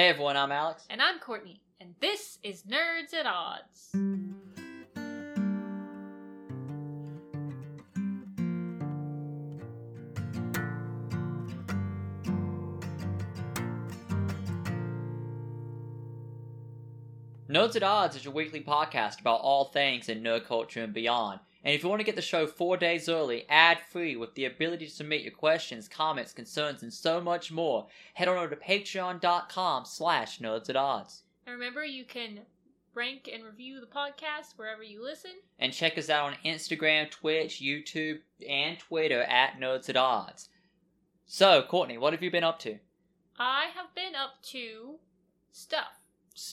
Hey everyone, I'm Alex. And I'm Courtney. And this is Nerds at Odds. Nerds at Odds is your weekly podcast about all things in nerd culture and beyond. And if you want to get the show 4 days early, ad-free, with the ability to submit your questions, comments, concerns, and so much more, head on over to patreon.com/nerdsatodds. And remember, you can rank and review the podcast wherever you listen. And check us out on Instagram, Twitch, YouTube, and Twitter at Nerds at Odds. So, Courtney, what have you been up to? I have been up to stuff.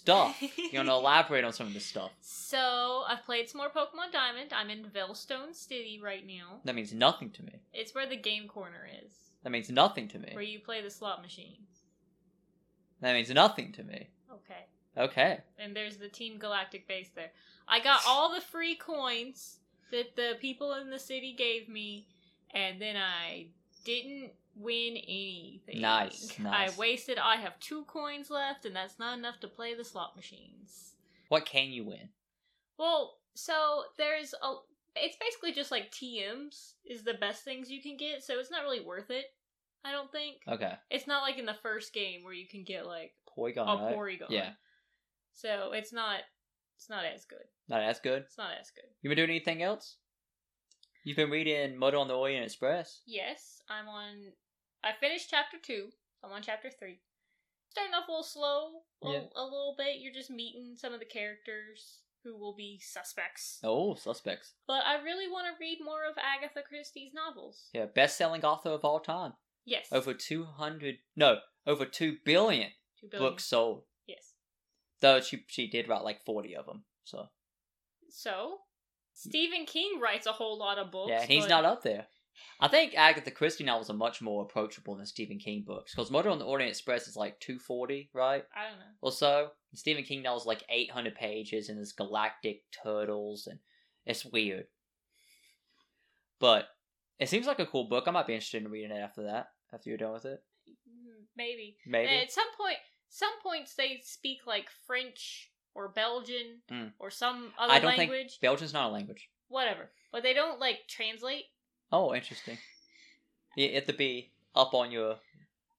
You want to elaborate on some of this stuff? So, I've played some more Pokemon Diamond. I'm in Velstone City right now. That means nothing to me. It's where the game corner is. That means nothing to me. Where you play the slot machines. That means nothing to me. Okay. And there's the Team Galactic base there. I got all the free coins that the people in the city gave me, and then I didn't win anything. Nice. I have 2 coins left, and that's not enough to play the slot machines. What can you win? Well, so there's a... It's basically just like TMs is the best things you can get, so it's not really worth it, I don't think. Okay. It's not like in the first game where you can get like... Porygon. Yeah. So it's not as good. You been doing anything else? You've been reading Murder on the Orient Express? Yes, I finished chapter 2. I'm on chapter 3. Starting off a little slow, a little bit. You're just meeting some of the characters who will be suspects. Oh, suspects. But I really want to read more of Agatha Christie's novels. Yeah, best-selling author of all time. Yes. Over 2 billion books sold. Yes. Though she did write like 40 of them, so. So? Stephen King writes a whole lot of books. Yeah, he's not up there. I think Agatha Christie novels are much more approachable than Stephen King books. Because Murder on the Orient Express is like 240, right? I don't know. Or so. And Stephen King novels are like 800 pages and there's galactic turtles and it's weird. But it seems like a cool book. I might be interested in reading it after you're done with it. Maybe. And at some points they speak like French... or Belgian, or some other language. I don't think Belgian's not a language. Whatever. But they don't, like, translate. Oh, interesting. You have to be up on your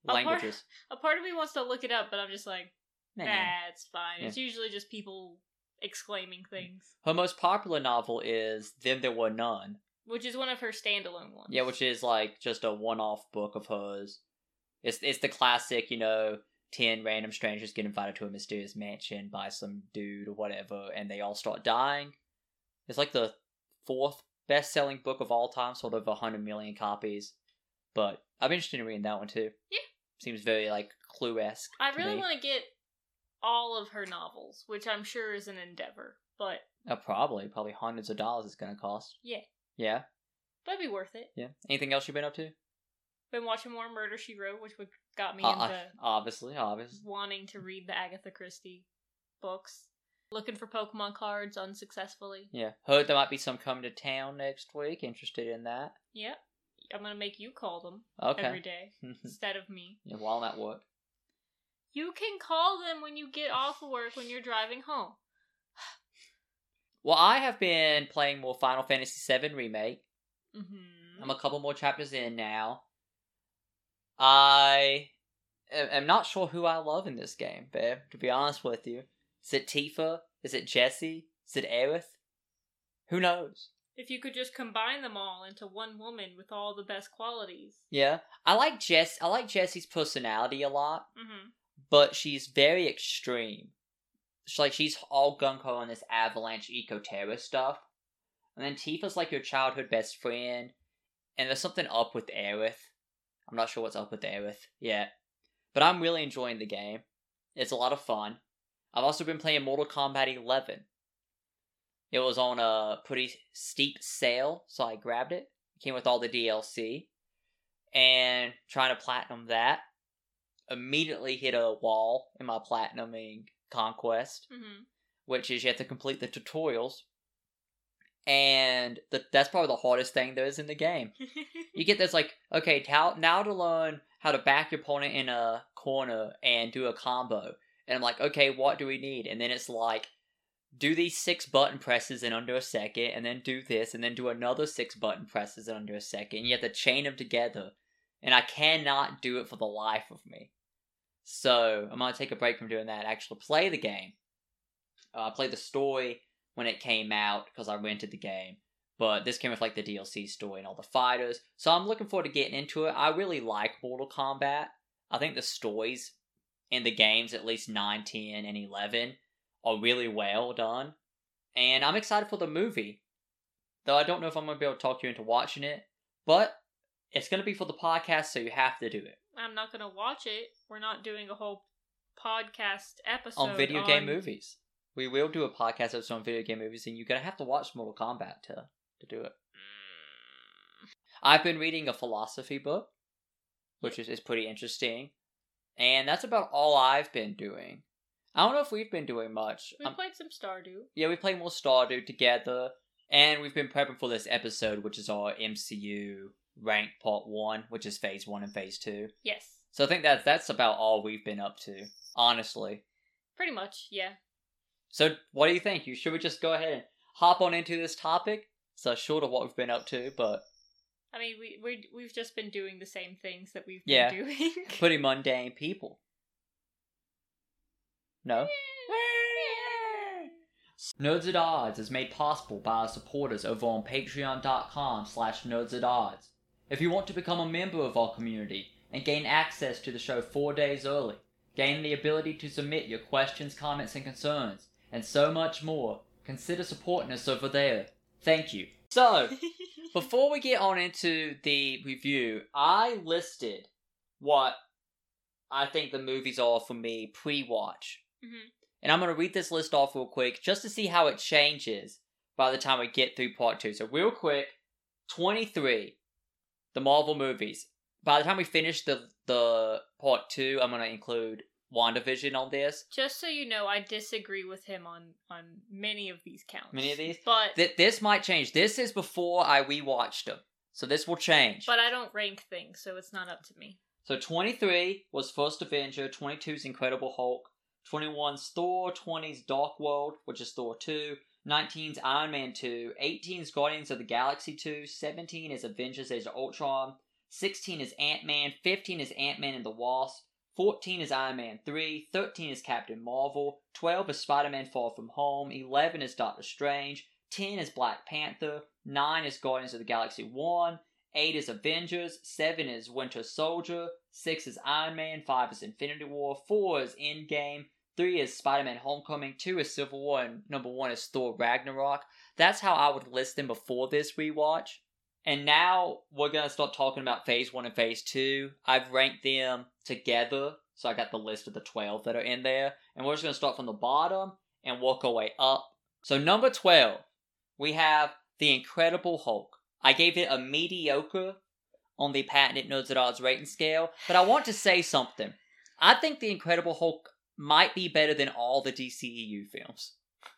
languages. A part of me wants to look it up, but I'm just like, that's fine. Yeah. It's usually just people exclaiming things. Her most popular novel is Them There Were None. Which is one of her standalone ones. Yeah, which is, like, just a one-off book of hers. It's the classic, 10 random strangers get invited to a mysterious mansion by some dude or whatever, and they all start dying. It's like the 4th best-selling book of all time, sort of 100 million copies. But I'm interested in reading that one, too. Yeah. Seems very, like, Clue-esque. I really want to get all of her novels, which I'm sure is an endeavor, but... Probably hundreds of dollars it's going to cost. Yeah. Yeah? But it'd be worth it. Yeah. Anything else you've been up to? Been watching more Murder, She Wrote, which got me into obviously wanting to read the Agatha Christie books. Looking for Pokemon cards unsuccessfully. Yeah. Heard there might be some coming to town next week. Interested in that? Yeah. I'm going to make you call them every day instead of me. Yeah, while I'm at work. You can call them when you get off of work when you're driving home. Well, I have been playing more Final Fantasy VII Remake. Mm-hmm. I'm a couple more chapters in now. I am not sure who I love in this game, babe, to be honest with you. Is it Tifa? Is it Jessie? Is it Aerith? Who knows? If you could just combine them all into one woman with all the best qualities. Yeah. I like Jessie's personality a lot, but she's very extreme. She's all gung-ho on this Avalanche eco-terrorist stuff. And then Tifa's like your childhood best friend, and there's something up with Aerith. I'm not sure what's up with Aerith yet. But I'm really enjoying the game. It's a lot of fun. I've also been playing Mortal Kombat 11. It was on a pretty steep sale, so I grabbed it. It came with all the DLC. And trying to platinum that. Immediately hit a wall in my platinuming conquest. Mm-hmm. Which is you have to complete the tutorials. And that's probably the hardest thing there is in the game. You get this, now to learn how to back your opponent in a corner and do a combo. And I'm like, okay, what do we need? And then it's like, do these 6 button presses in under a second, and then do this, and then do another 6 button presses in under a second. You have to chain them together. And I cannot do it for the life of me. So I'm going to take a break from doing that and actually play the game. I played the story when it came out because I rented the game. But this came with like the DLC story and all the fighters. So I'm looking forward to getting into it. I really like Mortal Kombat. I think the stories in the games, at least 9, 10, and 11, are really well done. And I'm excited for the movie. Though I don't know if I'm going to be able to talk you into watching it. But it's going to be for the podcast, so you have to do it. I'm not going to watch it. We're not doing a whole podcast episode on video game movies. We will do a podcast episode on video game movies, and you're going to have to watch Mortal Kombat to do it. I've been reading a philosophy book, which is pretty interesting. And that's about all I've been doing. I don't know if we've been doing much. We played some Stardew. Yeah, we played more Stardew together. And we've been prepping for this episode, which is our MCU Ranked Part 1, which is Phase 1 and Phase 2. Yes. So I think that's about all we've been up to, honestly. Pretty much, yeah. So what do you think? Should we just go ahead and hop on into this topic? It's short of what we've been up to, but... I mean, we've just been doing the same things that we've been doing. Pretty mundane people. No? Nerds at Odds is made possible by our supporters over on patreon.com/nerdsatodds. If you want to become a member of our community and gain access to the show 4 days early, gain the ability to submit your questions, comments, and concerns, and so much more, consider supporting us over there. Thank you. So, before we get on into the review, I listed what I think the movies are for me pre-watch. Mm-hmm. And I'm going to read this list off real quick just to see how it changes by the time we get through part 2. So real quick, 23, the Marvel movies. By the time we finish the part 2, I'm going to include WandaVision on this. Just so you know, I disagree with him on many of these counts. Many of these? But this might change. This is before I rewatched them. So this will change. But I don't rank things, so it's not up to me. So 23 was First Avenger, 22's Incredible Hulk, 21's Thor, 20's Dark World, which is Thor 2, 19's Iron Man 2, 18's Guardians of the Galaxy 2, 17 is Avengers: Age of Ultron, 16 is Ant-Man, 15 is Ant-Man and the Wasp, 14 is Iron Man 3, 13 is Captain Marvel, 12 is Spider-Man: Far From Home, 11 is Doctor Strange, 10 is Black Panther, 9 is Guardians of the Galaxy 1, 8 is Avengers, 7 is Winter Soldier, 6 is Iron Man, 5 is Infinity War, 4 is Endgame, 3 is Spider-Man: Homecoming, 2 is Civil War, and number 1 is Thor: Ragnarok. That's how I would list them before this rewatch. And now we're going to start talking about Phase 1 and Phase 2. I've ranked them together, so I got the list of the 12 that are in there. And we're just going to start from the bottom and work our way up. So number 12, we have The Incredible Hulk. I gave it a mediocre on the patented Nerds at Odds rating scale, but I want to say something. I think The Incredible Hulk might be better than all the DCEU films.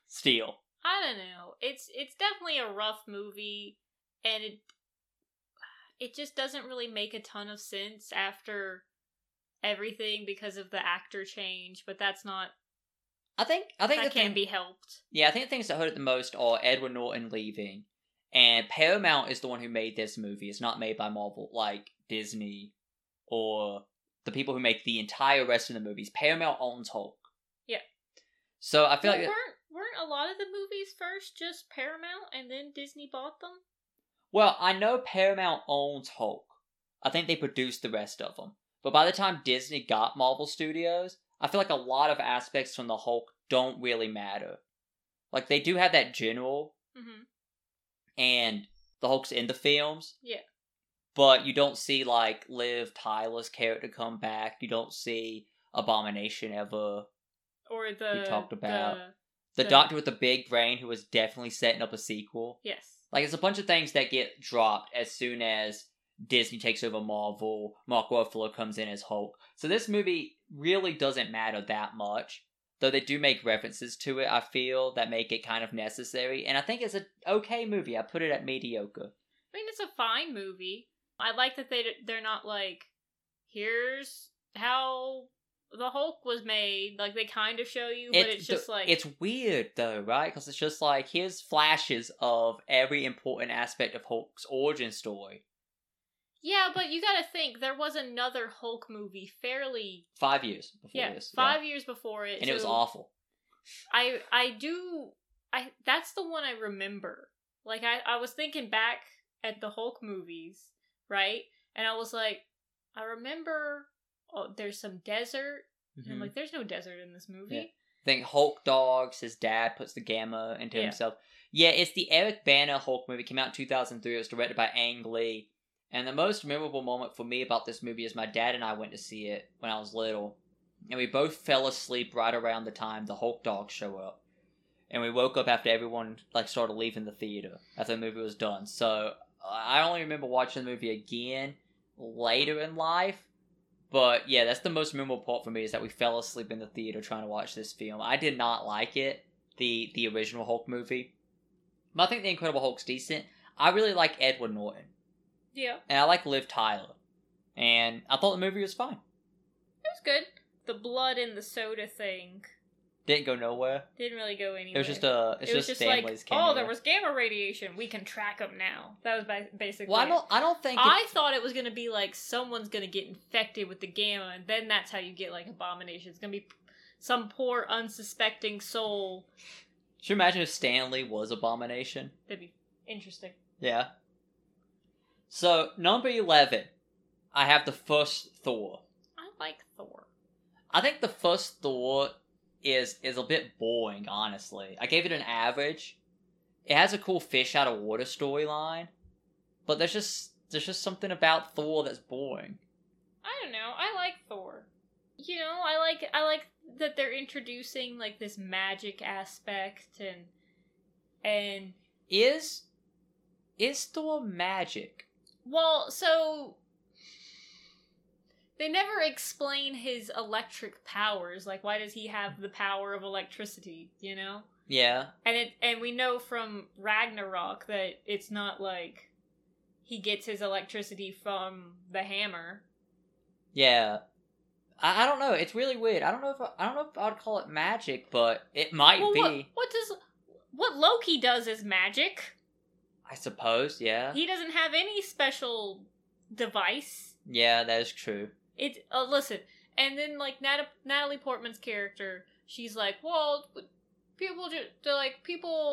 Still. I don't know. It's definitely a rough movie, and it just doesn't really make a ton of sense after everything because of the actor change, but that's not... I think that can be helped. Yeah, I think the things that hurt it the most are Edward Norton leaving, and Paramount is the one who made this movie. It's not made by Marvel, like Disney, or the people who make the entire rest of the movies. Paramount owns Hulk. Yeah. So I feel like... Weren't a lot of the movies first just Paramount, and then Disney bought them? Well, I know Paramount owns Hulk. I think they produced the rest of them. But by the time Disney got Marvel Studios, I feel like a lot of aspects from the Hulk don't really matter. Like, they do have that general, mm-hmm. and the Hulk's in the films. Yeah. But you don't see, like, Liv Tyler's character come back. You don't see Abomination ever. Or the... We talked about. The doctor with the big brain who was definitely setting up a sequel. Yes. Like, it's a bunch of things that get dropped as soon as Disney takes over Marvel, Mark Ruffalo comes in as Hulk. So this movie really doesn't matter that much, though they do make references to it, I feel, that make it kind of necessary. And I think it's an okay movie. I put it at mediocre. I mean, it's a fine movie. I like that they're not like, here's how the Hulk was made. Like, they kind of show you, but it's just like... It's weird, though, right? Because it's just like, here's flashes of every important aspect of Hulk's origin story. Yeah, but you gotta think, there was another Hulk movie fairly... 5 years before this. 5 years before it. And so it was awful. I that's the one I remember. Like, I was thinking back at the Hulk movies, right? And I was like, I remember... Oh, there's some desert. Mm-hmm. And I'm like, there's no desert in this movie. Yeah. I think Hulk dogs, his dad puts the gamma into himself. Yeah, it's the Eric Bana Hulk movie. It came out in 2003. It was directed by Ang Lee. And the most memorable moment for me about this movie is my dad and I went to see it when I was little. And we both fell asleep right around the time the Hulk dogs show up. And we woke up after everyone like started leaving the theater after the movie was done. So I only remember watching the movie again later in life. But, yeah, that's the most memorable part for me, is that we fell asleep in the theater trying to watch this film. I did not like it, the original Hulk movie. But I think The Incredible Hulk's decent. I really like Edward Norton. Yeah. And I like Liv Tyler. And I thought the movie was fine. It was good. The blood in the soda thing. Didn't go nowhere. Didn't really go anywhere. It was just Stanley's camera. Oh, there was gamma radiation. We can track them now. That was basically. Well, I thought it was going to be like someone's going to get infected with the gamma, and then that's how you get like Abomination. It's going to be some poor unsuspecting soul. Should you imagine if Stanley was Abomination? That'd be interesting. Yeah. So number 11, I have the first Thor. I like Thor. I think the first Thor is a bit boring, honestly. I gave it an average. It has a cool fish out of water storyline, but there's just something about Thor that's boring. I don't know. I like Thor. You know, I like that they're introducing like this magic aspect and is Thor magic? Well, so they never explain his electric powers. Like, why does he have the power of electricity, you know? Yeah. And we know from Ragnarok that it's not like he gets his electricity from the hammer. Yeah. I don't know. It's really weird. I don't know if I'd call it magic, but it might be. What Loki does is magic. I suppose, yeah. He doesn't have any special device. Yeah, that is true. Listen, and then, like, Natalie Portman's character, she's like, well, people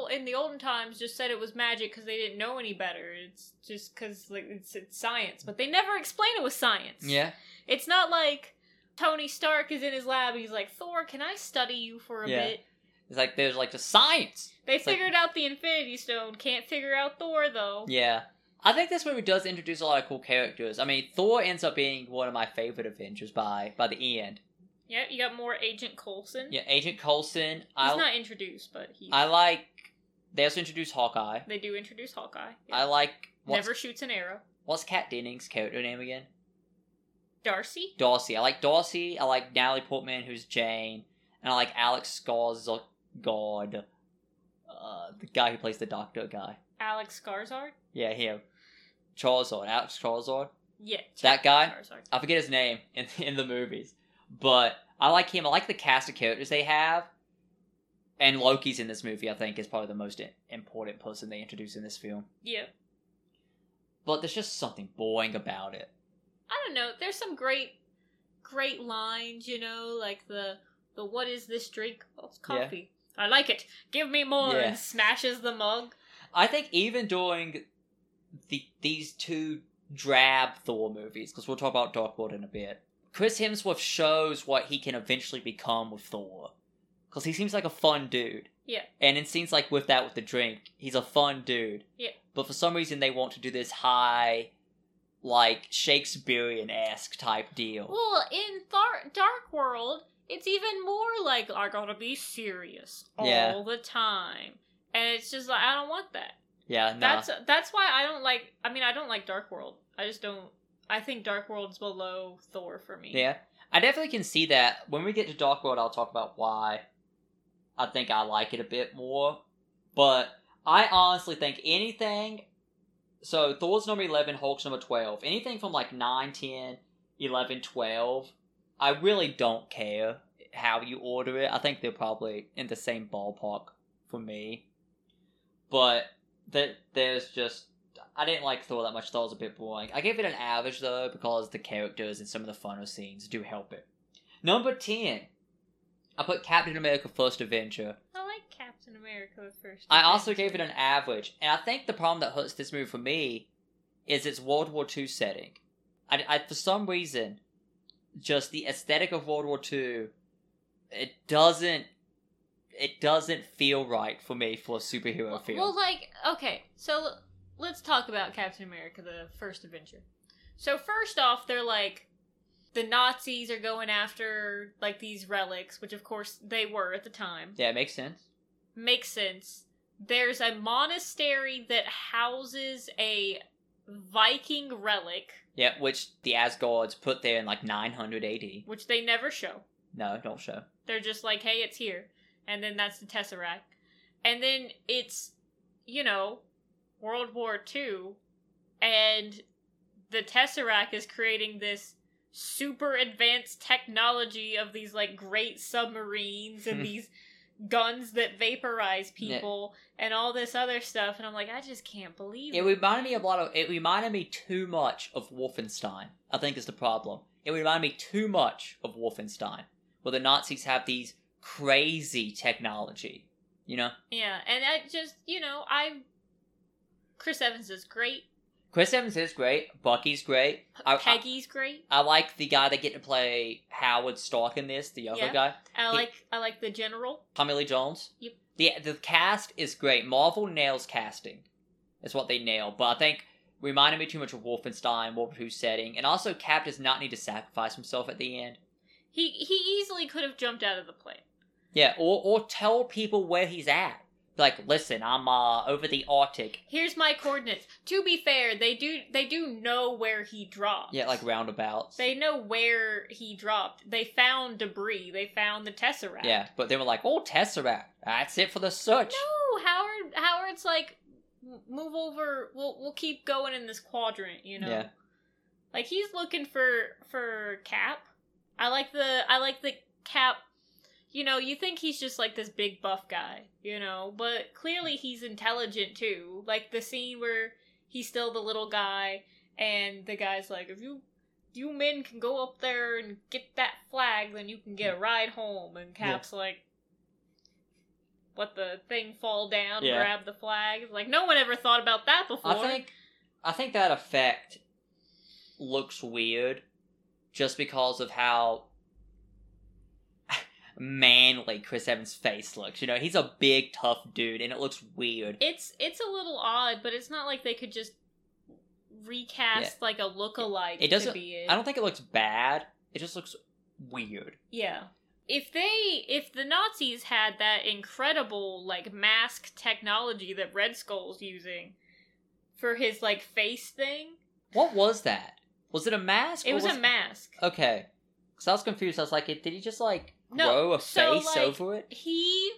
in the olden times just said it was magic because they didn't know any better. It's just because, like, it's science. But they never explain it was science. Yeah. It's not like Tony Stark is in his lab and he's like, Thor, can I study you for a bit? It's like, there's, like, the science. They figured out the Infinity Stone. Can't figure out Thor, though. Yeah. I think this movie does introduce a lot of cool characters. I mean, Thor ends up being one of my favorite Avengers by the end. Yeah, you got more Agent Coulson. Yeah, Agent Coulson. He's not introduced, but he's... They also introduce Hawkeye. They do introduce Hawkeye. Yeah. Never shoots an arrow. What's Kat Dennings' character name again? Darcy. I like Darcy. I like Natalie Portman, who's Jane. And I like Alex Skarsgård. The guy who plays the Doctor guy. Alex Skarsgård? Yeah, him. Alex Charizard? Yeah. That guy? Charizard. I forget his name in the movies. But I like him. I like the cast of characters they have. And Loki's in this movie, I think, is probably the most important person they introduce in this film. Yeah. But there's just something boring about it. I don't know. There's some great, great lines, you know, like the what is this drink? Oh, it's coffee. Yeah. I like it. Give me more. Yeah. And smashes the mug. I think even during these two drab Thor movies, because we'll talk about Dark World in a bit, Chris Hemsworth shows what he can eventually become with Thor. Because he seems like a fun dude. Yeah. And it seems like with the drink, he's a fun dude. Yeah. But for some reason they want to do this high, like, Shakespearean-esque type deal. Well, in Dark World, it's even more like, I gotta be serious all the time. And it's just like, I don't want that. Yeah, no. That's why I don't like Dark World. I think Dark World's below Thor for me. Yeah. I definitely can see that. When we get to Dark World, I'll talk about why I think I like it a bit more. But I honestly think so Thor's number 11, Hulk's number 12. Anything from like 9, 10, 11, 12, I really don't care how you order it. I think they're probably in the same ballpark for me. But there's just... I didn't like Thor that much. Thor was a bit boring. I gave it an average, though, because the characters and some of the funner scenes do help it. Number 10. I put Captain America: First Avenger. I like Captain America: First Avenger. I also gave it an average. And I think the problem that hurts this movie for me is its World War II setting. I for some reason, just the aesthetic of World War II, it doesn't feel right for me for a superhero film. Well, like, okay, so let's talk about Captain America: The First Avenger. So first off, they're like, the Nazis are going after, like, these relics, which of course they were at the time. Yeah, it makes sense. Makes sense. There's a monastery that houses a Viking relic. Yeah, which the Asgards put there in, like, 900 AD. Which they never show. No, don't show. They're just like, hey, it's here. And then that's the Tesseract. And then it's, you know, World War II, and the Tesseract is creating this super advanced technology of these, like, great submarines and these guns that vaporize people and all this other stuff, and I'm like, I just can't believe it. It reminded me too much of Wolfenstein, I think, is the problem. It reminded me too much of Wolfenstein, where the Nazis have these crazy technology, you know? Yeah, and I just, you know, Chris Evans is great. Chris Evans is great. Bucky's great. Peggy's great. I like the guy that get to play Howard Stark in this, the other guy. I like the general. Tommy Lee Jones. Yep. The cast is great. Marvel nails casting. That's what they nail. But I think reminded me too much of Wolfenstein, World War II setting. And also Cap does not need to sacrifice himself at the end. He easily could have jumped out of the plane. Yeah, or tell people where he's at. Like, listen, I'm over the Arctic. Here's my coordinates. To be fair, they do know where he dropped. Yeah, like roundabouts. They know where he dropped. They found debris. They found the Tesseract. Yeah, but they were like, oh, Tesseract. That's it for the search. No, Howard's like, move over. We'll keep going in this quadrant, you know. Yeah. Like, he's looking for Cap. I like the Cap. You know, you think he's just, like, this big buff guy, you know? But clearly he's intelligent, too. Like, the scene where he's still the little guy, and the guy's like, if you men can go up there and get that flag, then you can get a ride home. And Cap's like, let the thing fall down, grab the flag. Like, no one ever thought about that before. I think that effect looks weird just because of how manly Chris Evans' face looks. You know, he's a big, tough dude, and it looks weird. It's a little odd, but it's not like they could just recast, like, a look-alike to be it. I don't think it looks bad. It just looks weird. Yeah. If the Nazis had that incredible, like, mask technology that Red Skull's using for his, like, face thing. What was that? Was it a mask? It was a mask. Okay. Because I was confused. I was like, did he just, like, grow a face over it? He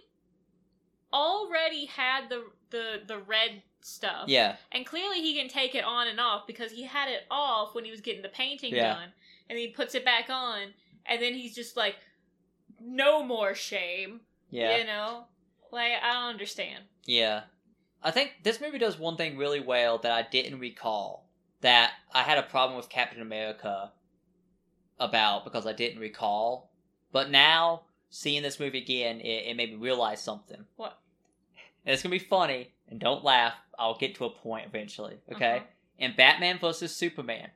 already had the red stuff. Yeah. And clearly he can take it on and off because he had it off when he was getting the painting done. And he puts it back on. And then he's just like, no more shame. Yeah. You know? Like, I don't understand. Yeah. I think this movie does one thing really well that I didn't recall. That I had a problem with Captain America about because I didn't recall. But now, seeing this movie again, it made me realize something. What? And it's going to be funny, and don't laugh. I'll get to a point eventually, okay? Uh-huh. In Batman vs. Superman,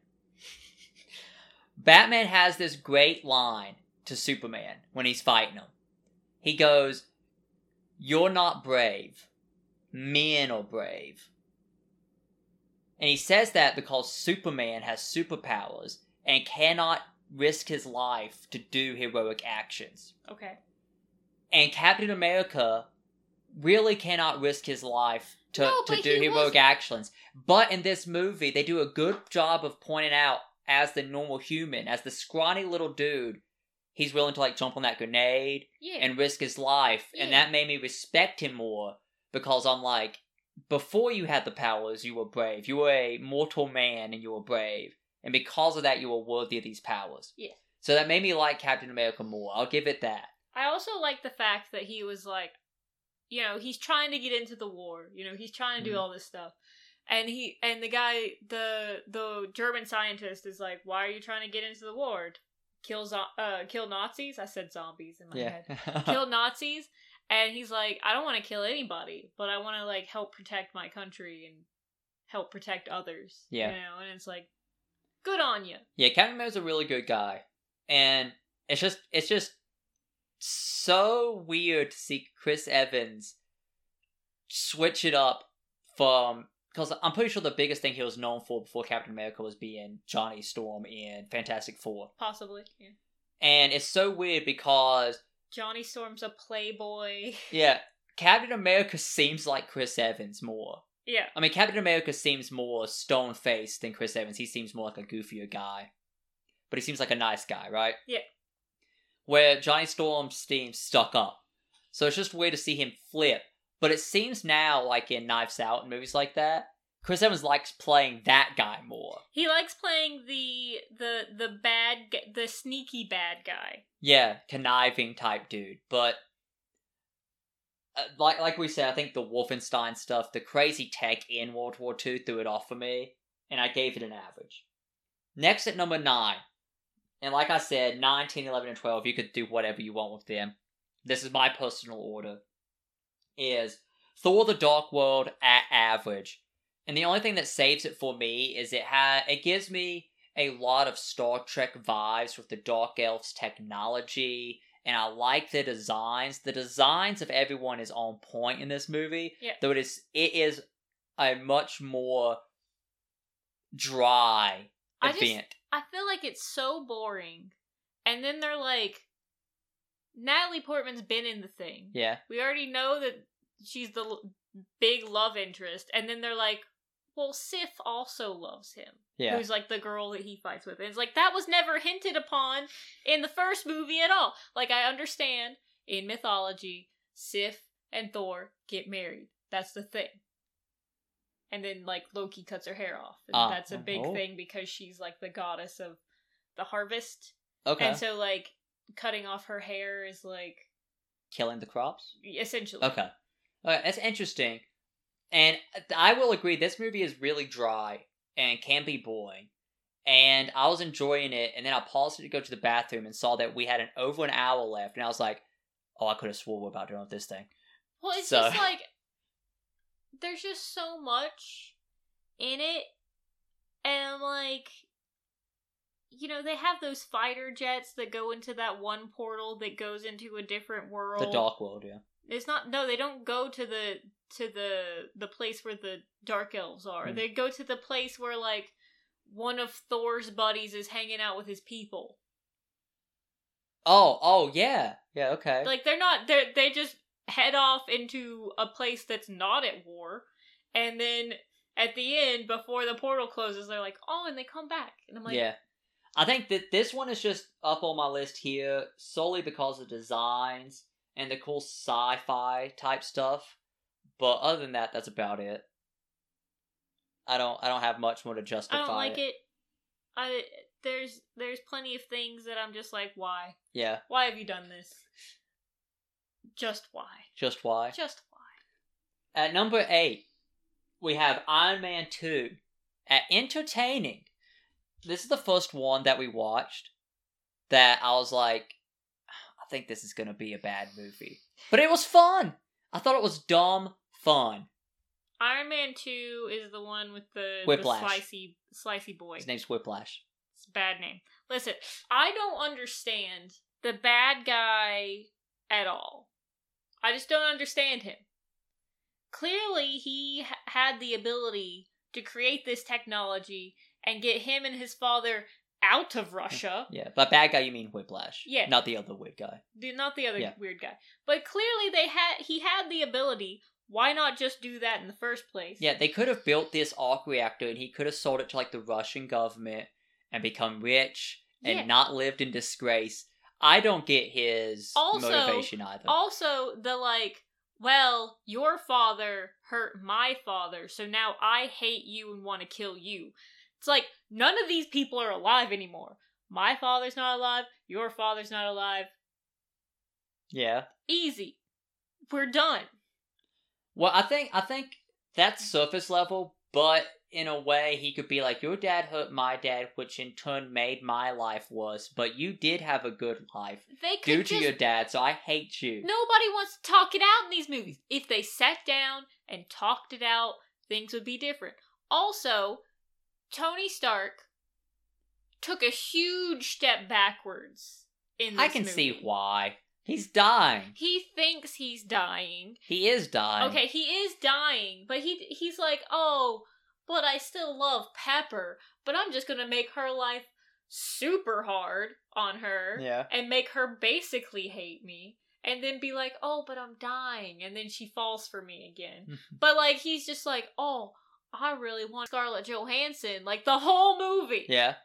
Batman has this great line to Superman when he's fighting him. He goes, "You're not brave. Men are brave." And he says that because Superman has superpowers and cannot risk his life to do heroic actions. Okay. And Captain America really cannot risk his life to do heroic actions. But in this movie, they do a good job of pointing out, as the normal human, as the scrawny little dude, he's willing to, like, jump on that grenade and risk his life. Yeah. And that made me respect him more because I'm like, before you had the powers, you were brave. You were a mortal man and you were brave. And because of that, you are worthy of these powers. Yeah. So that made me like Captain America more. I'll give it that. I also like the fact that he was like, you know, he's trying to get into the war. You know, he's trying to do all this stuff. And he, and the guy, the German scientist is like, why are you trying to get into the war? Kill Nazis? I said zombies in my head. Kill Nazis? And he's like, I don't want to kill anybody, but I want to, like, help protect my country and help protect others. Yeah. You know, and it's like, good on you. Yeah, Captain America's a really good guy. And it's just so weird to see Chris Evans switch it up from... Because I'm pretty sure the biggest thing he was known for before Captain America was being Johnny Storm in Fantastic Four. Possibly, yeah. And it's so weird because... Johnny Storm's a playboy. Yeah. Captain America seems like Chris Evans more. Yeah. I mean, Captain America seems more stone-faced than Chris Evans. He seems more like a goofier guy. But he seems like a nice guy, right? Yeah. Where Johnny Storm seems stuck up. So it's just weird to see him flip. But it seems now, like in Knives Out and movies like that, Chris Evans likes playing that guy more. He likes playing the sneaky bad guy. Yeah, conniving type dude. But like we said, I think the Wolfenstein stuff, the crazy tech in World War II threw it off for me, and I gave it an average. Next at number 9. And like I said, 9, 10, 11, and 12, you could do whatever you want with them. This is my personal order. Is Thor: The Dark World at average. And the only thing that saves it for me is it gives me a lot of Star Trek vibes with the Dark Elves technology, and I like their designs. The designs of everyone is on point in this movie, yeah. Though it is a much more dry event. I feel like it's so boring, and then they're like, Natalie Portman's been in the thing. Yeah. We already know that she's the big love interest. And then they're like, well, Sif also loves him. Yeah. Who's like the girl that he fights with. And it's like, that was never hinted upon in the first movie at all. Like, I understand in mythology, Sif and Thor get married. That's the thing. And then, like, Loki cuts her hair off. And that's a big thing because she's like the goddess of the harvest. Okay. And so, like, cutting off her hair is like killing the crops, essentially. Okay, all right, that's interesting. And I will agree, this movie is really dry and can be boring. And I was enjoying it, and then I paused it to go to the bathroom and saw that we had over an hour left, and I was like, "Oh, I could have swore we're about doing this thing." Well, it's just like there's just so much in it, and I'm like. You know, they have those fighter jets that go into that one portal that goes into a different world. The Dark World, yeah. It's not... No, they don't go to the place where the Dark Elves are. Mm. They go to the place where, like, one of Thor's buddies is hanging out with his people. Oh, yeah. Yeah, okay. Like, they're not... They just head off into a place that's not at war. And then, at the end, before the portal closes, they're like, oh, and they come back. And I'm like... Yeah. I think that this one is just up on my list here solely because of designs and the cool sci-fi type stuff. But other than that, that's about it. I don't have much more to justify. I don't like it. There's plenty of things that I'm just like, why? Yeah. Why have you done this? Just why? Just why? Just why? At number 8, we have Iron Man 2 at entertaining. This is the first one that we watched that I was like, I think this is going to be a bad movie. But it was fun! I thought it was dumb fun. Iron Man 2 is the one with the slicey boy. His name's Whiplash. It's a bad name. Listen, I don't understand the bad guy at all. I just don't understand him. Clearly, he had the ability to create this technology and get him and his father out of Russia. Yeah, by bad guy you mean Whiplash. Yeah. Not the other weird guy. Not the other weird guy. But clearly he had the ability. Why not just do that in the first place? Yeah, they could have built this arc reactor and he could have sold it to like the Russian government and become rich and not lived in disgrace. I don't get his motivation either. Also, the like, well, your father hurt my father, so now I hate you and want to kill you. It's like, none of these people are alive anymore. My father's not alive. Your father's not alive. Yeah. Easy. We're done. Well, I think that's surface level, but in a way he could be like, your dad hurt my dad, which in turn made my life worse, but you did have a good life due to your dad, so I hate you. Nobody wants to talk it out in these movies. If they sat down and talked it out, things would be different. Also, Tony Stark took a huge step backwards in this movie. I can see why. He's dying. He thinks he's dying. He is dying. Okay, he is dying, but he's like, oh, but I still love Pepper, but I'm just gonna make her life super hard on her, yeah, and make her basically hate me, and then be like, oh, but I'm dying, and then she falls for me again. But, like, he's just like, oh, I really want Scarlett Johansson, like, the whole movie. Yeah.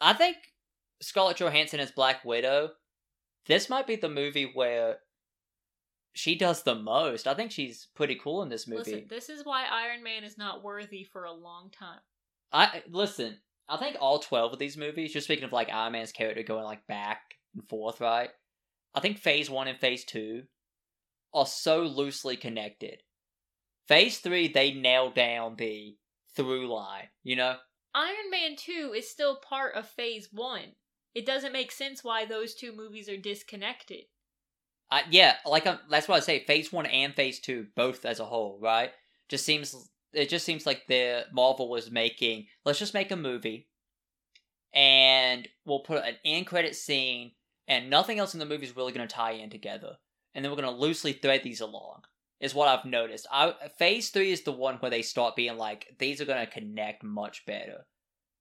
I think Scarlett Johansson as Black Widow, this might be the movie where she does the most. I think she's pretty cool in this movie. Listen, this is why Iron Man is not worthy for a long time. I think all 12 of these movies, just speaking of like Iron Man's character going like back and forth, right? I think Phase 1 and Phase 2 are so loosely connected. Phase 3, they nail down the through line, you know? Iron Man 2 is still part of Phase 1. It doesn't make sense why those two movies are disconnected. That's why I say Phase 1 and Phase 2, both as a whole, right? It just seems like Marvel was making, let's just make a movie, and we'll put an end credit scene, and nothing else in the movie is really going to tie in together. And then we're going to loosely thread these along, is what I've noticed. Phase 3 is the one where they start being like, these are going to connect much better.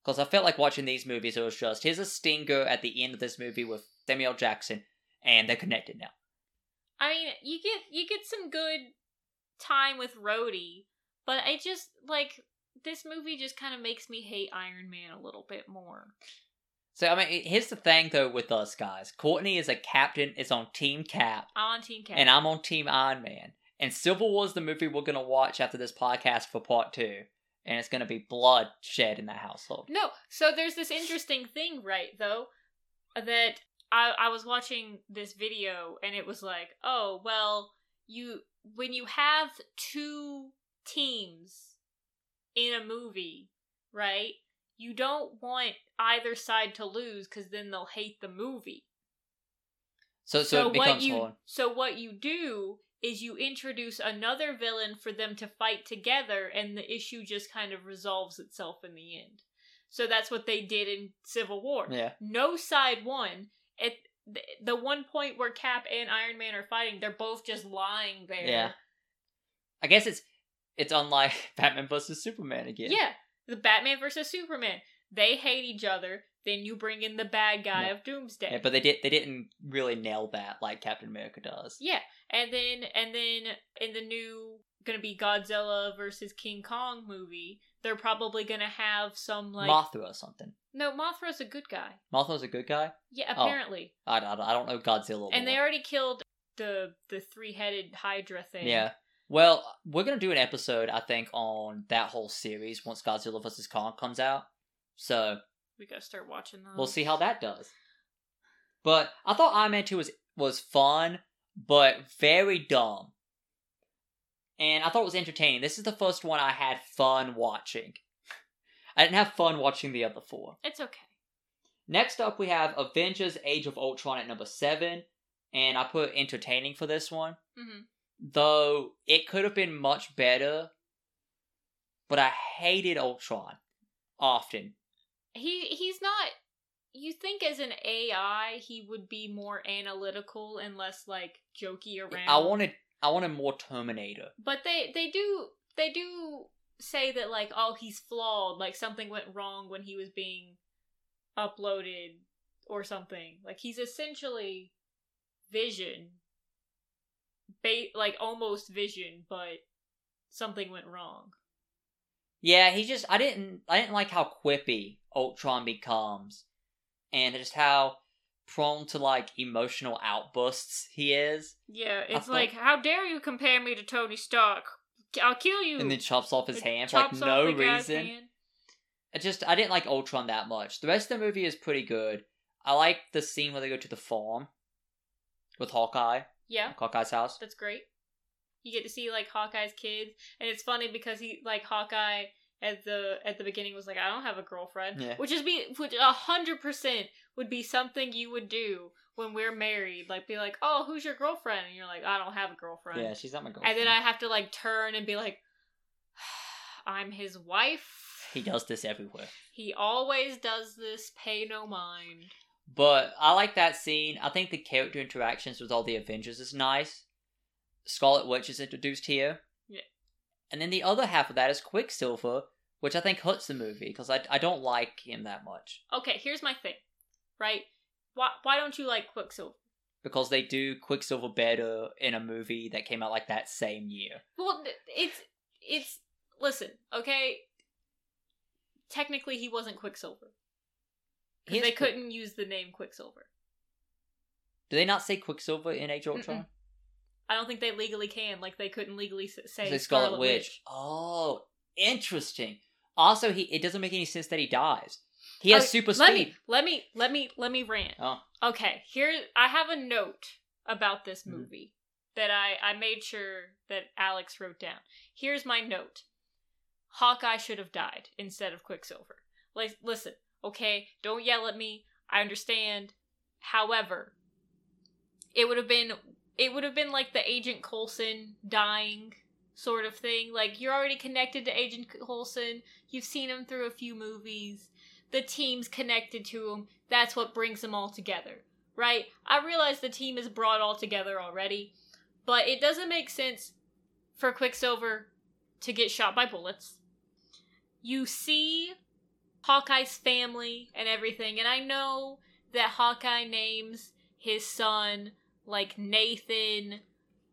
Because I felt like watching these movies, it was just, here's a stinger at the end of this movie with Samuel Jackson, and they're connected now. I mean, you get some good time with Rhodey, but I just, like, this movie just kind of makes me hate Iron Man a little bit more. So, I mean, here's the thing, though, with us, guys. Courtney is a captain, is on Team Cap. I'm on Team Cap. And I'm on Team Iron Man. And Civil War is the movie we're going to watch after this podcast for part 2. And it's going to be bloodshed in that household. No, so there's this interesting thing, right, though, that I was watching this video, and it was like, oh, well, when you have two teams in a movie, right, you don't want either side to lose, because then they'll hate the movie. So it becomes hard. So what you do is you introduce another villain for them to fight together, and the issue just kind of resolves itself in the end. So that's what they did in Civil War. Yeah. No side won. At the one point where Cap and Iron Man are fighting, they're both just lying there. Yeah. I guess it's unlike Batman vs. Superman again. Yeah. The Batman vs. Superman. They hate each other. Then you bring in the bad guy, yeah, of Doomsday. Yeah, but they didn't really nail that like Captain America does. Yeah. And then in the new gonna be Godzilla versus King Kong movie, they're probably gonna have some like Mothra or something. No, Mothra's a good guy. Mothra's a good guy? Yeah, apparently. Oh, I don't know Godzilla. And they already killed the three-headed Hydra thing. Yeah. Well, we're gonna do an episode, I think, on that whole series once Godzilla vs. Kong comes out. So we gotta start watching those. We'll see how that does. But I thought Iron Man 2 was fun, but very dumb. And I thought it was entertaining. This is the first one I had fun watching. I didn't have fun watching the other four. It's okay. Next up, we have Avengers: Age of Ultron at number 7. And I put entertaining for this one. Mm-hmm. Though, it could have been much better. But I hated Ultron. Often. He's not... You think as an AI, he would be more analytical and less, like, jokey around. I wanted more Terminator. But they do say that, like, oh, he's flawed. Like, something went wrong when he was being uploaded or something. Like, he's essentially Vision. Like, almost Vision, but something went wrong. Yeah, he just... I didn't like how quippy Ultron becomes. And just how prone to, like, emotional outbursts he is. Yeah, it's like, how dare you compare me to Tony Stark? I'll kill you! And then chops off his hand for, like, no reason. I didn't like Ultron that much. The rest of the movie is pretty good. I like the scene where they go to the farm with Hawkeye. Yeah. Hawkeye's house. That's great. You get to see, like, Hawkeye's kids. And it's funny because he, like, Hawkeye at the beginning was like, I don't have a girlfriend. Yeah. Which 100% would be something you would do when we're married. Like, be like, oh, who's your girlfriend? And you're like, I don't have a girlfriend. Yeah, she's not my girlfriend. And then I have to, like, turn and be like, I'm his wife. He does this everywhere. He always does this. Pay no mind. But I like that scene. I think the character interactions with all the Avengers is nice. Scarlet Witch is introduced here. Yeah. And then the other half of that is Quicksilver, which I think hurts the movie, because I don't like him that much. Okay, here's my thing, right? Why don't you like Quicksilver? Because they do Quicksilver better in a movie that came out like that same year. Well, it's listen, okay? Technically, he wasn't Quicksilver. Because they couldn't use the name Quicksilver. Do they not say Quicksilver in Age of Ultron? Mm-mm. I don't think they legally can. Like, they couldn't legally say Scarlet Witch. Oh, interesting. Also, it doesn't make any sense that he dies. He has super speed. Let me rant. Oh. Okay, here, I have a note about this movie that I made sure that Alex wrote down. Here's my note. Hawkeye should have died instead of Quicksilver. Like, listen, okay, don't yell at me. I understand. However, it would have been like the Agent Coulson dying sort of thing. Like, you're already connected to Agent Coulson. You've seen him through a few movies. The team's connected to him. That's what brings them all together, right? I realize the team is brought all together already, but it doesn't make sense for Quicksilver to get shot by bullets. You see Hawkeye's family and everything, and I know that Hawkeye names his son like Nathaniel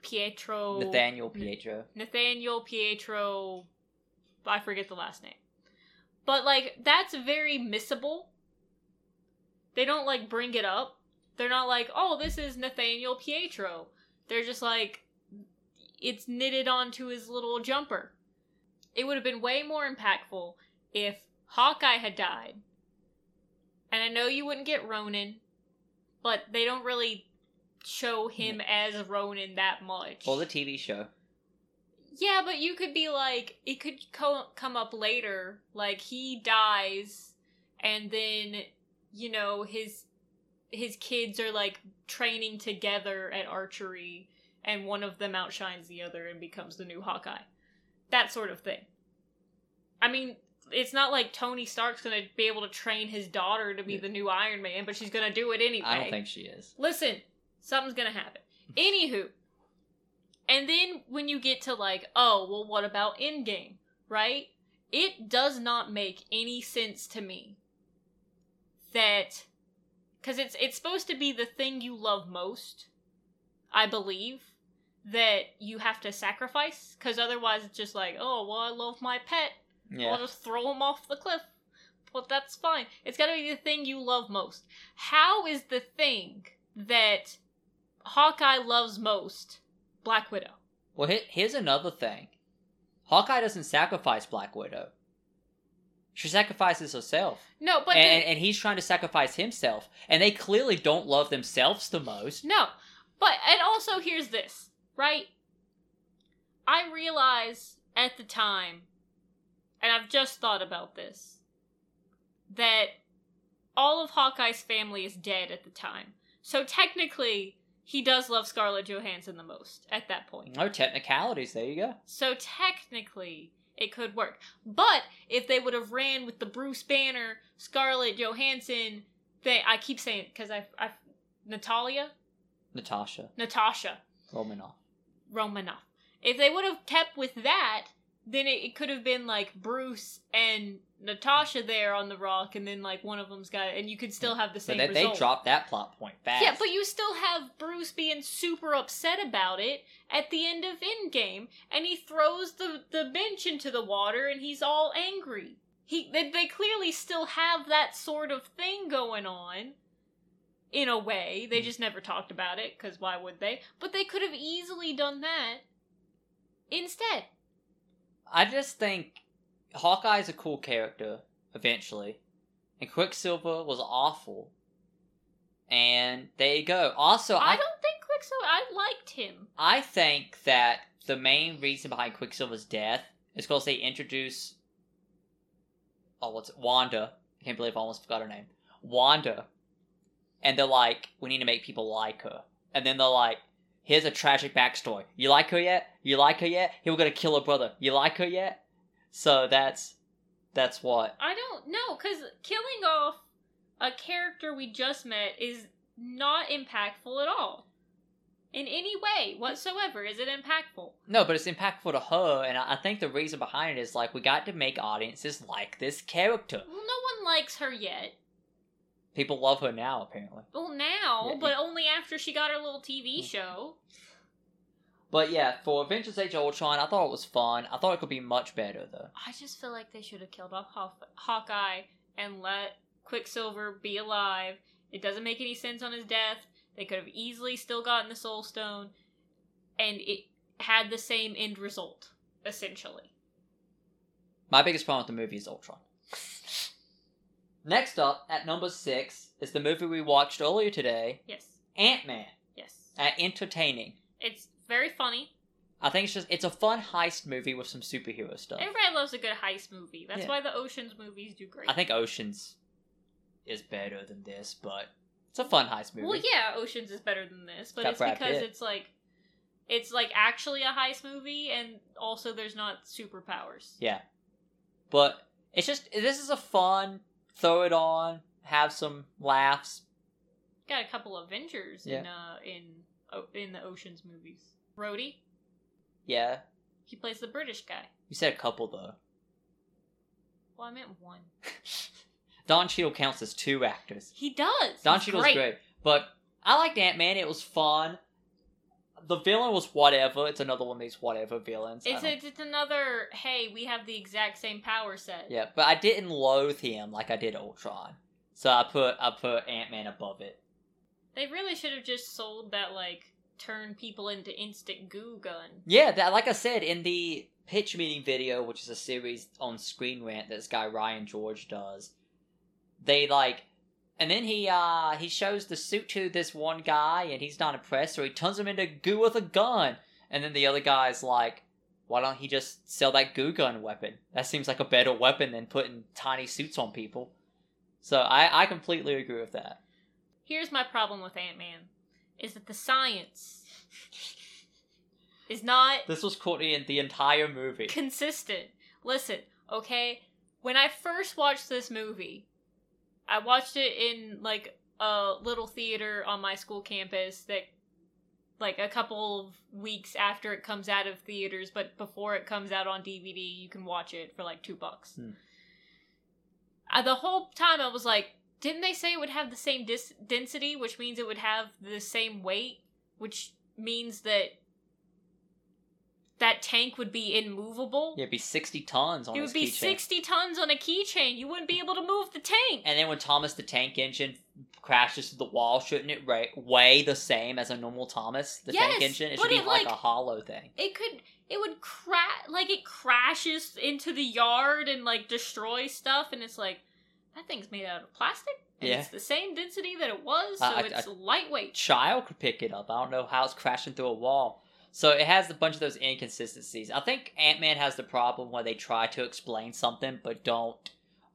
Pietro, I forget the last name. But, like, that's very missable. They don't, like, bring it up. They're not like, oh, this is Nathaniel Pietro. They're just like, it's knitted onto his little jumper. It would have been way more impactful if Hawkeye had died. And I know you wouldn't get Ronan, but they don't really show him as Ronan that much. Or the TV show. Yeah, but you could be like, it could come up later. Like, he dies, and then, you know, his kids are, like, training together at archery, and one of them outshines the other and becomes the new Hawkeye. That sort of thing. I mean, it's not like Tony Stark's gonna be able to train his daughter to be the new Iron Man, but she's gonna do it anyway. I don't think she is. Listen, something's gonna happen. Anywho. And then when you get to like, oh, well, what about Endgame, right? It does not make any sense to me that, because it's supposed to be the thing you love most, I believe, that you have to sacrifice, because otherwise it's just like, oh, well, I love my pet. Yeah. I'll just throw him off the cliff. Well, that's fine. It's got to be the thing you love most. How is the thing that Hawkeye loves most Black Widow? Well, here's another thing. Hawkeye doesn't sacrifice Black Widow. She sacrifices herself. No, but... And he's trying to sacrifice himself. And they clearly don't love themselves the most. No. But, and also here's this, right? I realize at the time, and I've just thought about this, that all of Hawkeye's family is dead at the time. So technically, he does love Scarlett Johansson the most at that point. No technicalities, there you go. So technically, it could work. But if they would have ran with the Bruce Banner, Scarlett Johansson, I keep saying it because I Natasha. Romanoff. If they would have kept with that, then it could have been like Bruce and Natasha there on the rock, and then like one of them's got it, and you could still have the same result. They dropped that plot point fast. Yeah, but you still have Bruce being super upset about it at the end of Endgame, and he throws the bench into the water, and he's all angry. They clearly still have that sort of thing going on, in a way. They just never talked about it, because why would they? But they could have easily done that instead. I just think Hawkeye's a cool character. eventually. And Quicksilver was awful. And there you go. Also, I don't think Quicksilver... I liked him. I think that the main reason behind Quicksilver's death is because they introduced... Oh, what's it? Wanda. I can't believe I almost forgot her name. Wanda. And they're like, we need to make people like her. And then they're like, here's a tragic backstory. You like her yet? You like her yet? Here, we're gonna kill her brother. You like her yet? So that's what. I don't know, because killing off a character we just met is not impactful at all. In any way whatsoever, is it impactful? No, but it's impactful to her, and I think the reason behind it is, like, we got to make audiences like this character. Well, no one likes her yet. People love her now, apparently. Well, now, yeah, but only after she got her little TV show. But yeah, for Avengers Age of Ultron, I thought it was fun. I thought it could be much better, though. I just feel like they should have killed off Hawkeye and let Quicksilver be alive. It doesn't make any sense on his death. They could have easily still gotten the Soul Stone, and it had the same end result, essentially. My biggest problem with the movie is Ultron. Next up, at number 6, is the movie we watched earlier today. Yes. Ant-Man. Yes. Entertaining. It's very funny. I think it's a fun heist movie with some superhero stuff. Everybody loves a good heist movie. That's why the Oceans movies do great. I think Oceans is better than this, but it's a fun heist movie. Well, yeah, Oceans is better than this, but it's because it's actually a heist movie, and also there's not superpowers. Yeah. But it's just, this is a fun... Throw it on, have some laughs. Got a couple Avengers in the Oceans movies. Rhodey? Yeah. He plays the British guy. You said a couple, though. Well, I meant one. Don Cheadle counts as two actors. He does! Don Cheadle's great. But I liked Ant-Man. It was fun. The villain was whatever. It's another one of these whatever villains. It's another, hey, we have the exact same power set. Yeah, but I didn't loathe him like I did Ultron. So I put Ant-Man above it. They really should have just sold that, like, turn people into instant goo gun. Yeah, that, like I said, in the pitch meeting video, which is a series on Screen Rant that this guy Ryan George does, they, like... And then he shows the suit to this one guy, and he's not impressed, so he turns him into goo with a gun. And then the other guy's like, why don't he just sell that goo gun weapon? That seems like a better weapon than putting tiny suits on people. So I completely agree with that. Here's my problem with Ant-Man, is that the science is not... This was Courtney in the entire movie. Consistent. Listen, okay? When I first watched this movie... I watched it in, like, a little theater on my school campus that, like, a couple of weeks after it comes out of theaters, but before it comes out on DVD, you can watch it for, like, $2. The whole time I was like, didn't they say it would have the same density, which means it would have the same weight, which means that tank would be immovable. Yeah, it'd be 60 tons on a keychain. It would be 60 tons on a keychain. You wouldn't be able to move the tank. And then when Thomas the Tank Engine crashes through the wall, shouldn't it weigh the same as a normal Thomas the Tank Engine? It should be like a hollow thing. It would crash, like it crashes into the yard and like destroys stuff, and it's like, that thing's made out of plastic? And it's the same density that it was, so it's lightweight. Child could pick it up. I don't know how it's crashing through a wall. So it has a bunch of those inconsistencies. I think Ant-Man has the problem where they try to explain something but don't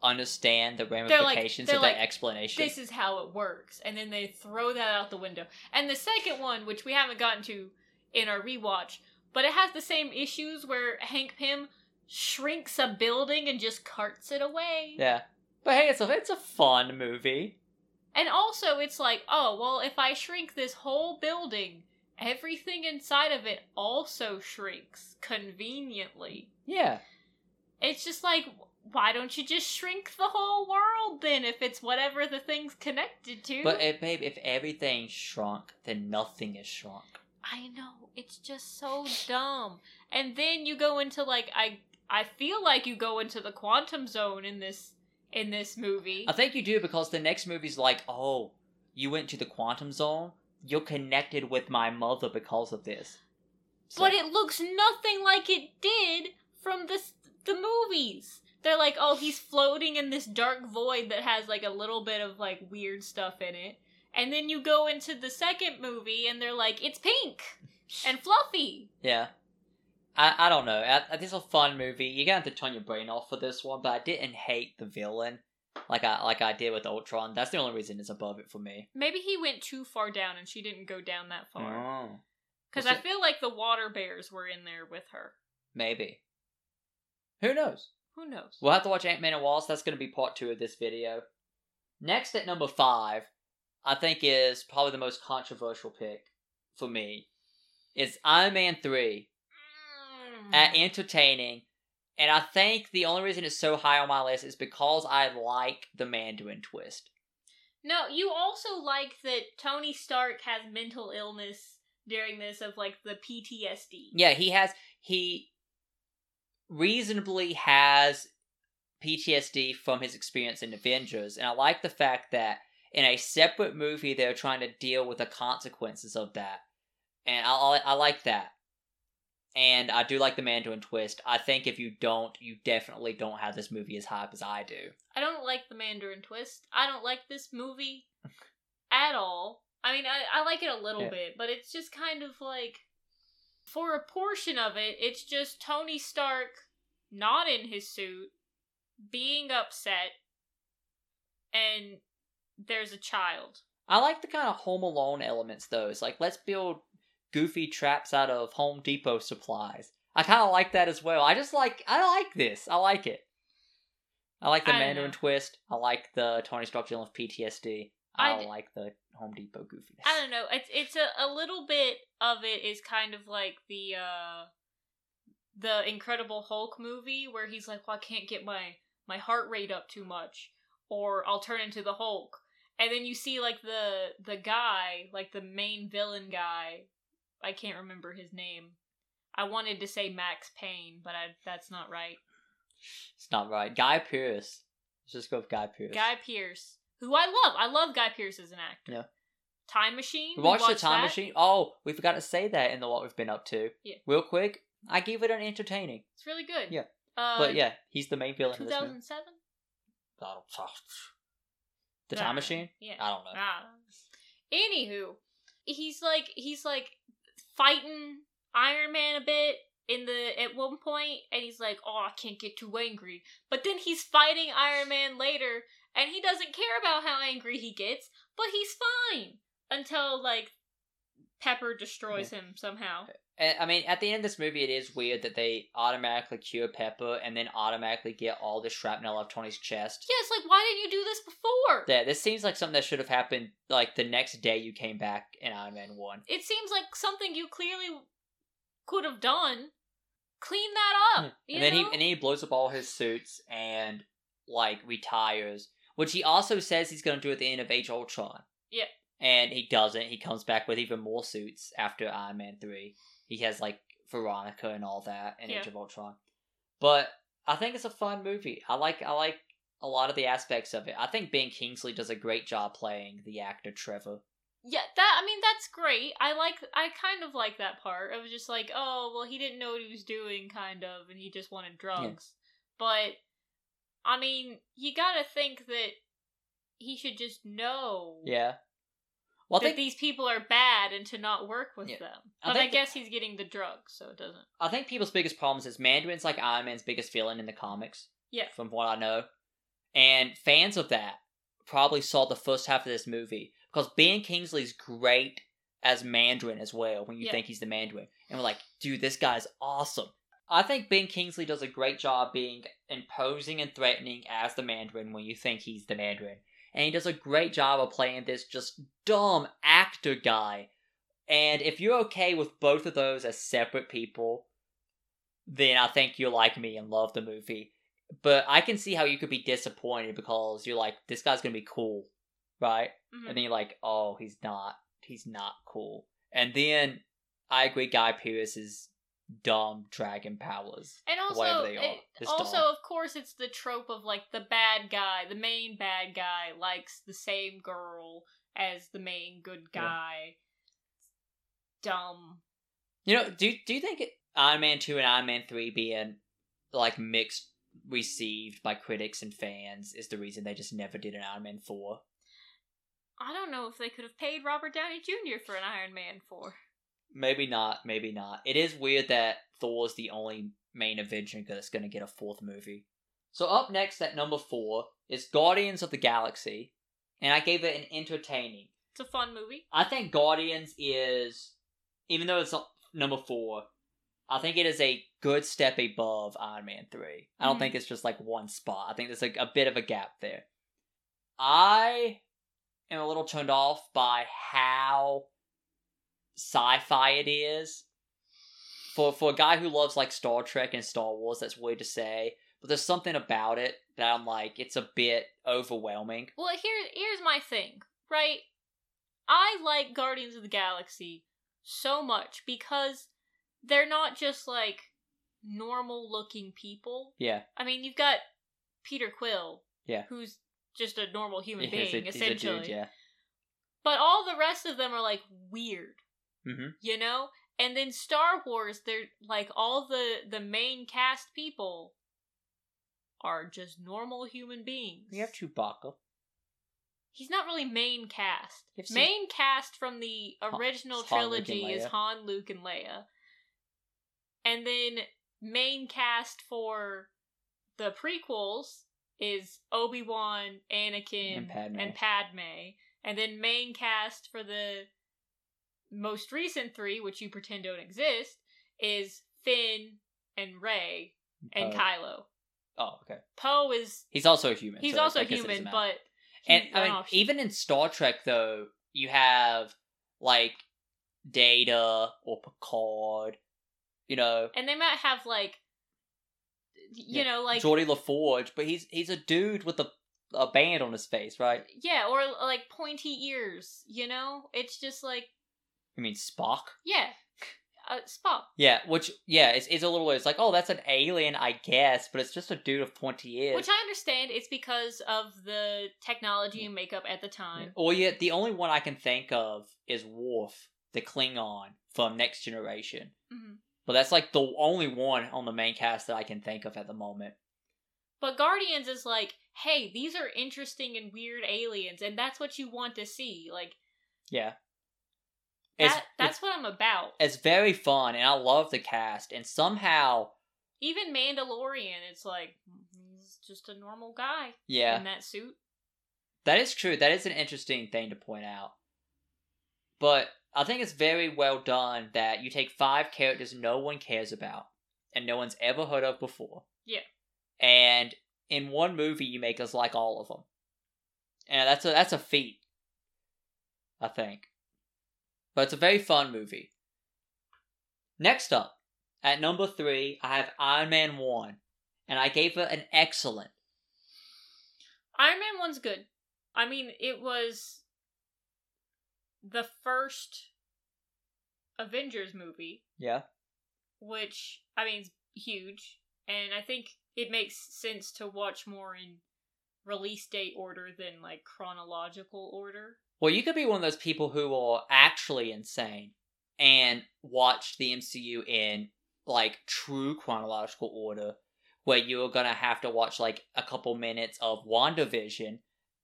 understand the ramifications of that explanation. This is how it works. And then they throw that out the window. And the second one, which we haven't gotten to in our rewatch, but it has the same issues where Hank Pym shrinks a building and just carts it away. Yeah. But hey, it's a fun movie. And also it's like, oh, well, if I shrink this whole building... Everything inside of it also shrinks, conveniently. Yeah. It's just like, why don't you just shrink the whole world, then, if it's whatever the thing's connected to? But, babe, if everything shrunk, then nothing is shrunk. I know, it's just so dumb. And then you go into, like, I feel like you go into the quantum zone in this movie. I think you do, because the next movie's like, oh, you went to the quantum zone? You're connected with my mother because of this. So. But it looks nothing like it did from the movies. They're like, oh, he's floating in this dark void that has, like, a little bit of, like, weird stuff in it. And then you go into the second movie, and they're like, it's pink and fluffy. Yeah. I don't know. This is a fun movie. You're going to have to turn your brain off for this one, but I didn't hate the villain like I did with Ultron. That's the only reason it's above it for me. Maybe he went too far down, and she didn't go down that far. Because I feel like the water bears were in there with her. Maybe. Who knows? Who knows? We'll have to watch Ant-Man and Wasp. That's going to be part 2 of this video. Next at number 5, I think is probably the most controversial pick for me. It's Iron Man 3 at entertaining. And I think the only reason it's so high on my list is because I like the Mandarin twist. No, you also like that Tony Stark has mental illness during this of, like, the PTSD. Yeah, he reasonably has PTSD from his experience in Avengers, and I like the fact that in a separate movie they're trying to deal with the consequences of that, and I like that, and I do like the Mandarin twist. I think if you don't, you definitely don't have this movie as hype as I do. I don't like the Mandarin twist. I don't like this movie at all. I mean, I like it a little bit, but it's just kind of like, for a portion of it, it's just Tony Stark not in his suit, being upset, and there's a child. I like the kind of Home Alone elements, though. It's like, let's build goofy traps out of Home Depot supplies. I kind of like that as well. I like this. I like it. I like the Mandarin twist. I like the Tony Stark dealing with PTSD. I like the Home Depot goofiness. I don't know. It's a little bit of it is kind of like the Incredible Hulk movie where he's like, well, I can't get my heart rate up too much or I'll turn into the Hulk. And then you see like the guy, like the main villain guy, I can't remember his name. I wanted to say Max Payne, but that's not right. It's not right. Guy Pearce. Let's just go with Guy Pearce. Guy Pearce. Who I love. I love Guy Pearce as an actor. Yeah. Time Machine. We watched The Time Machine. Oh, we forgot to say that in what we've been up to. Yeah. Real quick, I give it an entertaining. It's really good. Yeah. But yeah, he's the main villain in this movie. 2007? The Time Machine? Yeah. I don't know. Anywho, he's like fighting Iron Man a bit. At one point, and he's like, oh, I can't get too angry. But then he's fighting Iron Man later, and he doesn't care about how angry he gets, but he's fine. Until, like, Pepper destroys him somehow. I mean, at the end of this movie, it is weird that they automatically cure Pepper and then automatically get all the shrapnel off Tony's chest. Yeah, it's like, why didn't you do this before? Yeah, this seems like something that should have happened, like, the next day you came back in Iron Man 1. It seems like something you clearly could have done. Clean that up. You know? He blows up all his suits and, like, retires, which he also says he's going to do at the end of Age of Ultron. Yeah. And he doesn't. He comes back with even more suits after Iron Man 3. He has, like, Veronica and all that in Age of Ultron. But I think it's a fun movie. I like a lot of the aspects of it. I think Ben Kingsley does a great job playing the actor Trevor. Yeah, that's great. I kind of like that part. It was just like, oh, well, he didn't know what he was doing, kind of, and he just wanted drugs. Yeah. But, I mean, you gotta think that he should just know that these people are bad and to not work with them. But I guess he's getting the drugs, so it doesn't. I think people's biggest problems is Mandarin's like Iron Man's biggest villain in the comics. Yeah. From what I know. And fans of that probably saw the first half of this movie. Because Ben Kingsley's great as Mandarin as well, when you think he's the Mandarin. And we're like, dude, this guy's awesome. I think Ben Kingsley does a great job being imposing and threatening as the Mandarin when you think he's the Mandarin. And he does a great job of playing this just dumb actor guy. And if you're okay with both of those as separate people, then I think you're like me and love the movie. But I can see how you could be disappointed because you're like, this guy's going to be cool. Right? Mm-hmm. And then you're like, oh, he's not cool. And then I agree Guy Pearce's dumb dragon powers. And also, whatever they are. Of course, it's the trope of, like, the bad guy, the main bad guy likes the same girl as the main good guy. Yeah. Dumb. You know, do you think Iron Man 2 and Iron Man 3 being, like, mixed received by critics and fans is the reason they just never did an Iron Man 4. I don't know if they could have paid Robert Downey Jr. for an Iron Man 4. Maybe not, maybe not. It is weird that Thor's the only main Avenger that's going to get a fourth movie. So up next at number 4 is Guardians of the Galaxy, and I gave it an entertaining. It's a fun movie. I think Guardians is, even though it's number 4, I think it is a good step above Iron Man 3. I don't think it's just like one spot. I think there's like a bit of a gap there. I am a little turned off by how sci-fi it is. For a guy who loves like Star Trek and Star Wars, that's weird to say. But there's something about it that I'm like, it's a bit overwhelming. Well, here's my thing, right? I like Guardians of the Galaxy so much because they're not just, like, normal-looking people. Yeah. I mean, you've got Peter Quill. Yeah. Who's just a normal human being, essentially. He's a dude, yeah. But all the rest of them are, like, weird. Mm-hmm. You know? And then Star Wars, they're, like, all the main cast people are just normal human beings. You have Chewbacca. He's not really main cast. Main cast from the original trilogy is Han, Luke, and Leia. And then main cast for the prequels is Obi-Wan, Anakin, and Padme. And then main cast for the most recent three, which you pretend don't exist, is Finn and Rey and Kylo. Oh, okay. Poe is... He's also human. He's also human, but... And I mean, even in Star Trek, though, you have, like, Data or Picard... You know, and they might have like, you know, like Geordie LaForge, but he's a dude with a band on his face, right? Yeah, or like pointy ears. You know, it's just like. You mean Spock? Yeah, Spock. Yeah, it's a little. It's like, oh, that's an alien, I guess, but it's just a dude with pointy ears. Which I understand. It's because of the technology and makeup at the time. Or yet, the only one I can think of is Worf, the Klingon from Next Generation. Mm-hmm. But that's, like, the only one on the main cast that I can think of at the moment. But Guardians is like, hey, these are interesting and weird aliens, and that's what you want to see. Like, yeah. That's what I'm about. It's very fun, and I love the cast, and somehow... Even Mandalorian, it's like, he's just a normal guy in that suit. That is true. That is an interesting thing to point out. But... I think it's very well done that you take 5 characters no one cares about and no one's ever heard of before. Yeah. And in one movie, you make us like all of them. And that's a feat, I think. But it's a very fun movie. Next up, at number 3, I have Iron Man 1. And I gave it an excellent. Iron Man 1's good. I mean, it was... the first Avengers movie. Yeah. Which, I mean, is huge. And I think it makes sense to watch more in release date order than, like, chronological order. Well, you could be one of those people who are actually insane and watch the MCU in, like, true chronological order, where you're gonna have to watch, like, a couple minutes of WandaVision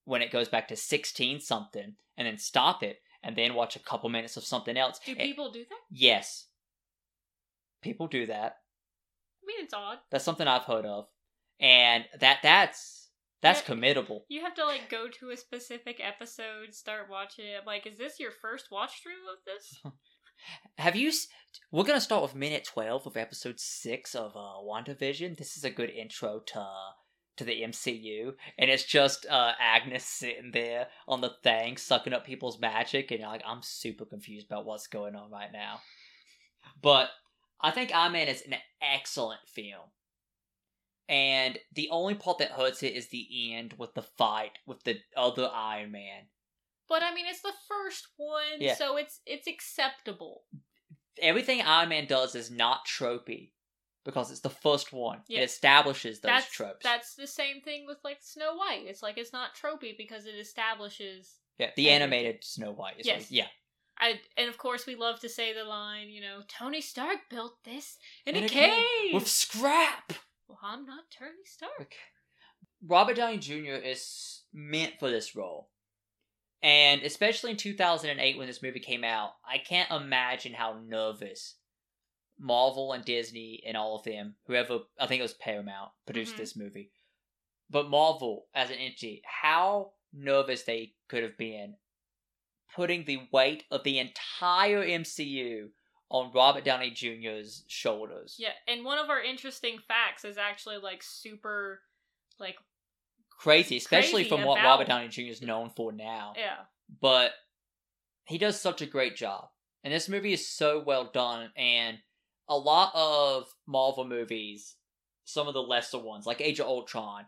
when it goes back to 16-something, and then stop it. And then watch a couple minutes of something else. Do people do that? Yes. People do that. I mean, it's odd. That's something I've heard of. And that's committable. You have to, like, go to a specific episode, start watching it. I'm like, is this your first watch-through of this? We're going to start with minute 12 of episode 6 of WandaVision. This is a good intro to the MCU, and it's just Agnes sitting there on the thing sucking up people's magic, and you're like, I'm super confused about what's going on right now. But I think Iron Man is an excellent film, and the only part that hurts it is the end with the fight with the other Iron Man. But I mean, it's the first one, so it's acceptable. Everything Iron Man does is not tropey. Because it's the first one. Yeah. It establishes those tropes. That's the same thing with, like, Snow White. It's like, it's not tropey because it establishes... Yeah, the animated Snow White. Yes. Like, yeah. And of course, we love to say the line, you know, Tony Stark built this in a cave! With scrap! Well, I'm not Tony Stark. Robert Downey Jr. is meant for this role. And especially in 2008 when this movie came out, I can't imagine how nervous Marvel and Disney and all of them, whoever, I think it was Paramount, produced this movie. But Marvel, as an entity, how nervous they could have been putting the weight of the entire MCU on Robert Downey Jr.'s shoulders. Yeah, and one of our interesting facts is actually, like, super, like... Crazy, especially from what Robert Downey Jr. is known for now. Yeah. But he does such a great job. And this movie is so well done, and a lot of Marvel movies, some of the lesser ones, like Age of Ultron,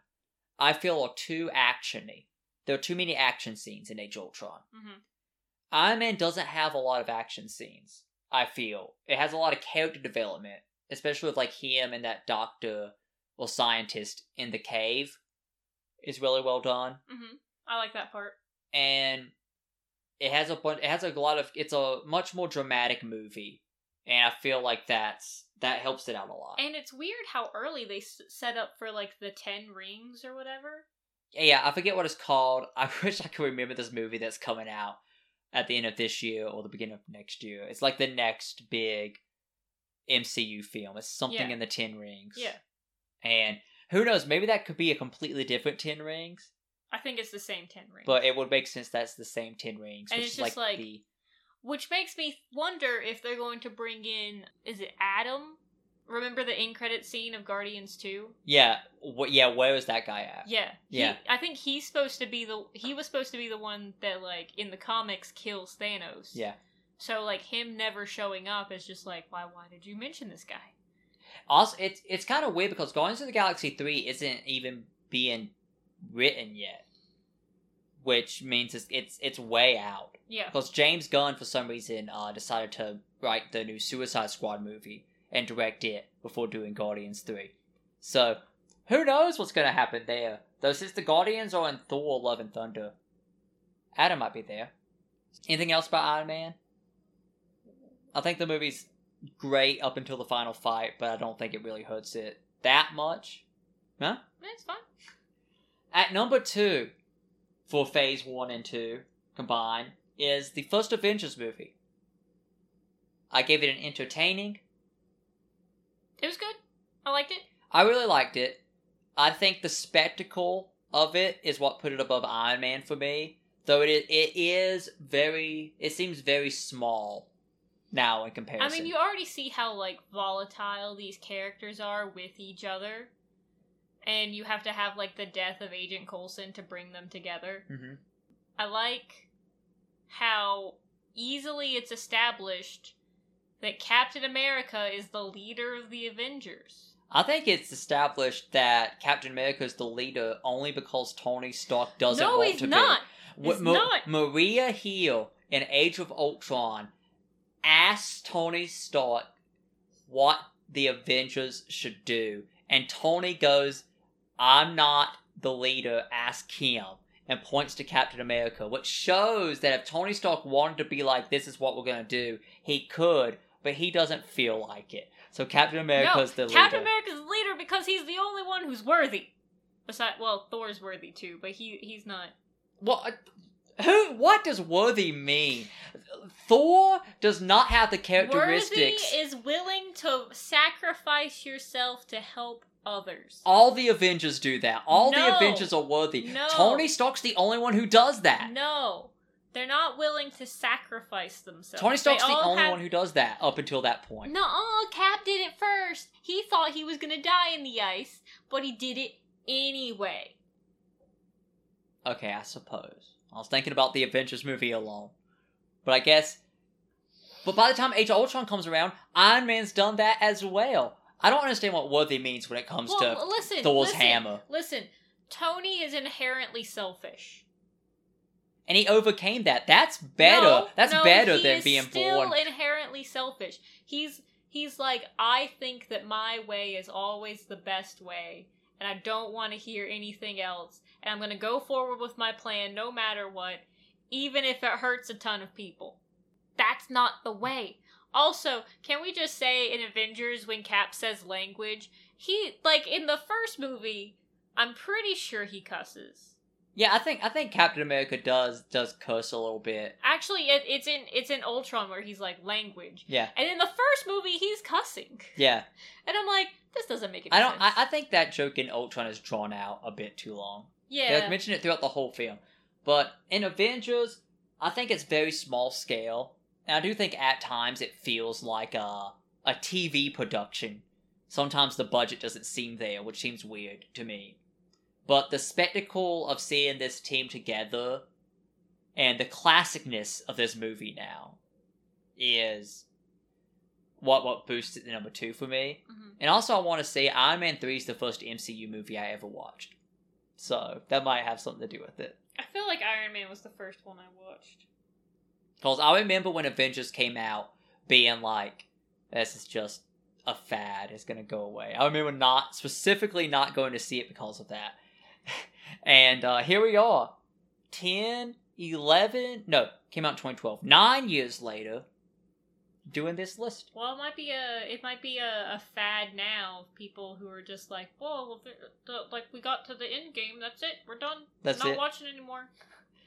I feel are too action-y. There are too many action scenes in Age of Ultron. Mm-hmm. Iron Man doesn't have a lot of action scenes, I feel. It has a lot of character development, especially with, like, him and that doctor or scientist in the cave. It's really well done. Mm-hmm. I like that part. And it's a much more dramatic movie. And I feel like that helps it out a lot. And it's weird how early they set up for, like, the 10 Rings or whatever. Yeah, I forget what it's called. I wish I could remember this movie that's coming out at the end of this year or the beginning of next year. It's like the next big MCU film. It's something in the 10 Rings. Yeah. And who knows, maybe that could be a completely different 10 Rings. I think it's the same 10 Rings. But it would make sense that's the same 10 Rings. And it's just like which makes me wonder if they're going to bring in... Is it Adam? Remember the in-credit scene of Guardians 2? Yeah. Where was that guy at? Yeah. Yeah. I think he's supposed to be the... He was supposed to be the one that, like, in the comics kills Thanos. Yeah. So, like, him never showing up is just like, why did you mention this guy? Also, it's kind of weird because Guardians of the Galaxy 3 isn't even being written yet. Which means it's way out. Yeah. Because James Gunn, for some reason, decided to write the new Suicide Squad movie and direct it before doing Guardians 3. So, who knows what's going to happen there. Though since the Guardians are in Thor, Love and Thunder, Adam might be there. Anything else about Iron Man? I think the movie's great up until the final fight, but I don't think it really hurts it that much. Huh? It's fine. At number 2... for Phase 1 and 2 combined, is the first Avengers movie. I gave it an entertaining. It was good. I liked it. I really liked it. I think the spectacle of it is what put it above Iron Man for me. Though it seems very small now in comparison. I mean, you already see how, like, volatile these characters are with each other. And you have to have, like, the death of Agent Coulson to bring them together. Mm-hmm. I like how easily it's established that Captain America is the leader of the Avengers. I think it's established that Captain America is the leader only because Tony Stark doesn't want to be. No, he's not. Maria Hill in Age of Ultron asked Tony Stark what the Avengers should do. And Tony goes... I'm not the leader, ask him, and points to Captain America, which shows that if Tony Stark wanted to be like, this is what we're going to do, he could, but he doesn't feel like it. So Captain America's the leader. Captain America's the leader because he's the only one who's worthy. Besides, well, Thor's worthy too, but he's not. Well, what does worthy mean? Thor does not have the characteristics. Worthy is willing to sacrifice yourself to help others. All the Avengers do that. The Avengers are worthy. No. Tony Stark's the only one who does that. No. They're not willing to sacrifice themselves. Tony Stark's the only one who does that up until that point. No, Cap did it first. He thought he was going to die in the ice, but he did it anyway. Okay, I suppose. I was thinking about the Avengers movie alone. But I guess... But by the time Age of Ultron comes around, Iron Man's done that as well. I don't understand what worthy means when it comes to Thor's hammer. Listen, Tony is inherently selfish. And he overcame that. That's better. Better than being born. He's still inherently selfish. He's like, I think that my way is always the best way, and I don't want to hear anything else, and I'm going to go forward with my plan no matter what, even if it hurts a ton of people. That's not the way. Also, can we just say in Avengers when Cap says language, he, like, in the first movie, I'm pretty sure he cusses. Yeah, I think Captain America does curse a little bit. Actually, it's in Ultron where he's like language. Yeah. And in the first movie, he's cussing. Yeah. And I'm like, this doesn't make any sense. I think that joke in Ultron is drawn out a bit too long. Yeah. They've mentioned it throughout the whole film, but in Avengers, I think it's very small scale, and I do think at times it feels like a TV production. Sometimes the budget doesn't seem there, which seems weird to me. But the spectacle of seeing this team together and the classicness of this movie now is what boosts it to number 2 for me. Mm-hmm. And also I want to say Iron Man 3 is the first MCU movie I ever watched. So that might have something to do with it. I feel like Iron Man was the first one I watched. Because I remember when Avengers came out being like, this is just a fad. It's going to go away. I remember not going to see it because of that. And here we are. 10, 11, came out in 2012. 9 years later, doing this list. Well, it might be a fad now. People who are just like, well, like we got to the end game. That's it. We're done. Not watching anymore.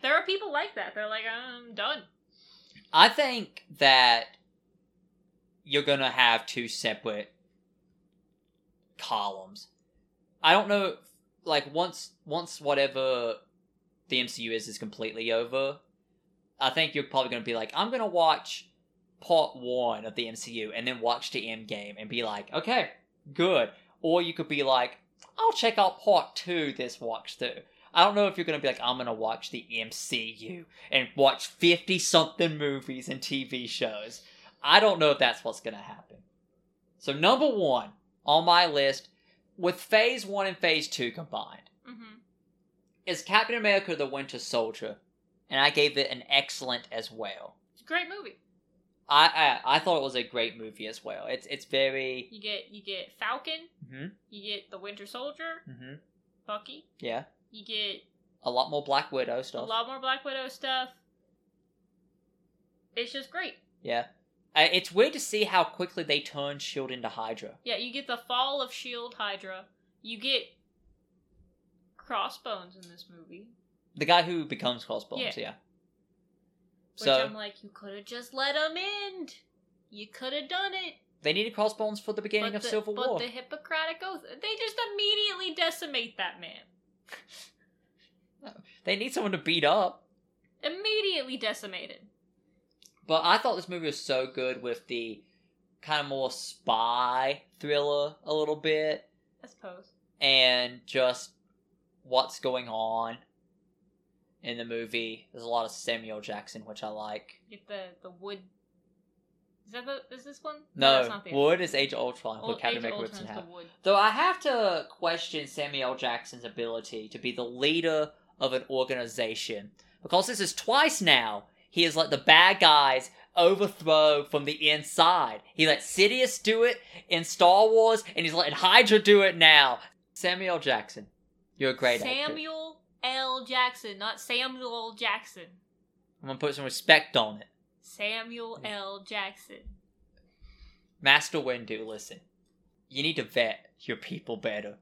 There are people like that. They're like, I'm done. I think that you're going to have two separate columns. I don't know, like, once whatever the MCU is completely over, I think you're probably going to be like, I'm going to watch part 1 of the MCU and then watch the Endgame and be like, okay, good. Or you could be like, I'll check out part 2 this watch through. I don't know if you're going to be like, I'm going to watch the MCU and watch 50-something movies and TV shows. I don't know if that's what's going to happen. So number 1 on my list, with Phase 1 and Phase 2 combined, mm-hmm. is Captain America: The Winter Soldier. And I gave it an excellent as well. It's a great movie. I thought it was a great movie as well. It's very... You get Falcon. Mm-hmm. You get the Winter Soldier. Mm-hmm. Bucky. Yeah. You get... A lot more Black Widow stuff. It's just great. Yeah. It's weird to see how quickly they turn S.H.I.E.L.D. into Hydra. Yeah, you get the fall of S.H.I.E.L.D. Hydra. You get Crossbones in this movie. The guy who becomes Crossbones, yeah. So, which I'm like, you could have just let them end. You could have done it. They needed Crossbones for the beginning of Civil War. But the Hippocratic Oath, they just immediately decimate that man. They need someone to beat up. Immediately decimated. But I thought this movie was so good with the kind of more spy thriller a little bit. I suppose. And just what's going on. In the movie, there's a lot of Samuel Jackson, which I like. Get the Wood. Is this one? No, Wood is Age of Ultron. Captain America rips in half. Though I have to question Samuel Jackson's ability to be the leader of an organization. Because this is twice now, he has let the bad guys overthrow from the inside. He let Sidious do it in Star Wars, and he's letting Hydra do it now. Samuel Jackson, you're a great actor. Samuel L. Jackson, not Samuel Jackson. I'm gonna put some respect on it. Samuel L. Jackson. Master Windu, listen. You need to vet your people better.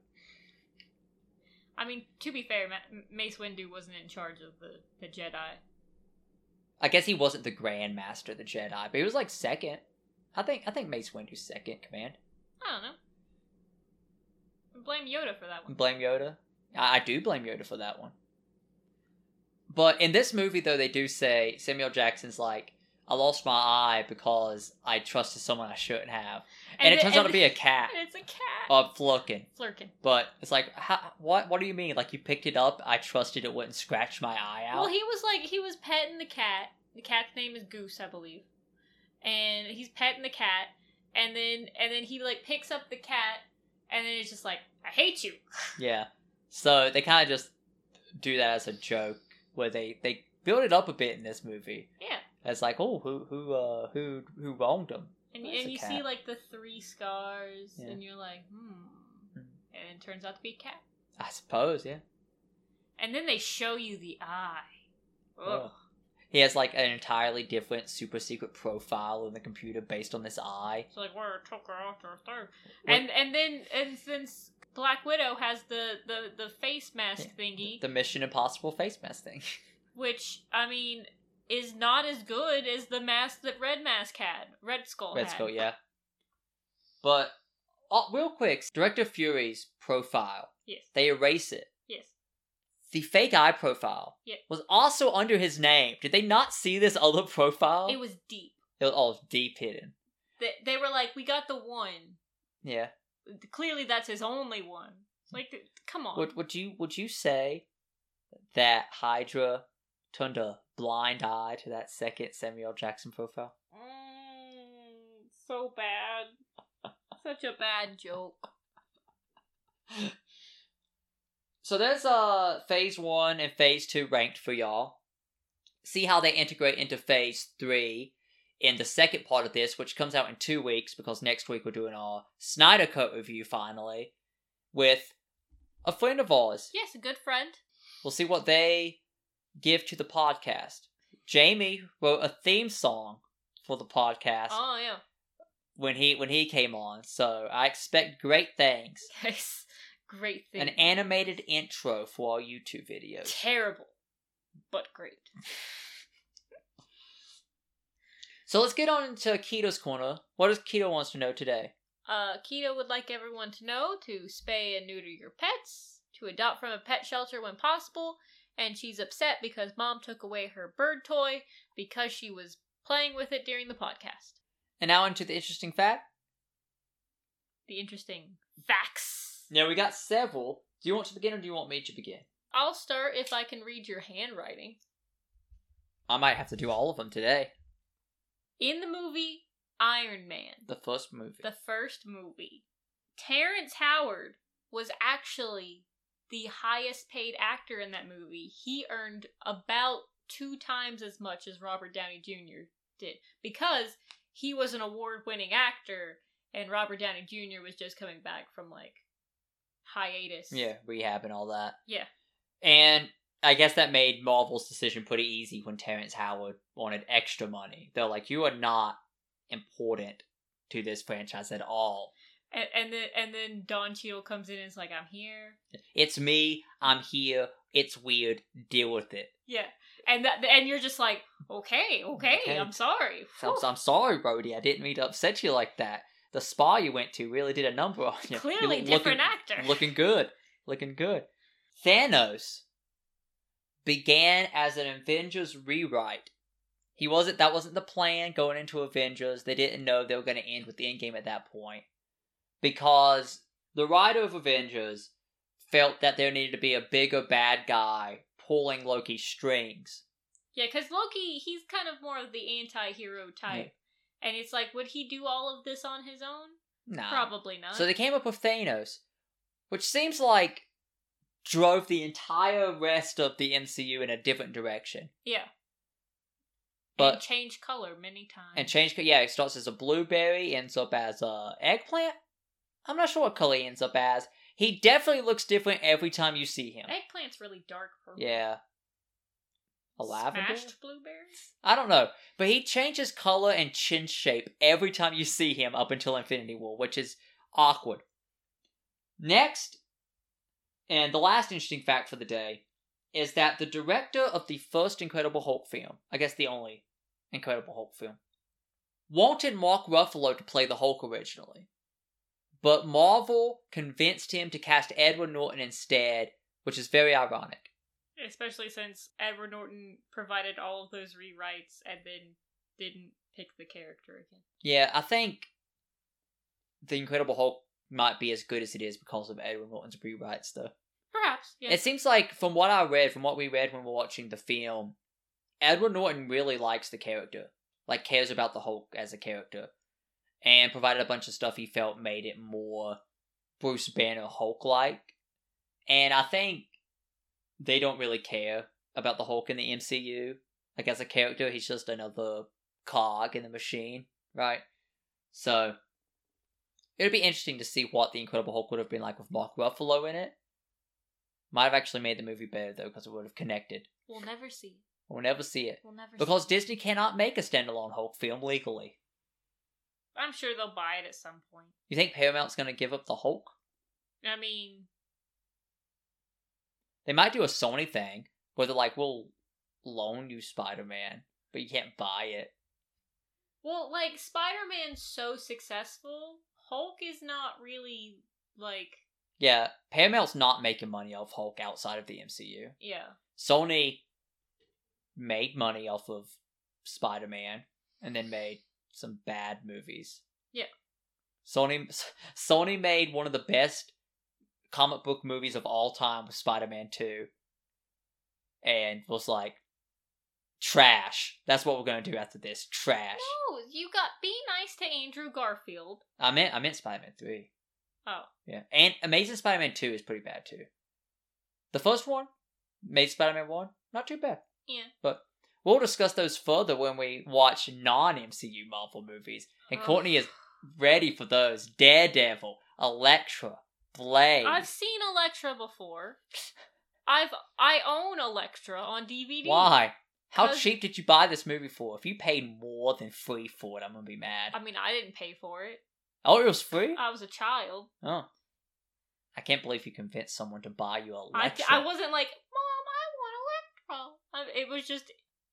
I mean, to be fair, Mace Windu wasn't in charge of the Jedi. I guess he wasn't the Grand Master of the Jedi, but he was like second. I think Mace Windu's second command. I don't know. Blame Yoda for that one. Blame Yoda? I do blame Yoda for that one. But in this movie, though, they do say Samuel Jackson's like, I lost my eye because I trusted someone I shouldn't have. And it turns out to be a cat. It's a cat. Flurkin. But it's like, what do you mean? Like, you picked it up, I trusted it wouldn't scratch my eye out? Well, he was petting the cat. The cat's name is Goose, I believe. And he's petting the cat. And then he, like, picks up the cat. And then it's just like, I hate you. Yeah. So they kind of just do that as a joke, where they build it up a bit in this movie. Yeah, it's like, oh, who wronged him? And you see like the 3 scars, yeah. And you're like, and it turns out to be a cat. I suppose, yeah. And then they show you the eye. Ugh. He has, like, an entirely different super secret profile in the computer based on this eye. So, like, we're a took her off her throat. And since Black Widow has the face mask thingy. The Mission Impossible face mask thing. Which, I mean, is not as good as the mask that Red Skull had. Red Skull, yeah. But, real quick, Director Fury's profile. Yes. They erase it. Yes. The fake eye profile was also under his name. Did they not see this other profile? It was deep. It was all deep hidden. They were like, we got the one. Yeah. Clearly that's his only one. Like, come on. Would you say that Hydra turned a blind eye to that second Samuel Jackson profile? So bad. Such a bad joke. So there's phase 1 and phase 2 ranked for y'all. See how they integrate into phase 3 in the second part of this, which comes out in 2 weeks, because next week we're doing our Snyder Cut review finally with a friend of ours. Yes, a good friend. We'll see what they give to the podcast. Jamie wrote a theme song for the podcast. Oh, yeah. When he came on, so I expect great things. Yes. Great thing. An animated intro for our YouTube videos. Terrible, but great. So let's get on into Keto's Corner. What does Keto wants to know today? Keto would like everyone to know to spay and neuter your pets, to adopt from a pet shelter when possible, and she's upset because Mom took away her bird toy because she was playing with it during the podcast. And now into the interesting fact. The interesting facts. Now, we got several. Do you want to begin or do you want me to begin? I'll start if I can read your handwriting. I might have to do all of them today. In the movie Iron Man. The first movie. Terrence Howard was actually the highest paid actor in that movie. He earned about 2 times as much as Robert Downey Jr. did. Because he was an award-winning actor and Robert Downey Jr. was just coming back from, like, hiatus. Yeah, rehab and all that. Yeah. And I guess that made Marvel's decision pretty easy when Terrence Howard wanted extra money. They're like, you are not important to this franchise at all. And then Don Cheadle comes in and is like, I'm here. It's me. I'm here. It's weird. Deal with it. Yeah. And you're just like, okay. I'm sorry. I'm sorry, Brody. I didn't mean to upset you like that. The spa you went to really did a number on you. Clearly different actor. Looking good. Thanos began as an Avengers rewrite. That wasn't the plan going into Avengers. They didn't know they were going to end with the Endgame at that point. Because the writer of Avengers felt that there needed to be a bigger bad guy pulling Loki's strings. Yeah, because Loki, he's kind of more of the anti-hero type. Yeah. And it's like, would he do all of this on his own? No. Probably not. So they came up with Thanos, which seems like drove the entire rest of the MCU in a different direction. Yeah. But, and changed color many times. It starts as a blueberry, ends up as a eggplant. I'm not sure what color he ends up as. He definitely looks different every time you see him. Eggplant's really dark purple. Yeah. A lavender? Smashed blueberries? I don't know. But he changes color and chin shape every time you see him up until Infinity War, which is awkward. Next, and the last interesting fact for the day, is that the director of the first Incredible Hulk film, I guess the only Incredible Hulk film, wanted Mark Ruffalo to play the Hulk originally. But Marvel convinced him to cast Edward Norton instead, which is very ironic. Especially since Edward Norton provided all of those rewrites and then didn't pick the character again. Yeah, I think The Incredible Hulk might be as good as it is because of Edward Norton's rewrites, though. Perhaps, yeah. It seems like, from what we read when we were watching the film, Edward Norton really likes the character. Like, cares about the Hulk as a character. And provided a bunch of stuff he felt made it more Bruce Banner Hulk-like. And I think they don't really care about the Hulk in the MCU. Like, as a character, he's just another cog in the machine, right? So, it'd be interesting to see what The Incredible Hulk would have been like with Mark Ruffalo in it. Might have actually made the movie better, though, because it would have connected. We'll never see. We'll never see it. We'll never because see Disney cannot make a standalone Hulk film legally. I'm sure they'll buy it at some point. You think Paramount's going to give up the Hulk? I mean... They might do a Sony thing, where they're like, we'll loan you Spider-Man, but you can't buy it. Well, like, Spider-Man's so successful, Hulk is not really, like... Yeah, Paramount's not making money off Hulk outside of the MCU. Yeah. Sony made money off of Spider-Man, and then made some bad movies. Yeah. Sony made one of the best comic book movies of all time with Spider-Man 2, and was like, trash. That's what we're going to do after this. Trash. No, you got, be nice to Andrew Garfield. I meant Spider-Man 3. Oh. Yeah, and Amazing Spider-Man 2 is pretty bad too. The first one, Amazing Spider-Man 1, not too bad. Yeah. But we'll discuss those further when we watch non-MCU Marvel movies. And Courtney is ready for those. Daredevil, Elektra, Blade. I've seen Elektra before. I own Elektra on DVD. Why? How cheap did you buy this movie for? If you paid more than free for it, I'm going to be mad. I mean, I didn't pay for it. Oh, it was free? I was a child. Oh. I can't believe you convinced someone to buy you Elektra. I wasn't like, Mom, I want Elektra. It was just...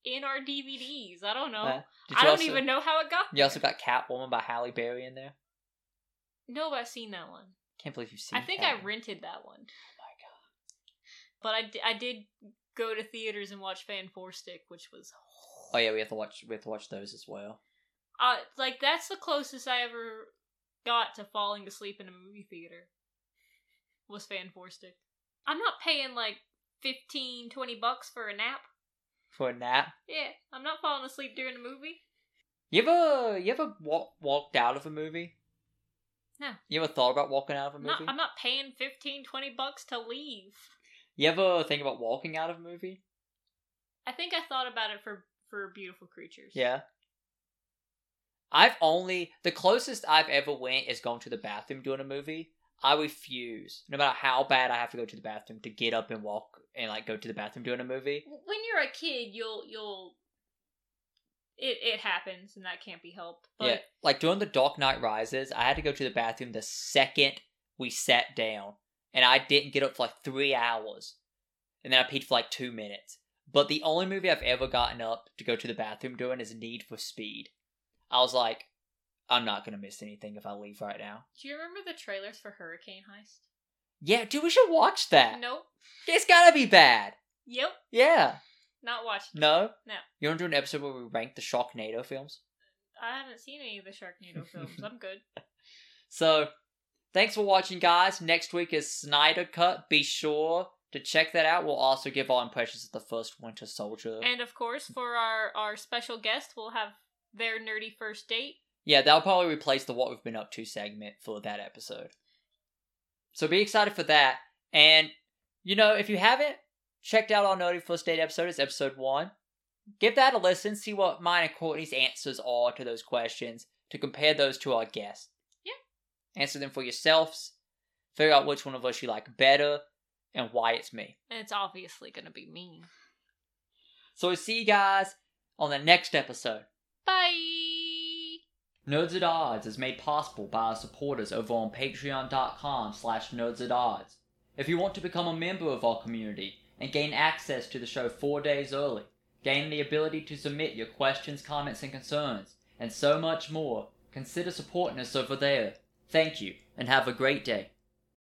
in our DVDs. I don't know. I don't even know how it got there. You also got Catwoman by Halle Berry in there? No, but I've seen that one. Can't believe you've seen that. I think I rented that one. Oh my god. But I did go to theaters and watch Fan 4 Stick, which was... Oh yeah, we have to watch those as well. Like, that's the closest I ever got to falling asleep in a movie theater. Was Fan 4 Stick. I'm not paying like $15-$20 for a nap. For a nap? Yeah, I'm not falling asleep during a movie. You ever walked out of a movie? No. You ever thought about walking out of a movie? I'm not paying $15-$20 to leave. You ever think about walking out of a movie? I think I thought about it for Beautiful Creatures. Yeah. The closest I've ever went is going to the bathroom during a movie. I refuse, no matter how bad I have to go to the bathroom, to get up and walk and like go to the bathroom during a movie. When you're a kid, it happens, and that can't be helped. But... Yeah, like during The Dark Knight Rises, I had to go to the bathroom the second we sat down, and I didn't get up for like 3 hours, and then I peed for like 2 minutes. But the only movie I've ever gotten up to go to the bathroom during is Need for Speed. I was like, I'm not going to miss anything if I leave right now. Do you remember the trailers for Hurricane Heist? Yeah, dude, we should watch that. Nope. It's got to be bad. Yep. Yeah. Not watching. No? No. You want to do an episode where we rank the Sharknado films? I haven't seen any of the Sharknado films. I'm good. So, thanks for watching, guys. Next week is Snyder Cut. Be sure to check that out. We'll also give our impressions of the first Winter Soldier. And, of course, for our special guest, we'll have their nerdy first date. Yeah, that'll probably replace the What We've Been Up To segment for that episode. So be excited for that. And, you know, if you haven't checked out our Nerdy First Date episode, it's episode 1. Give that a listen, see what mine and Courtney's answers are to those questions, to compare those to our guests. Yeah. Answer them for yourselves, figure out which one of us you like better, and why it's me. And it's obviously going to be me. So we'll see you guys on the next episode. Bye! Nerds at Odds is made possible by our supporters over on patreon.com/nerdsatodds. If you want to become a member of our community and gain access to the show 4 days early, gain the ability to submit your questions, comments, and concerns, and so much more, consider supporting us over there. Thank you, and have a great day.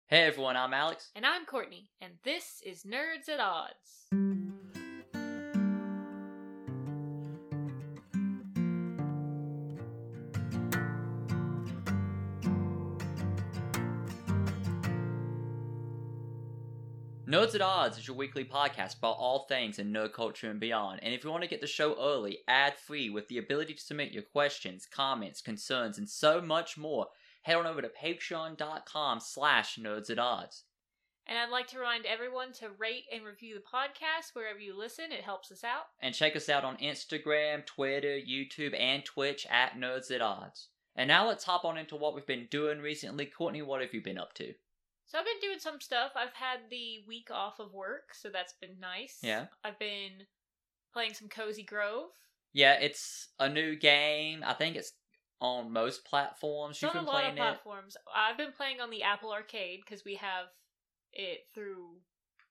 Hey everyone, I'm Alex. And I'm Courtney, and this is Nerds at Odds. Nerds at Odds is your weekly podcast about all things in nerd culture and beyond. And if you want to get the show early, ad-free, with the ability to submit your questions, comments, concerns, and so much more, head on over to patreon.com/nerdsatodds. And I'd like to remind everyone to rate and review the podcast wherever you listen. It helps us out. And check us out on Instagram, Twitter, YouTube, and Twitch at Nerds at Odds. And now let's hop on into what we've been doing recently. Courtney, what have you been up to? So I've been doing some stuff. I've had the week off of work, so that's been nice. Yeah. I've been playing some Cozy Grove. Yeah, it's a new game. I think it's on most platforms. You can play it. On a lot of platforms. I've been playing on the Apple Arcade because we have it through...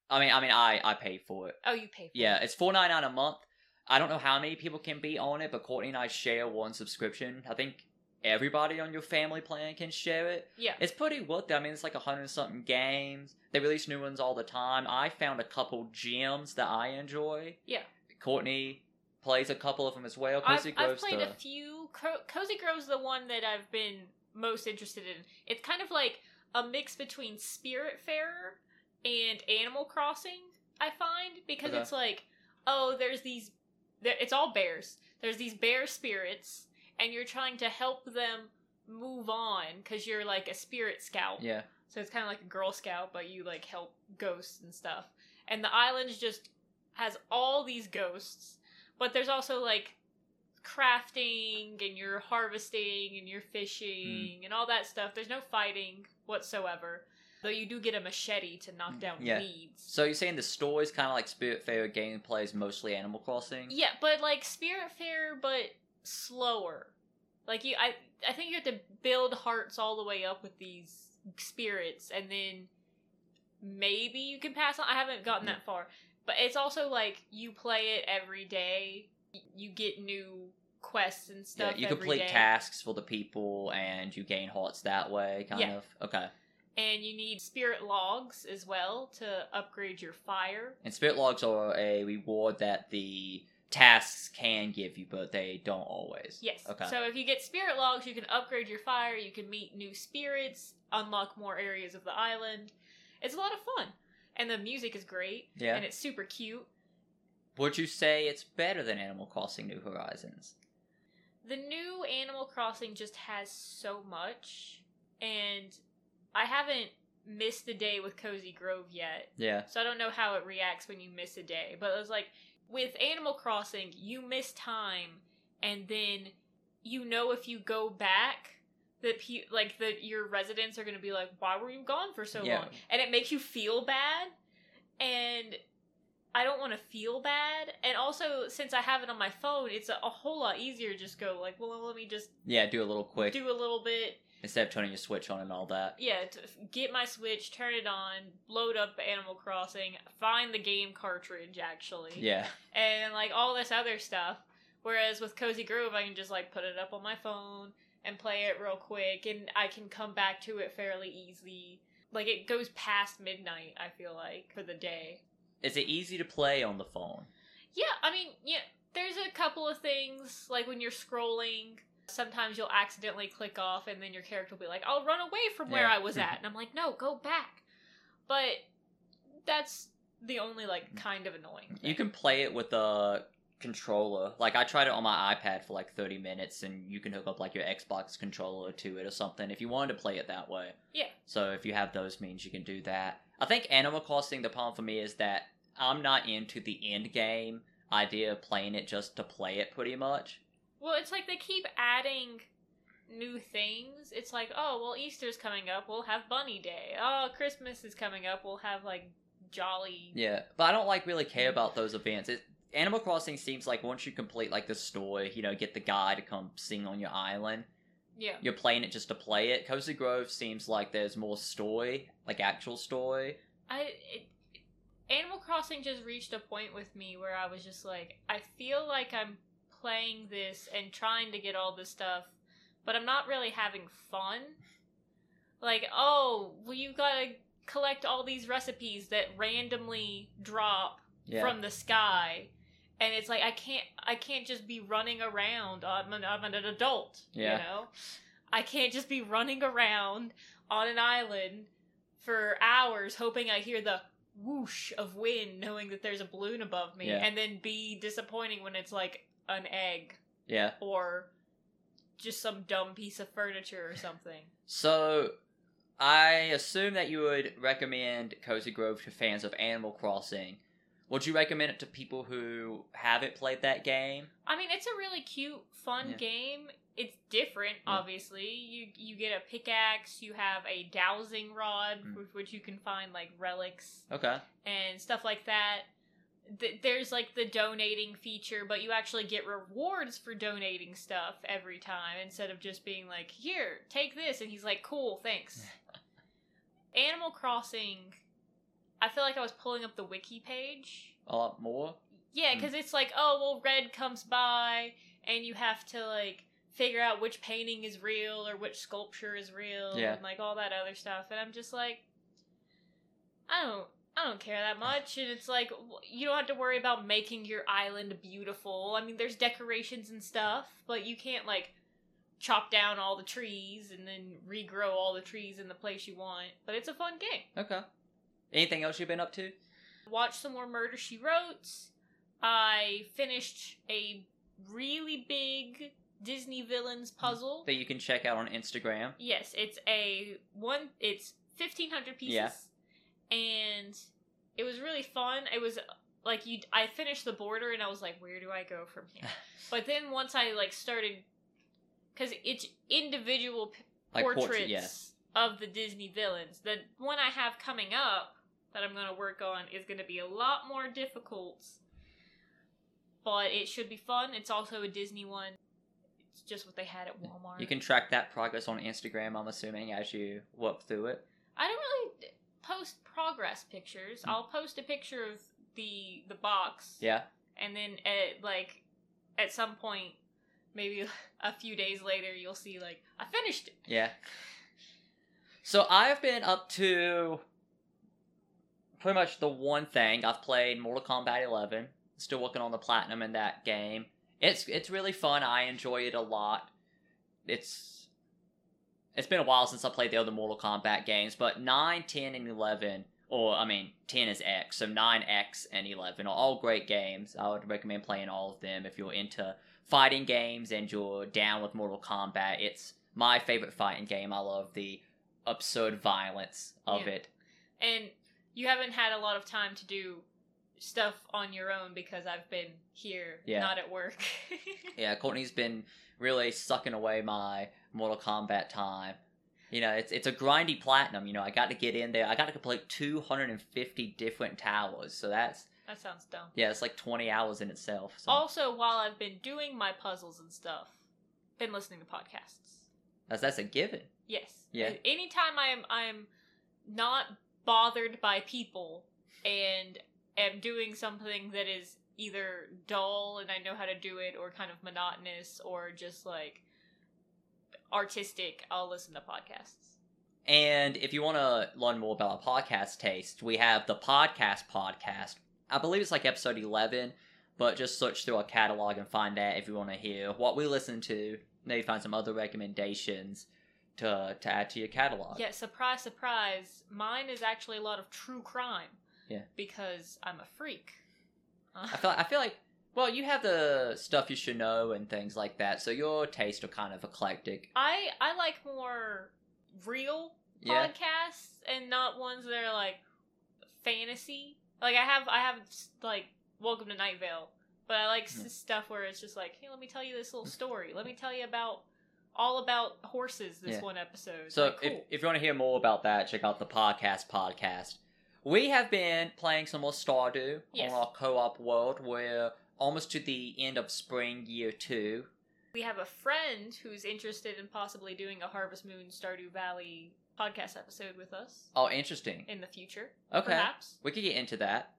I paid for it. Oh, you paid for it. Yeah, it's $4.99 a month. I don't know how many people can be on it, but Courtney and I share one subscription. I think everybody on your family plan can share it. Yeah. It's pretty worth it. It's like 100-something games. They release new ones all the time. I found a couple gems that I enjoy. Yeah. Courtney plays a couple of them as well. I've played a few. Cozy Grove's the one that I've been most interested in. It's kind of like a mix between Spiritfarer and Animal Crossing, I find, because it's like, it's all bears. There's these bear spirits, and you're trying to help them move on, because you're like a spirit scout. Yeah. So it's kind of like a Girl Scout, but you like help ghosts and stuff. And the island just has all these ghosts, but there's also like crafting, and you're harvesting, and you're fishing, and all that stuff. There's no fighting whatsoever. Though you do get a machete to knock down weeds. So you're saying the story's kind of like Spiritfarer, gameplay is mostly Animal Crossing? Yeah, but like Spiritfarer, but slower. Like I think you have to build hearts all the way up with these spirits, and then maybe you can pass on. I haven't gotten that far. But it's also like you play it every day. You get new quests and stuff. Yeah, you complete tasks for the people, and you gain hearts that way, kind of. Okay. And you need spirit logs as well to upgrade your fire. And spirit logs are a reward that the tasks can give you, but they don't always. Yes. Okay. So if you get spirit logs, you can upgrade your fire, you can meet new spirits, unlock more areas of the island. It's a lot of fun. And the music is great. Yeah. And it's super cute. Would you say it's better than Animal Crossing New Horizons? The new Animal Crossing just has so much, and... I haven't missed a day with Cozy Grove yet. Yeah. So I don't know how it reacts when you miss a day. But it was like, with Animal Crossing, you miss time, and then you know if you go back, that your residents are going to be like, why were you gone for so long? And it makes you feel bad. And I don't want to feel bad. And also, since I have it on my phone, it's a whole lot easier to just go like, well, let me just... Yeah, do a little bit. Instead of turning your Switch on and all that. Yeah, get my Switch, turn it on, load up Animal Crossing, find the game cartridge, actually. Yeah. And, like, all this other stuff. Whereas with Cozy Grove, I can just, like, put it up on my phone and play it real quick, and I can come back to it fairly easy. Like, it goes past midnight, I feel like, for the day. Is it easy to play on the phone? Yeah, there's a couple of things, like, when you're scrolling... Sometimes you'll accidentally click off, and then your character will be like, I'll run away from where I was at. And I'm like, no, go back. But that's the only, like, kind of annoying thing. You can play it with a controller. Like, I tried it on my iPad for, like, 30 minutes, and you can hook up, like, your Xbox controller to it or something if you wanted to play it that way. Yeah. So if you have those means, you can do that. I think Animal Crossing, the problem for me is that I'm not into the end game idea of playing it just to play it pretty much. Well, it's like they keep adding new things. It's like, oh, well, Easter's coming up. We'll have Bunny Day. Oh, Christmas is coming up. We'll have, like, Jolly... Yeah, but I don't, like, really care about those events. Animal Crossing seems like once you complete, like, the story, you know, get the guy to come sing on your island. Yeah. You're playing it just to play it. Cozy Grove seems like there's more story, like, actual story. Animal Crossing just reached a point with me where I was just like, I feel like I'm playing this and trying to get all this stuff, but I'm not really having fun. Like, oh, well, you've got to collect all these recipes that randomly drop from the sky, and it's like I can't just be running around. I'm an adult, you know. I can't just be running around on an island for hours hoping I hear the whoosh of wind, knowing that there's a balloon above me, and then be disappointing when it's like an egg. Yeah. Or just some dumb piece of furniture or something. So, I assume that you would recommend Cozy Grove to fans of Animal Crossing. Would you recommend it to people who haven't played that game? It's a really cute, fun game. It's different, obviously. You get a pickaxe, you have a dowsing rod, with which you can find, like, relics. Okay. And stuff like that. there's like the donating feature, but you actually get rewards for donating stuff every time instead of just being like, here, take this, and he's like, cool, thanks. Animal Crossing, I feel like I was pulling up the wiki page a lot more. Yeah, because it's like, oh, well, Red comes by and you have to like figure out which painting is real or which sculpture is real, yeah, and like all that other stuff, and I'm just like, I don't care that much. And it's like, you don't have to worry about making your island beautiful. I mean, there's decorations and stuff, but you can't, like, chop down all the trees and then regrow all the trees in the place you want. But it's a fun game. Okay. Anything else you've been up to? Watched some more Murder, She Wrote. I finished a really big Disney villains puzzle that you can check out on Instagram. Yes, it's 1,500 pieces. Yeah. And it was really fun. It was, like, I finished the border, and I was like, where do I go from here? But then once I, like, started, because it's individual portraits yeah, of the Disney villains. The one I have coming up that I'm going to work on is going to be a lot more difficult, but it should be fun. It's also a Disney one. It's just what they had at Walmart. You can track that progress on Instagram, I'm assuming, as you walk through it. I don't really post progress pictures. I'll post a picture of the box. Yeah. And then at some point, maybe a few days later, you'll see, like, I finished it. Yeah. So I've been up to pretty much the one thing. I've played Mortal Kombat 11. Still working on the platinum in that game. It's really fun. I enjoy it a lot. It's been a while since I played the other Mortal Kombat games, but 9, 10, and 11, 10 is X, so 9X and 11 are all great games. I would recommend playing all of them if you're into fighting games and you're down with Mortal Kombat. It's my favorite fighting game. I love the absurd violence of it. And you haven't had a lot of time to do stuff on your own because I've been here, not at work. Yeah, Courtney's been really sucking away my Mortal Kombat time. You know, it's a grindy platinum. You know, I got to get in there. I got to complete 250 different towers. So that sounds dumb. Yeah, it's like 20 hours in itself. So. Also, while I've been doing my puzzles and stuff, been listening to podcasts. That's a given. Yes. Yeah. Anytime I'm not bothered by people and am doing something that is either dull and I know how to do it, or kind of monotonous, or just like artistic, I'll listen to podcasts. And if you want to learn more about our podcast taste, we have the podcast. I believe it's like episode 11, but just search through our catalog and find that if you want to hear what we listen to. Maybe find some other recommendations to add to your catalog. Yeah, surprise, surprise. Mine is actually a lot of true crime. Yeah. Because I'm a freak. I feel like, well, you have the stuff you should know and things like that, so your tastes are kind of eclectic. I like more real podcasts and not ones that are, like, fantasy. Like, I have like, Welcome to Night Vale, but I like stuff where it's just like, hey, let me tell you this little story. Let me tell you all about horses this one episode. So like, cool. If you want to hear more about that, check out the podcast. We have been playing some more Stardew on our co-op world. We're almost to the end of spring year 2. We have a friend who's interested in possibly doing a Harvest Moon Stardew Valley podcast episode with us. Oh, interesting. In the future. Okay. Perhaps. We could get into that.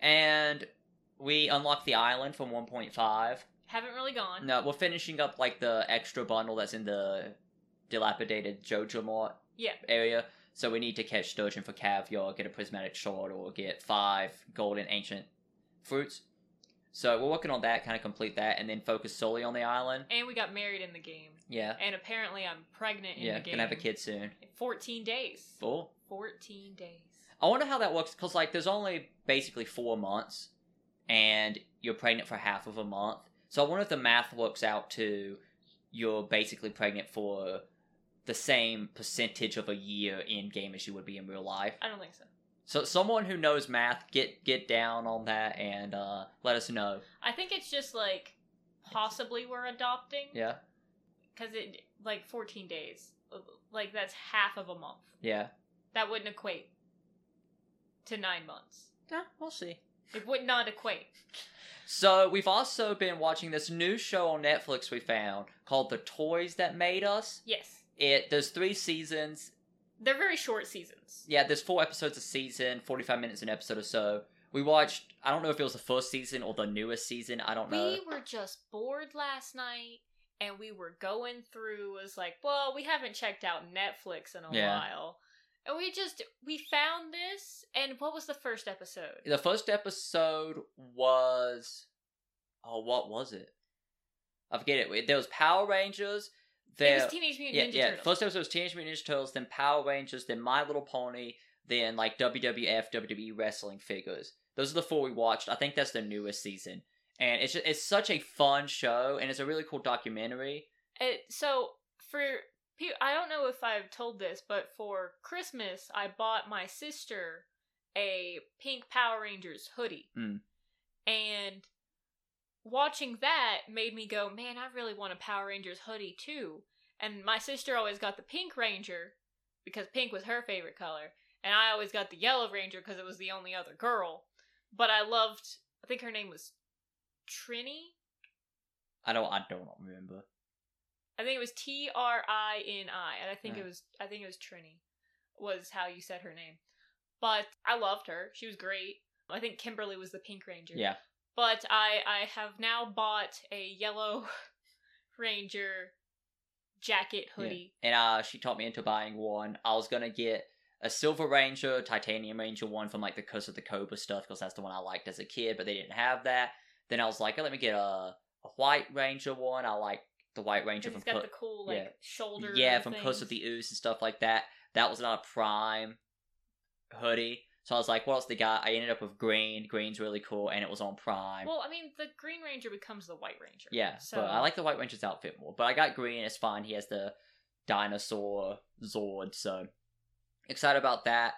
And we unlocked the island from 1.5. Haven't really gone. No, we're finishing up like the extra bundle that's in the dilapidated Jojo Mart area. So we need to catch sturgeon for caviar, get a prismatic shard, or get 5 golden ancient fruits. So we're working on that, kind of complete that, and then focus solely on the island. And we got married in the game. Yeah. And apparently I'm pregnant in the game. Yeah, gonna have a kid soon. In 14 days. Cool. 14 days. I wonder how that works, because, like, there's only basically 4 months, and you're pregnant for half of a month. So I wonder if the math works out to you're basically pregnant for the same percentage of a year in game as you would be in real life. I don't think so. So someone who knows math, get down on that and let us know. I think it's just like possibly we're adopting. Yeah. Because it like 14 days, like that's half of a month. Yeah. That wouldn't equate to 9 months. Yeah, we'll see. It would not equate. So we've also been watching this new show on Netflix we found called The Toys That Made Us. Yes. There's 3 seasons. They're very short seasons. Yeah, there's 4 episodes a season, 45 minutes an episode or so. We watched, I don't know if it was the first season or the newest season, I don't know. We were just bored last night, and we were going through, it was like, well, we haven't checked out Netflix in a while. And we found this, and what was the first episode? The first episode was, what was it? I forget it. There was Power Rangers. It was Teenage Mutant Ninja Turtles. First episode was Teenage Mutant Ninja Turtles, then Power Rangers, then My Little Pony, then like WWF, WWE wrestling figures. Those are the 4 we watched. I think that's the newest season. And it's just, it's such a fun show, and it's a really cool documentary. I don't know if I've told this, but for Christmas, I bought my sister a pink Power Rangers hoodie. Mm. And watching that made me go, man, I really want a Power Rangers hoodie too. And my sister always got the pink ranger, because pink was her favorite color. And I always got the yellow ranger, because it was the only other girl. But I think her name was Trini? I don't remember. I think it was Trini, and I think it was Trini, was how you said her name. But I loved her; she was great. I think Kimberly was the Pink Ranger. Yeah. But I have now bought a yellow Ranger jacket hoodie, and she talked me into buying one. I was gonna get a Silver Ranger, Titanium Ranger one from like the Curse of the Cobra stuff, because that's the one I liked as a kid, but they didn't have that. Then I was like, let me get a White Ranger one. I like the White Ranger from... He's got the cool, shoulder... Yeah, from Curse of the Ooze and stuff like that. That was not a Prime hoodie. So I was like, what else they got? I ended up with green. Green's really cool, and it was on Prime. Well, I mean, the Green Ranger becomes the White Ranger. Yeah, so I like the White Ranger's outfit more. But I got green, it's fine. He has the dinosaur Zord, so excited about that.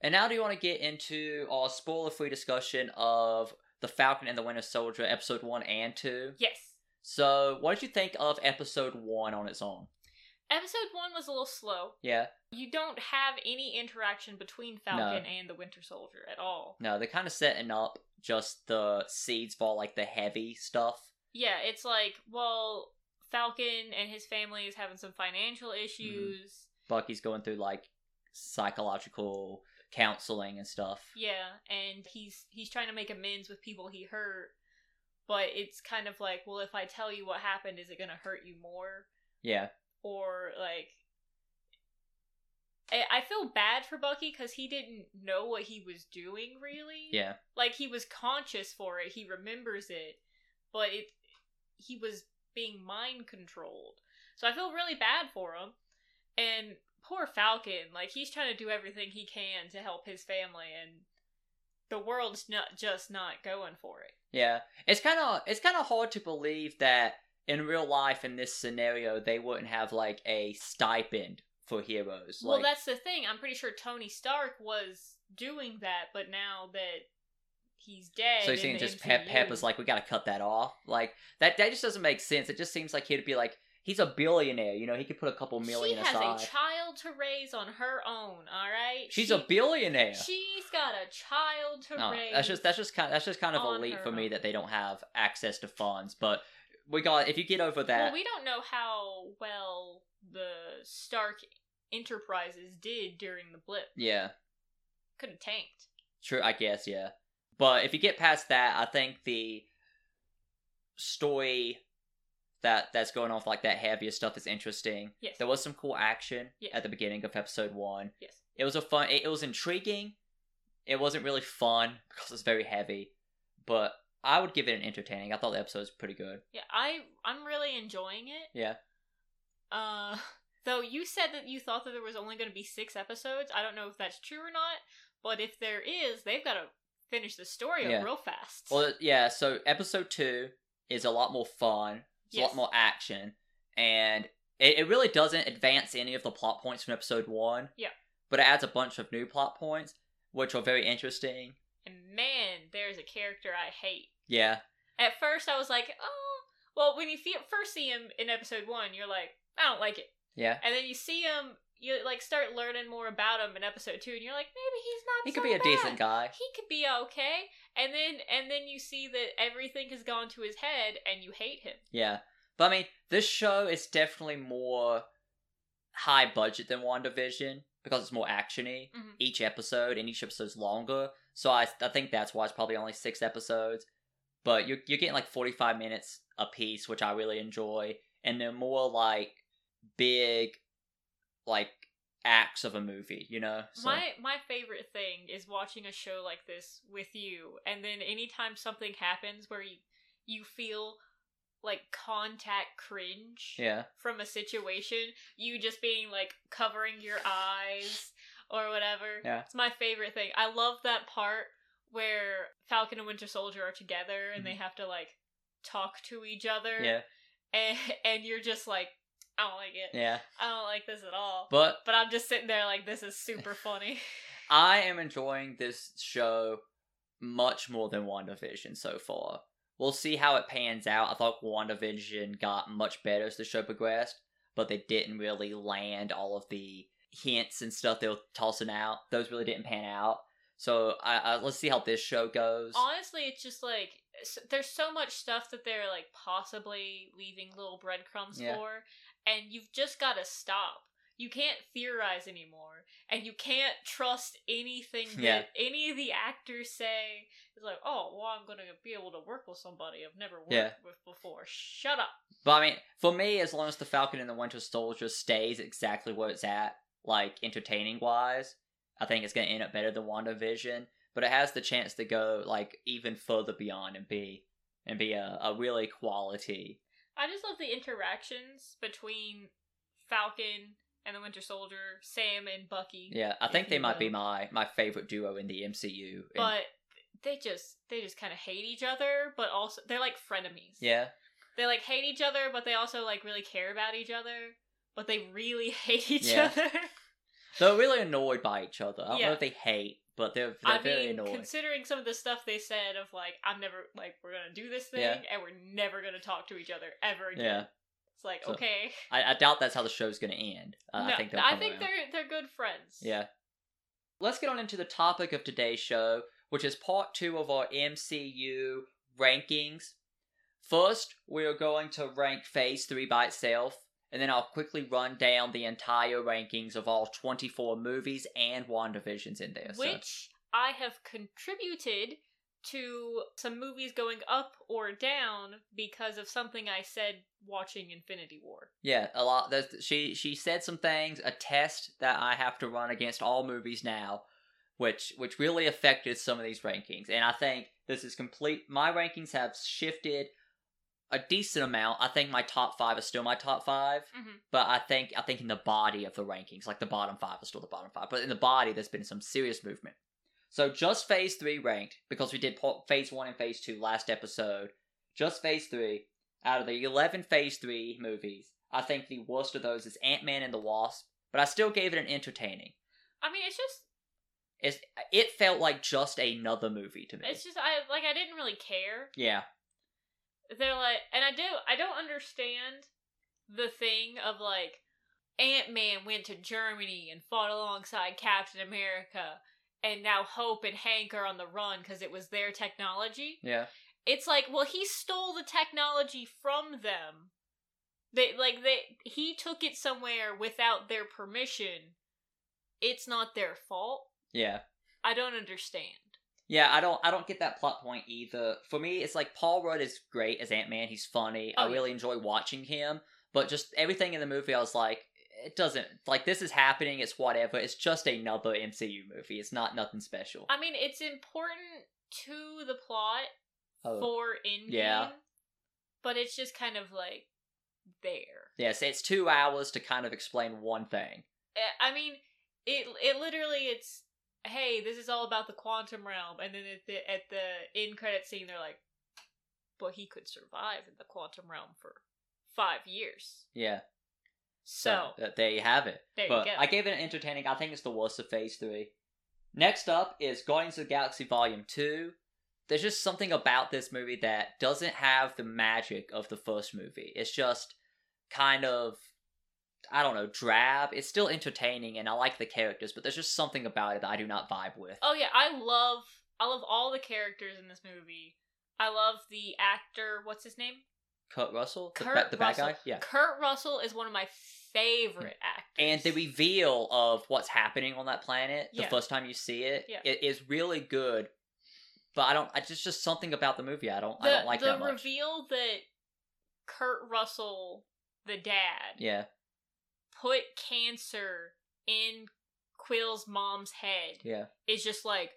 And now do you want to get into our spoiler-free discussion of The Falcon and the Winter Soldier, Episode 1 and 2? Yes. So, what did you think of Episode 1 on its own? Episode 1 was a little slow. Yeah. You don't have any interaction between Falcon and the Winter Soldier at all. No, they're kind of setting up just the seeds for, the heavy stuff. Yeah, it's Falcon and his family is having some financial issues. Mm-hmm. Bucky's going through, psychological counseling and stuff. Yeah, and he's trying to make amends with people he hurt. But it's kind of if I tell you what happened, is it going to hurt you more? Yeah. Or, I feel bad for Bucky because he didn't know what he was doing, really. Yeah. He was conscious for it. He remembers it. But he was being mind-controlled. So I feel really bad for him. And poor Falcon. He's trying to do everything he can to help his family, and the world's not going for it. Yeah. It's kind of hard to believe that in real life, in this scenario, they wouldn't have a stipend for heroes. Well, that's the thing. I'm pretty sure Tony Stark was doing that, but now that he's dead, so he's saying just Pepper's we gotta cut that off. That just doesn't make sense. It just seems like he'd be he's a billionaire, he could put a couple million aside. She has a child to raise on her own, all right? She's a billionaire. She's got a child to raise. That's just kind of elite for me that they don't have access to funds, but if you get over that. Well, we don't know how well the Stark Enterprises did during the blip. Yeah. Could have tanked. True, I guess, yeah. But if you get past that, I think the story that's going off that heavier stuff is interesting. Yes. There was some cool action at the beginning of episode 1. Yes. It was it was intriguing. It wasn't really fun because it's very heavy, but I would give it an entertaining. I thought the episode was pretty good. Yeah, I'm really enjoying it. Yeah. Though you said that you thought that there was only going to be 6 episodes. I don't know if that's true or not, but if there is, they've got to finish the story up real fast. Well, yeah, so episode 2 is a lot more fun. Yes. A lot more action, and it really doesn't advance any of the plot points from episode 1. Yeah. But it adds a bunch of new plot points, which are very interesting. And man, there's a character I hate. Yeah. At first, I was when you first see him in episode 1, you're like, I don't like it. Yeah. And then you see him, you start learning more about him in episode 2, and you're like, maybe he's not so bad. He could be a decent guy. He could be okay. And then you see that everything has gone to his head and you hate him. Yeah. But I mean, this show is definitely more high budget than WandaVision because it's more action-y each episode, and each episode's longer. So I think that's why it's probably only 6 episodes. But you're getting like 45 minutes a piece, which I really enjoy. And they're more like big, like, acts of a movie, you know? So. My favorite thing is watching a show like this with you, and then anytime something happens where you feel like contact cringe from a situation, you just being like covering your eyes or whatever. Yeah. It's my favorite thing. I love that part where Falcon and Winter Soldier are together and they have to like talk to each other. Yeah. And you're just like, I don't like it. Yeah. I don't like this at all. But I'm just sitting there like, this is super funny. I am enjoying this show much more than WandaVision so far. We'll see how it pans out. I thought WandaVision got much better as the show progressed, but they didn't really land all of the hints and stuff they were tossing out. Those really didn't pan out. So let's see how this show goes. Honestly, it's just like, there's so much stuff that they're like possibly leaving little breadcrumbs for, and you've just got to stop. You can't theorize anymore, and you can't trust anything that any of the actors say. It's like, oh, well, I'm going to be able to work with somebody I've never worked with before. Shut up. But I mean, for me, as long as the Falcon and the Winter Soldier stays exactly where it's at, like entertaining-wise, I think it's going to end up better than WandaVision. But it has the chance to go like even further beyond and be a really quality. I just love the interactions between Falcon and the Winter Soldier, Sam and Bucky. Yeah, I think they might be my favorite duo in the MCU. But they just kind of hate each other, but also they're like frenemies. Yeah. They like hate each other, but they also like really care about each other, but they really hate each other. They're really annoyed by each other. I don't know if they hate, but they're very annoyed. Considering some of the stuff they said of like, I'm never, like, we're gonna do this thing and we're never gonna talk to each other ever again. Yeah. It's like, so, okay. I doubt that's how the show's going to end. No, I think they're good friends. Yeah. Let's get on into the topic of today's show, which is part 2 of our MCU rankings. First, we are going to rank Phase 3 by itself, and then I'll quickly run down the entire rankings of all 24 movies and WandaVision's in there. Which I have contributed to some movies going up or down because of something I said watching Infinity War. Yeah, a lot. She said some things, a test that I have to run against all movies now, which really affected some of these rankings. And I think this is complete. My rankings have shifted a decent amount. I think my top 5 is still my top 5, but I think in the body of the rankings, like the bottom 5 is still the bottom 5, but in the body there's been some serious movement. So just Phase 3 ranked, because we did Phase 1 and Phase 2 last episode, just Phase 3, out of the 11 Phase 3 movies, I think the worst of those is Ant-Man and the Wasp, but I still gave it an entertaining. I mean, It felt like just another movie to me. It's just, I didn't really care. Yeah. They're like, and I don't understand the thing of like, Ant-Man went to Germany and fought alongside Captain America, and now Hope and Hank are on the run because it was their technology. Yeah. It's like, well, he stole the technology from them. He took it somewhere without their permission. It's not their fault. Yeah. I don't understand. Yeah, I don't get that plot point either. For me, it's like Paul Rudd is great as Ant-Man. He's funny. I really enjoy watching him. But just everything in the movie, I was like, it doesn't, like, this is happening, it's whatever, it's just another MCU movie, it's not nothing special. I mean, it's important to the plot for Endgame, but it's just kind of, like, there. Yes, yeah, so it's 2 hours to kind of explain one thing. I mean, it literally, it's, hey, this is all about the quantum realm, and then at the end credit scene, they're like, but he could survive in the quantum realm for 5 years. Yeah. So there you have it. There you go. I gave it an entertaining. I think it's the worst of Phase 3. Next up is Guardians of the Galaxy Volume 2. There's just something about this movie that doesn't have the magic of the first movie. It's just kind of, I don't know, drab. It's still entertaining and I like the characters, but there's just something about it that I do not vibe with. Oh yeah, I love I love all the characters in this movie. I love the actor, what's his name? Kurt Russell? The bad guy? Yeah. Kurt Russell is one of my favorite actors. And the reveal of what's happening on that planet, the first time you see it, it is really good. But I don't, it's just something about the movie I don't like that much. The reveal that Kurt Russell, the dad, put cancer in Quill's mom's head is just like...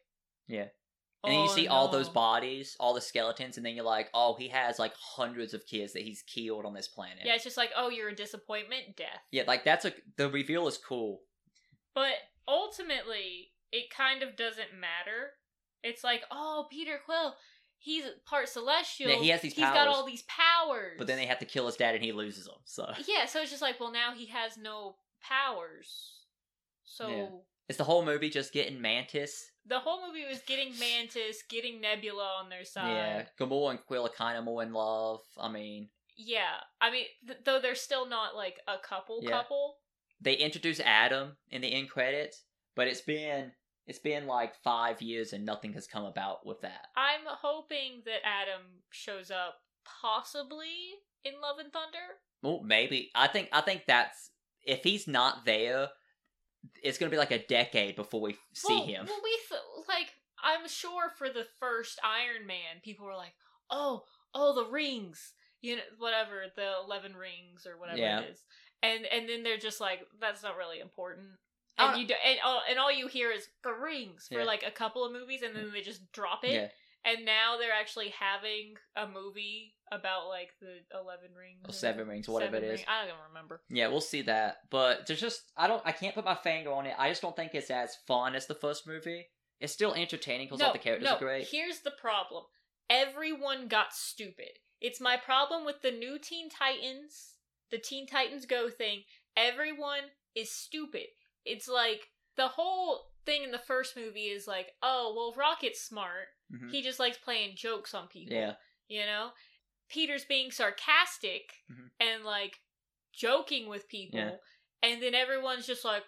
And then you see all those bodies, all the skeletons, and then you're like, oh, he has like hundreds of kids that he's killed on this planet. Yeah, it's just like, oh, you're a disappointment, death. Yeah, like the reveal is cool. But ultimately, it kind of doesn't matter. It's like, oh, Peter Quill, he's part celestial. Yeah, he has these powers. He's got all these powers. But then they have to kill his dad and he loses them, so. Yeah, so it's just like, well, now he has no powers. So... Yeah. Is the whole movie just getting Mantis? The whole movie was getting Mantis, getting Nebula on their side. Yeah, Gamora and Quill are kind of more in love. I mean... Yeah, I mean, though they're still not, like, a couple. They introduce Adam in the end credits, but it's been like 5 years and nothing has come about with that. I'm hoping that Adam shows up possibly in Love and Thunder. Oh, maybe. I think that's... If he's not there... It's going to be like a decade before we see him. Well, I'm sure for the first Iron Man, people were like, oh, the rings, you know, whatever, the 11 rings or whatever it is. And then they're just like, that's not really important. And all you hear is the rings for like a couple of movies, and then they just drop it. Yeah. And now they're actually having a movie about, like, the 11 rings. Or 7 rings, whatever it is. I don't remember. Yeah, we'll see that. But there's just, I can't put my finger on it. I just don't think it's as fun as the first movie. It's still entertaining because all the characters are great. Here's the problem. Everyone got stupid. It's my problem with the new Teen Titans, the Teen Titans Go thing. Everyone is stupid. It's like, the whole thing in the first movie is like, oh, well, Rocket's smart. Mm-hmm. He just likes playing jokes on people. Yeah. You know? Peter's being sarcastic and, like, joking with people. Yeah. And then everyone's just like,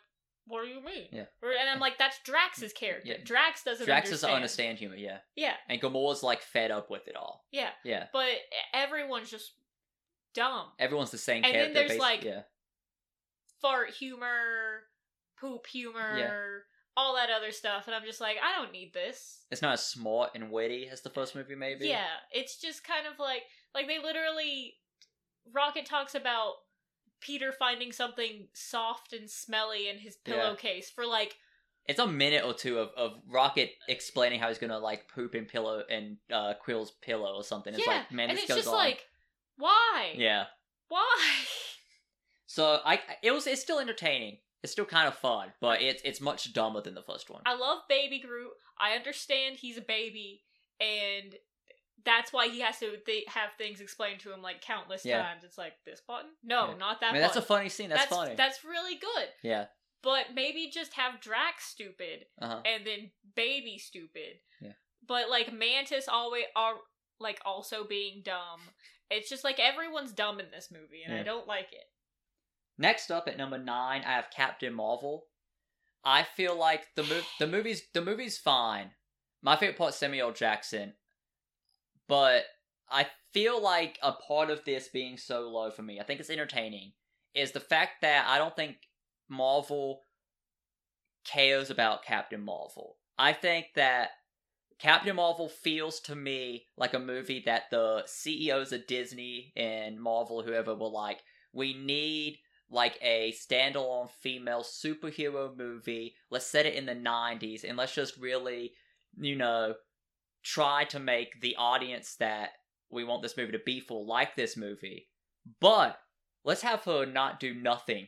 what do you mean? Yeah. And I'm like, that's Drax's character. Yeah. Drax doesn't understand humor, Yeah. And Gamora's, like, fed up with it all. Yeah. Yeah. But everyone's just dumb. Everyone's the same character. And then there's, like, fart humor, poop humor... Yeah. All that other stuff, and I'm just like, I don't need this. It's not as smart and witty as the first movie, maybe? Yeah, it's just kind of like they literally... Rocket talks about Peter finding something soft and smelly in his pillowcase for, like... It's a minute or two of Rocket explaining how he's gonna, like, poop in Quill's pillow or something. It's like, man, this goes on. And it's just like, why? Yeah. Why? So, it's still entertaining. It's still kind of fun, but it's much dumber than the first one. I love Baby Groot. I understand he's a baby, and that's why he has to have things explained to him like countless times. It's like, this button? No, not that button. I mean, that's a funny scene. That's funny. That's really good. Yeah. But maybe just have Drax stupid, and then Baby stupid. Yeah. But like Mantis always are like also being dumb. It's just like everyone's dumb in this movie, and I don't like it. Next up at number 9, I have Captain Marvel. I feel like the movie's fine. My favorite part is Samuel Jackson, but I feel like a part of this being so low for me, I think it's entertaining, is the fact that I don't think Marvel cares about Captain Marvel. I think that Captain Marvel feels to me like a movie that the CEOs of Disney and Marvel, whoever, were like, we need... like a standalone female superhero movie. Let's set it in the 90s and let's just really, try to make the audience that we want this movie to be for like this movie. But let's have her not do nothing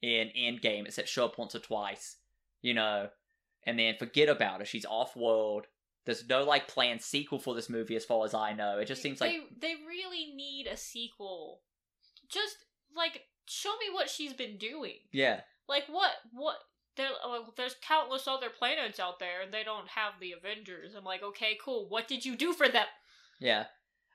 in Endgame except show up once or twice, and then forget about her. She's off-world. There's no, like, planned sequel for this movie as far as I know. It just seems like... They really need a sequel. Just, like... Show me what she's been doing. Yeah. Like, what? There's countless other planets out there, and they don't have the Avengers. I'm like, okay, cool. What did you do for them? Yeah.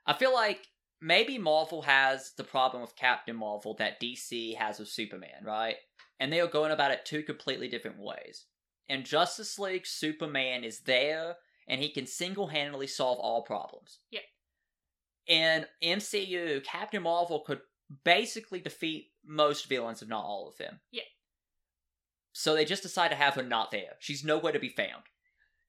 I feel like maybe Marvel has the problem with Captain Marvel that DC has with Superman, right? And they are going about it two completely different ways. In Justice League, Superman is there, and he can single-handedly solve all problems. Yep. In MCU, Captain Marvel could basically defeat most villains, if not all of them. Yeah. So they just decide to have her not there. She's nowhere to be found.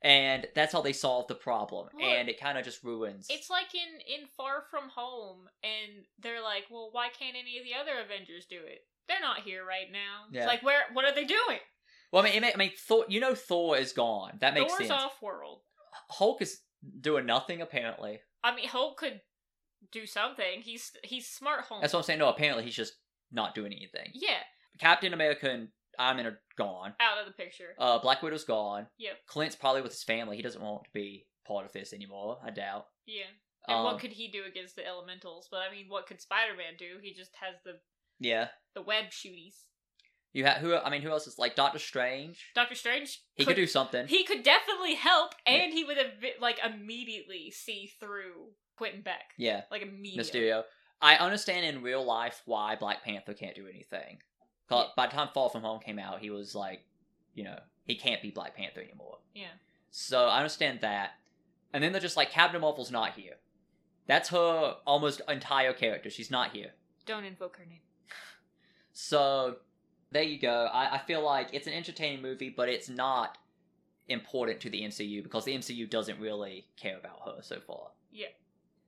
And that's how they solve the problem. Look, and it kind of just ruins... It's like in Far From Home, and they're like, well, why can't any of the other Avengers do it? They're not here right now. Yeah. It's like, where? What are they doing? Well, I mean, Thor, you know, Thor is gone. That makes sense. Thor's off-world. Hulk is doing nothing, apparently. I mean, Hulk could do something. He's smart Hulk. That's what I'm saying. No, apparently he's just not doing anything. Yeah. Captain America and Iron Man are gone. Out of the picture. Black Widow's gone. Yeah. Clint's probably with his family. He doesn't want to be part of this anymore, I doubt. Yeah. And what could he do against the elementals? But, I mean, what could Spider-Man do? He just has the... Yeah. The web shooties. You have who? I mean, who else is like Doctor Strange? Doctor Strange. He could do something. He could definitely help, and he would have like immediately see through Quentin Beck. Yeah, like immediately. Mysterio. I understand in real life why Black Panther can't do anything. Yeah. By the time Far From Home came out, he was like, you know, he can't be Black Panther anymore. Yeah. So I understand that, and then they're just like, Captain Marvel's not here. That's her almost entire character. She's not here. Don't invoke her name. So. There you go. I feel like it's an entertaining movie, but it's not important to the MCU because the MCU doesn't really care about her so far. Yeah.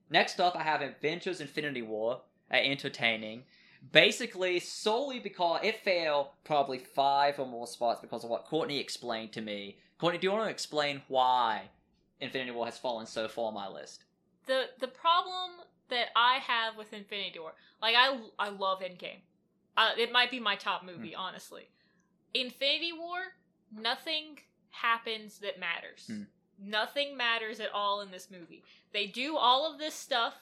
Next up, I have Avengers: Infinity War, entertaining, basically solely because it fell probably 5 or more spots because of what Courtney explained to me. Courtney, do you want to explain why Infinity War has fallen so far on my list? The problem that I have with Infinity War, like I love Endgame. It might be my top movie, honestly. Infinity War, nothing happens that matters. Nothing matters at all in this movie. They do all of this stuff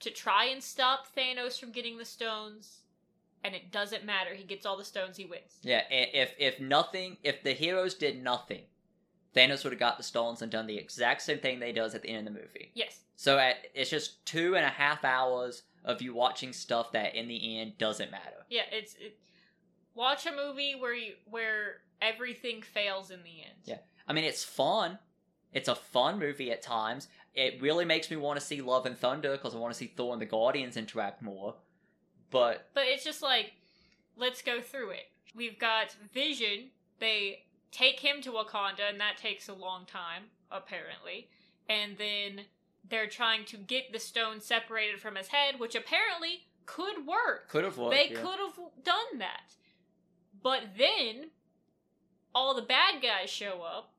to try and stop Thanos from getting the stones, and it doesn't matter. He gets all the stones, he wins. Yeah, if the heroes did nothing, Thanos would have got the stones and done the exact same thing they does at the end of the movie. Yes. So it's just 2.5 hours of you watching stuff that in the end doesn't matter. Yeah, watch a movie where everything fails in the end. Yeah. I mean, it's fun. It's a fun movie at times. It really makes me want to see Love and Thunder because I want to see Thor and the Guardians interact more. But it's just like, let's go through it. We've got Vision. They take him to Wakanda, and that takes a long time, apparently. And then they're trying to get the stone separated from his head, which apparently could work. Could have worked. They could have done that. But then, all the bad guys show up.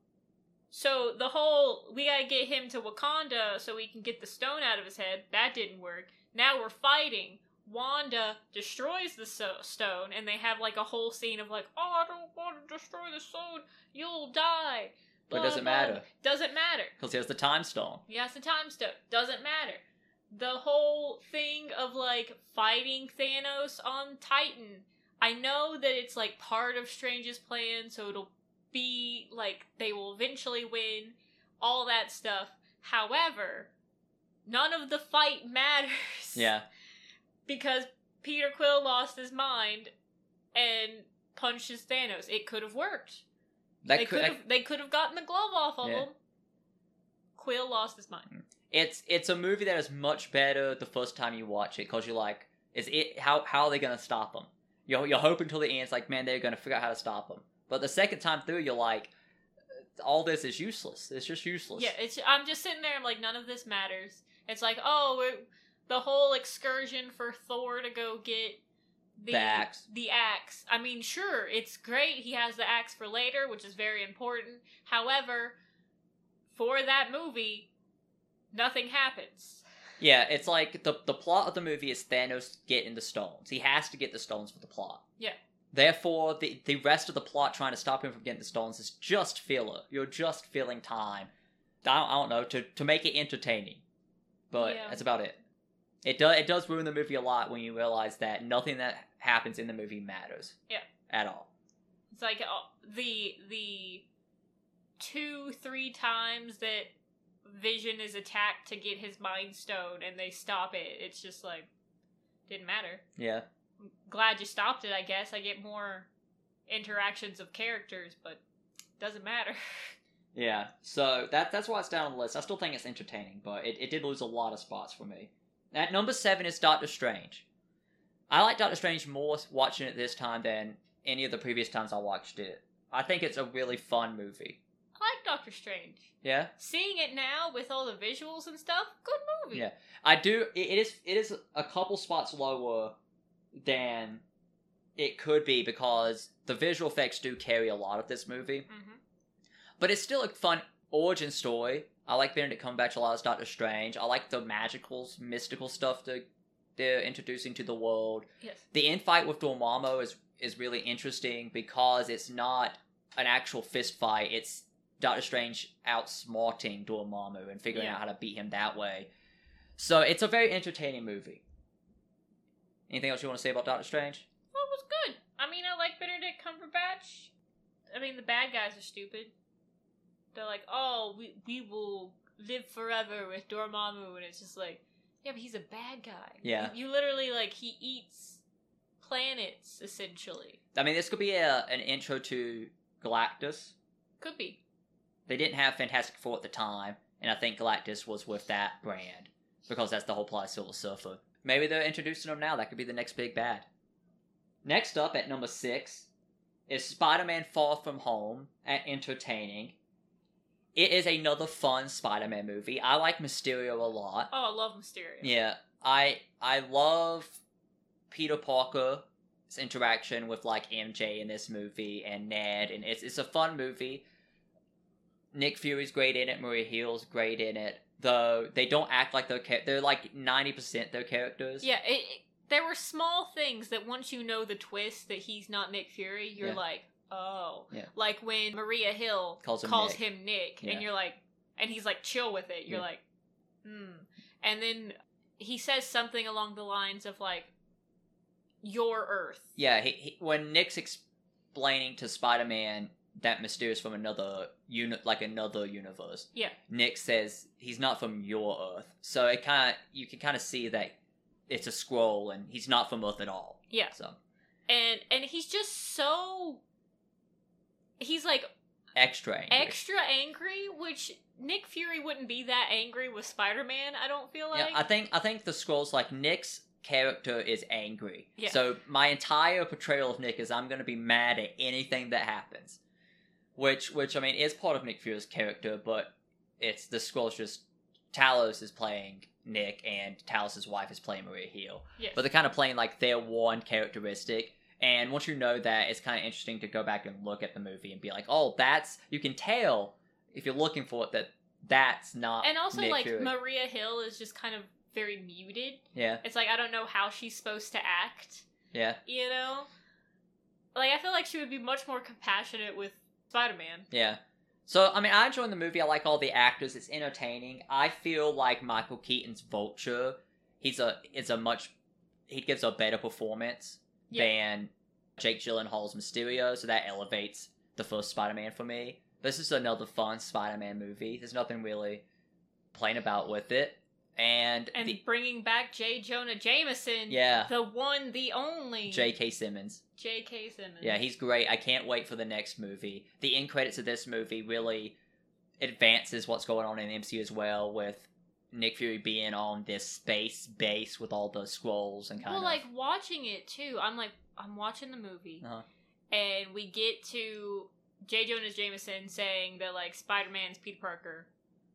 So the whole, we gotta get him to Wakanda so we can get the stone out of his head. That didn't work. Now we're fighting. Wanda destroys the stone, and they have like a whole scene of like, oh, I don't want to destroy the stone. You'll die. But it doesn't matter. Doesn't matter. Because he has the time stone. He has the time stone. Doesn't matter. The whole thing of, like, fighting Thanos on Titan. I know that it's, like, part of Strange's plan, so it'll be, like, they will eventually win, all that stuff. However, none of the fight matters. Yeah. Because Peter Quill lost his mind and punches Thanos. It could have worked. They could have gotten the glove off of him. Quill lost his mind. It's a movie that is much better the first time you watch it because you're like, how are they going to stop him? You're hoping till the end, it's like, man, they're going to figure out how to stop him. But the second time through, you're like, all this is useless. It's just useless. Yeah, I'm just sitting there, I'm like, none of this matters. It's like, the whole excursion for Thor to go get the axe. The axe. I mean, sure, it's great. He has the axe for later, which is very important. However, for that movie, nothing happens. Yeah, it's like the plot of the movie is Thanos getting the stones. He has to get the stones for the plot. Yeah. Therefore, the rest of the plot trying to stop him from getting the stones is just filler. You're just filling time. I don't know, to make it entertaining. But that's about it. It does ruin the movie a lot when you realize that nothing that happens in the movie matters. Yeah. At all. It's like the 2-3 times that Vision is attacked to get his Mind Stone and they stop it. It's just like, didn't matter. Yeah. I'm glad you stopped it, I guess. I get more interactions of characters, but doesn't matter. Yeah, so that's why it's down on the list. I still think it's entertaining, but it did lose a lot of spots for me. At number 7 is Doctor Strange. I like Doctor Strange more watching it this time than any of the previous times I watched it. I think it's a really fun movie. I like Doctor Strange. Yeah? Seeing it now with all the visuals and stuff, good movie. Yeah. I do, it is a couple spots lower than it could be because the visual effects do carry a lot of this movie. Mm-hmm. But it's still a fun origin story. I like Benedict Cumberbatch a lot as Doctor Strange. I like the magical, mystical stuff that they're introducing to the world. Yes. The end fight with Dormammu is really interesting because it's not an actual fist fight. It's Doctor Strange outsmarting Dormammu and figuring out how to beat him that way. So it's a very entertaining movie. Anything else you want to say about Doctor Strange? Well, it was good. I mean, I like Benedict Cumberbatch. I mean, the bad guys are stupid. They're like, oh, we will live forever with Dormammu, and it's just like, yeah, but he's a bad guy. Yeah. You literally, like, he eats planets, essentially. I mean, this could be an intro to Galactus. Could be. They didn't have Fantastic Four at the time, and I think Galactus was with that brand, because that's the whole plot of Silver Surfer. Maybe they're introducing him now. That could be the next big bad. Next up, at number 6, is Spider-Man Far From Home at entertaining. It is another fun Spider-Man movie. I like Mysterio a lot. Oh, I love Mysterio. Yeah. I love Peter Parker's interaction with, like, MJ in this movie and Ned. And it's a fun movie. Nick Fury's great in it. Maria Hill's great in it. Though, they don't act like they're like 90% their characters. Yeah, there were small things that once you know the twist that he's not Nick Fury, you're like... Oh. Yeah. Like when Maria Hill calls him Nick, and you're like, and he's like chill with it. You're like, And then he says something along the lines of like, your Earth. Yeah, he, when Nick's explaining to Spider-Man that Mysterio's from another universe. Yeah. Nick says he's not from your Earth. So it you can kind of see that it's a Skrull and he's not from Earth at all. Yeah. So. And he's just so... He's like extra angry, which Nick Fury wouldn't be that angry with Spider-Man, I don't feel like. Yeah, I think the Skrulls, like, Nick's character is angry. Yeah. So my entire portrayal of Nick is I'm going to be mad at anything that happens, which I mean is part of Nick Fury's character, but it's the Skrulls just Talos is playing Nick and Talos' wife is playing Maria Hill. Yeah. But they're kind of playing like their one characteristic. And once you know that, it's kind of interesting to go back and look at the movie and be like, oh, that's... You can tell, if you're looking for it, that that's not... And also, like, Maria Hill is just kind of very muted. Yeah. It's like, I don't know how she's supposed to act. Yeah. You know? Like, I feel like she would be much more compassionate with Spider-Man. Yeah. So, I mean, I enjoy the movie. I like all the actors. It's entertaining. I feel like Michael Keaton's Vulture, he gives a better performance... than Jake Gyllenhaal's Mysterio, so that elevates the first Spider-Man for me. This is another fun Spider-Man movie. There's nothing really plain about with it. And bringing back J. Jonah Jameson. Yeah. The one, the only. J.K. Simmons. J.K. Simmons. Yeah, he's great. I can't wait for the next movie. The end credits of this movie really advances what's going on in the MCU as well with... Nick Fury being on this space base with all the Skrulls and kind of... Well, like, watching it, too, I'm watching the movie, and we get to J. Jonah Jameson saying that, like, Spider-Man's Peter Parker,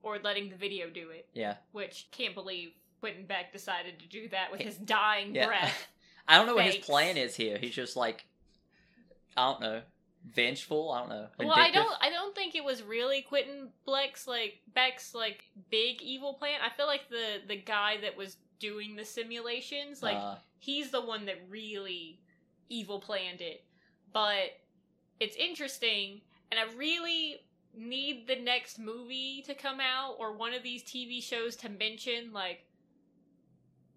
or letting the video do it. Yeah. Which, can't believe Quentin Beck decided to do that with his dying breath. I don't know what his plan is here. He's just, like, I don't know, vengeful? I don't know. Vindictive? Well, I don't think it was really Quentin Beck's, like, big evil plan. I feel like the guy that was doing the simulations, like, he's the one that really evil planned it. But it's interesting, and I really need the next movie to come out, or one of these TV shows to mention, like,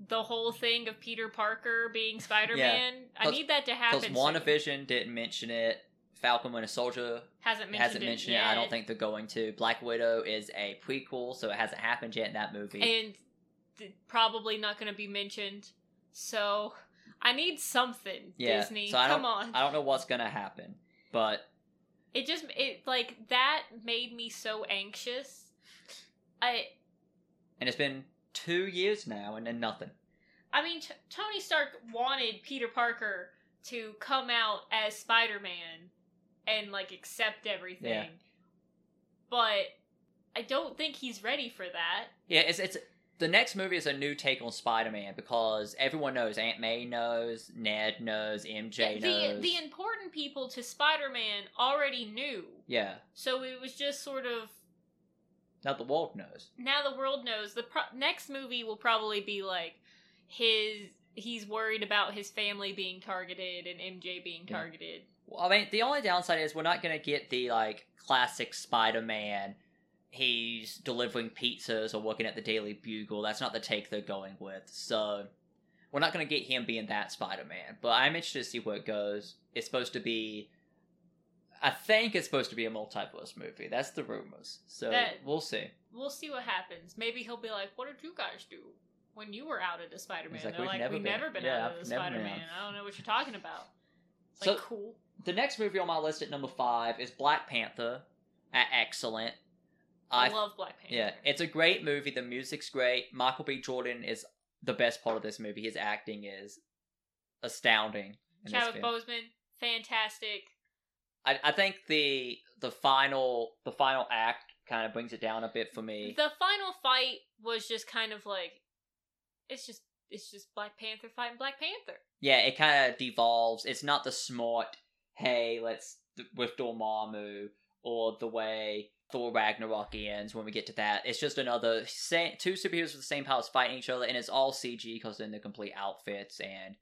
the whole thing of Peter Parker being Spider-Man. Yeah, I need that to happen. Because WandaVision didn't mention it. Falcon Winter Soldier hasn't mentioned it. I don't think they're going to. Black Widow is a prequel, so it hasn't happened yet in that movie. And probably not going to be mentioned. So I need something, Disney. So come on. I don't know what's going to happen. But It just, it, like, that made me so anxious. And it's been 2 years now and then nothing. I mean, Tony Stark wanted Peter Parker to come out as Spider-Man and, like, accept everything. Yeah. But I don't think he's ready for that. Yeah, it's the next movie is a new take on Spider-Man because everyone knows. Aunt May knows, Ned knows, MJ knows. The important people to Spider-Man already knew. Yeah. So it was just sort of... Now the world knows. Now the world knows. The next movie will probably be like he's worried about his family being targeted and MJ being targeted. Well, I mean, the only downside is we're not going to get the, like, classic Spider-Man... He's delivering pizzas or working at the Daily Bugle. That's not the take they're going with. So, we're not going to get him being that Spider-Man. But I'm interested to see where it goes. It's supposed to be... I think it's supposed to be a multiverse movie. That's the rumors. So, we'll see. We'll see what happens. Maybe he'll be like, what did you guys do when you were out of the Spider-Man? Like, they're like, we've never been out of the Spider-Man. I don't know what you're talking about. It's so, like, cool. The next movie on my list at number 5 is Black Panther. Excellent. I love Black Panther. Yeah, it's a great movie. The music's great. Michael B. Jordan is the best part of this movie. His acting is astounding. Chadwick Boseman, fantastic. I think the final act kind of brings it down a bit for me. The final fight was just kind of like, it's just Black Panther fighting Black Panther. Yeah, it kind of devolves. It's not the smart, hey, let's with Dormammu or the way Thor Ragnarok ends when we get to that. It's just another two superheroes with the same powers fighting each other, and it's all CG because they're in their complete outfits. And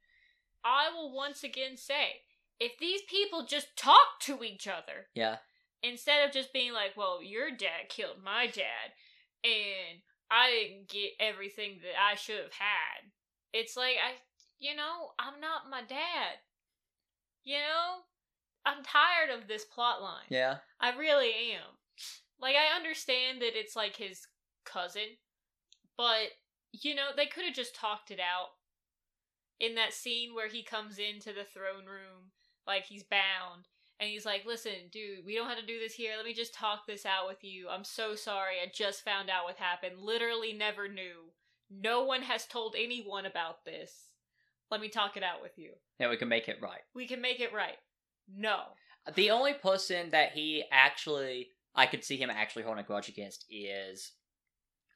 I will once again say, if these people just talk to each other, yeah, instead of just being like, well, your dad killed my dad and I didn't get everything that I should have had. It's like, I'm not my dad. You know, I'm tired of this plot line. Yeah, I really am. Like, I understand that it's, like, his cousin, but, they could have just talked it out in that scene where he comes into the throne room, like, he's bound, and he's like, listen, dude, we don't have to do this here, let me just talk this out with you, I'm so sorry, I just found out what happened, literally never knew, no one has told anyone about this, let me talk it out with you. Yeah, we can make it right. No. The only person that I could see him actually holding a grudge against is,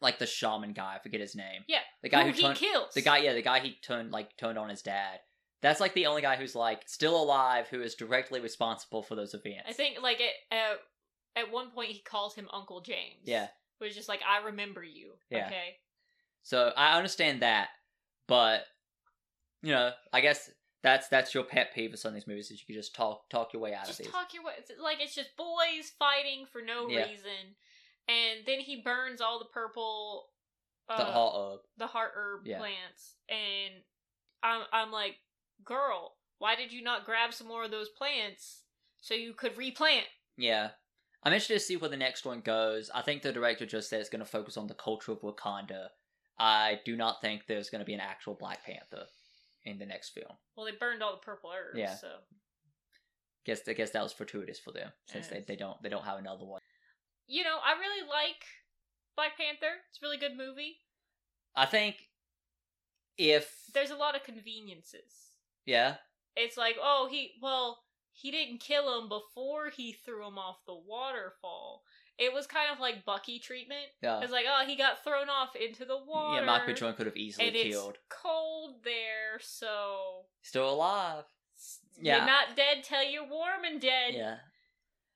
like, the shaman guy. I forget his name. Yeah, the guy who he kills. The guy he turned on his dad. That's, like, the only guy who's, like, still alive who is directly responsible for those events. I think, like, at one point he calls him Uncle James. Yeah, which is just like, I remember you. Yeah. Okay. So I understand that, but I guess that's your pet peeve of some of these movies, is you can just talk your way out of these. Just talk your way. Like, it's just boys fighting for no reason. And then he burns all the purple... The heart herb plants. And I'm like, girl, why did you not grab some more of those plants so you could replant? Yeah. I'm interested to see where the next one goes. I think the director just said it's going to focus on the culture of Wakanda. I do not think there's going to be an actual Black Panther in the next film. Well, they burned all the purple herbs, so... I guess that was fortuitous for them, since they don't have another one. I really like Black Panther. It's a really good movie. I think if... There's a lot of conveniences. Yeah? It's like, oh, he didn't kill him before he threw him off the waterfall. It was kind of like Bucky treatment. Yeah. It was like, oh, he got thrown off into the water. Yeah, Michael Jordan could have easily killed. It's cold there, so... Still alive. Yeah. You're not dead till you're warm and dead. Yeah.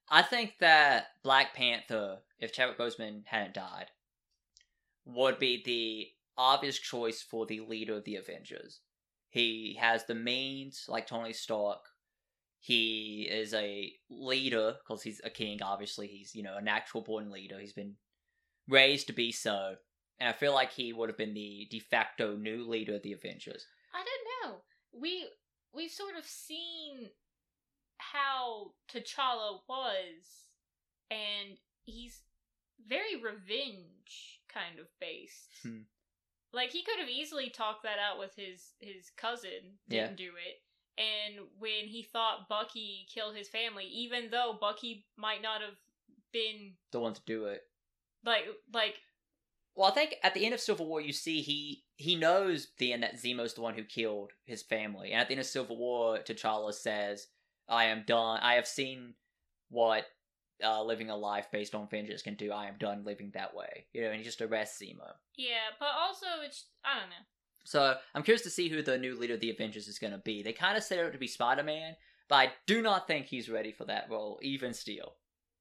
I think that Black Panther, if Chadwick Boseman hadn't died, would be the obvious choice for the leader of the Avengers. He has the means, like Tony Stark. He is a leader, because he's a king, obviously. He's, a natural-born leader. He's been raised to be so. And I feel like he would have been the de facto new leader of the Avengers. I don't know. We've sort of seen how T'Challa was, and he's very revenge kind of based. Like, he could have easily talked that out with his cousin, didn't do it. And when he thought Bucky killed his family, even though Bucky might not have been the one to do it. Well, I think at the end of Civil War, you see he knows then that Zemo's the one who killed his family. And at the end of Civil War, T'Challa says, I am done. I have seen what living a life based on vengeance can do. I am done living that way. You know, and he just arrests Zemo. Yeah, but also it's, I don't know. So I'm curious to see who the new leader of the Avengers is going to be. They kind of set it up to be Spider-Man, but I do not think he's ready for that role, even still.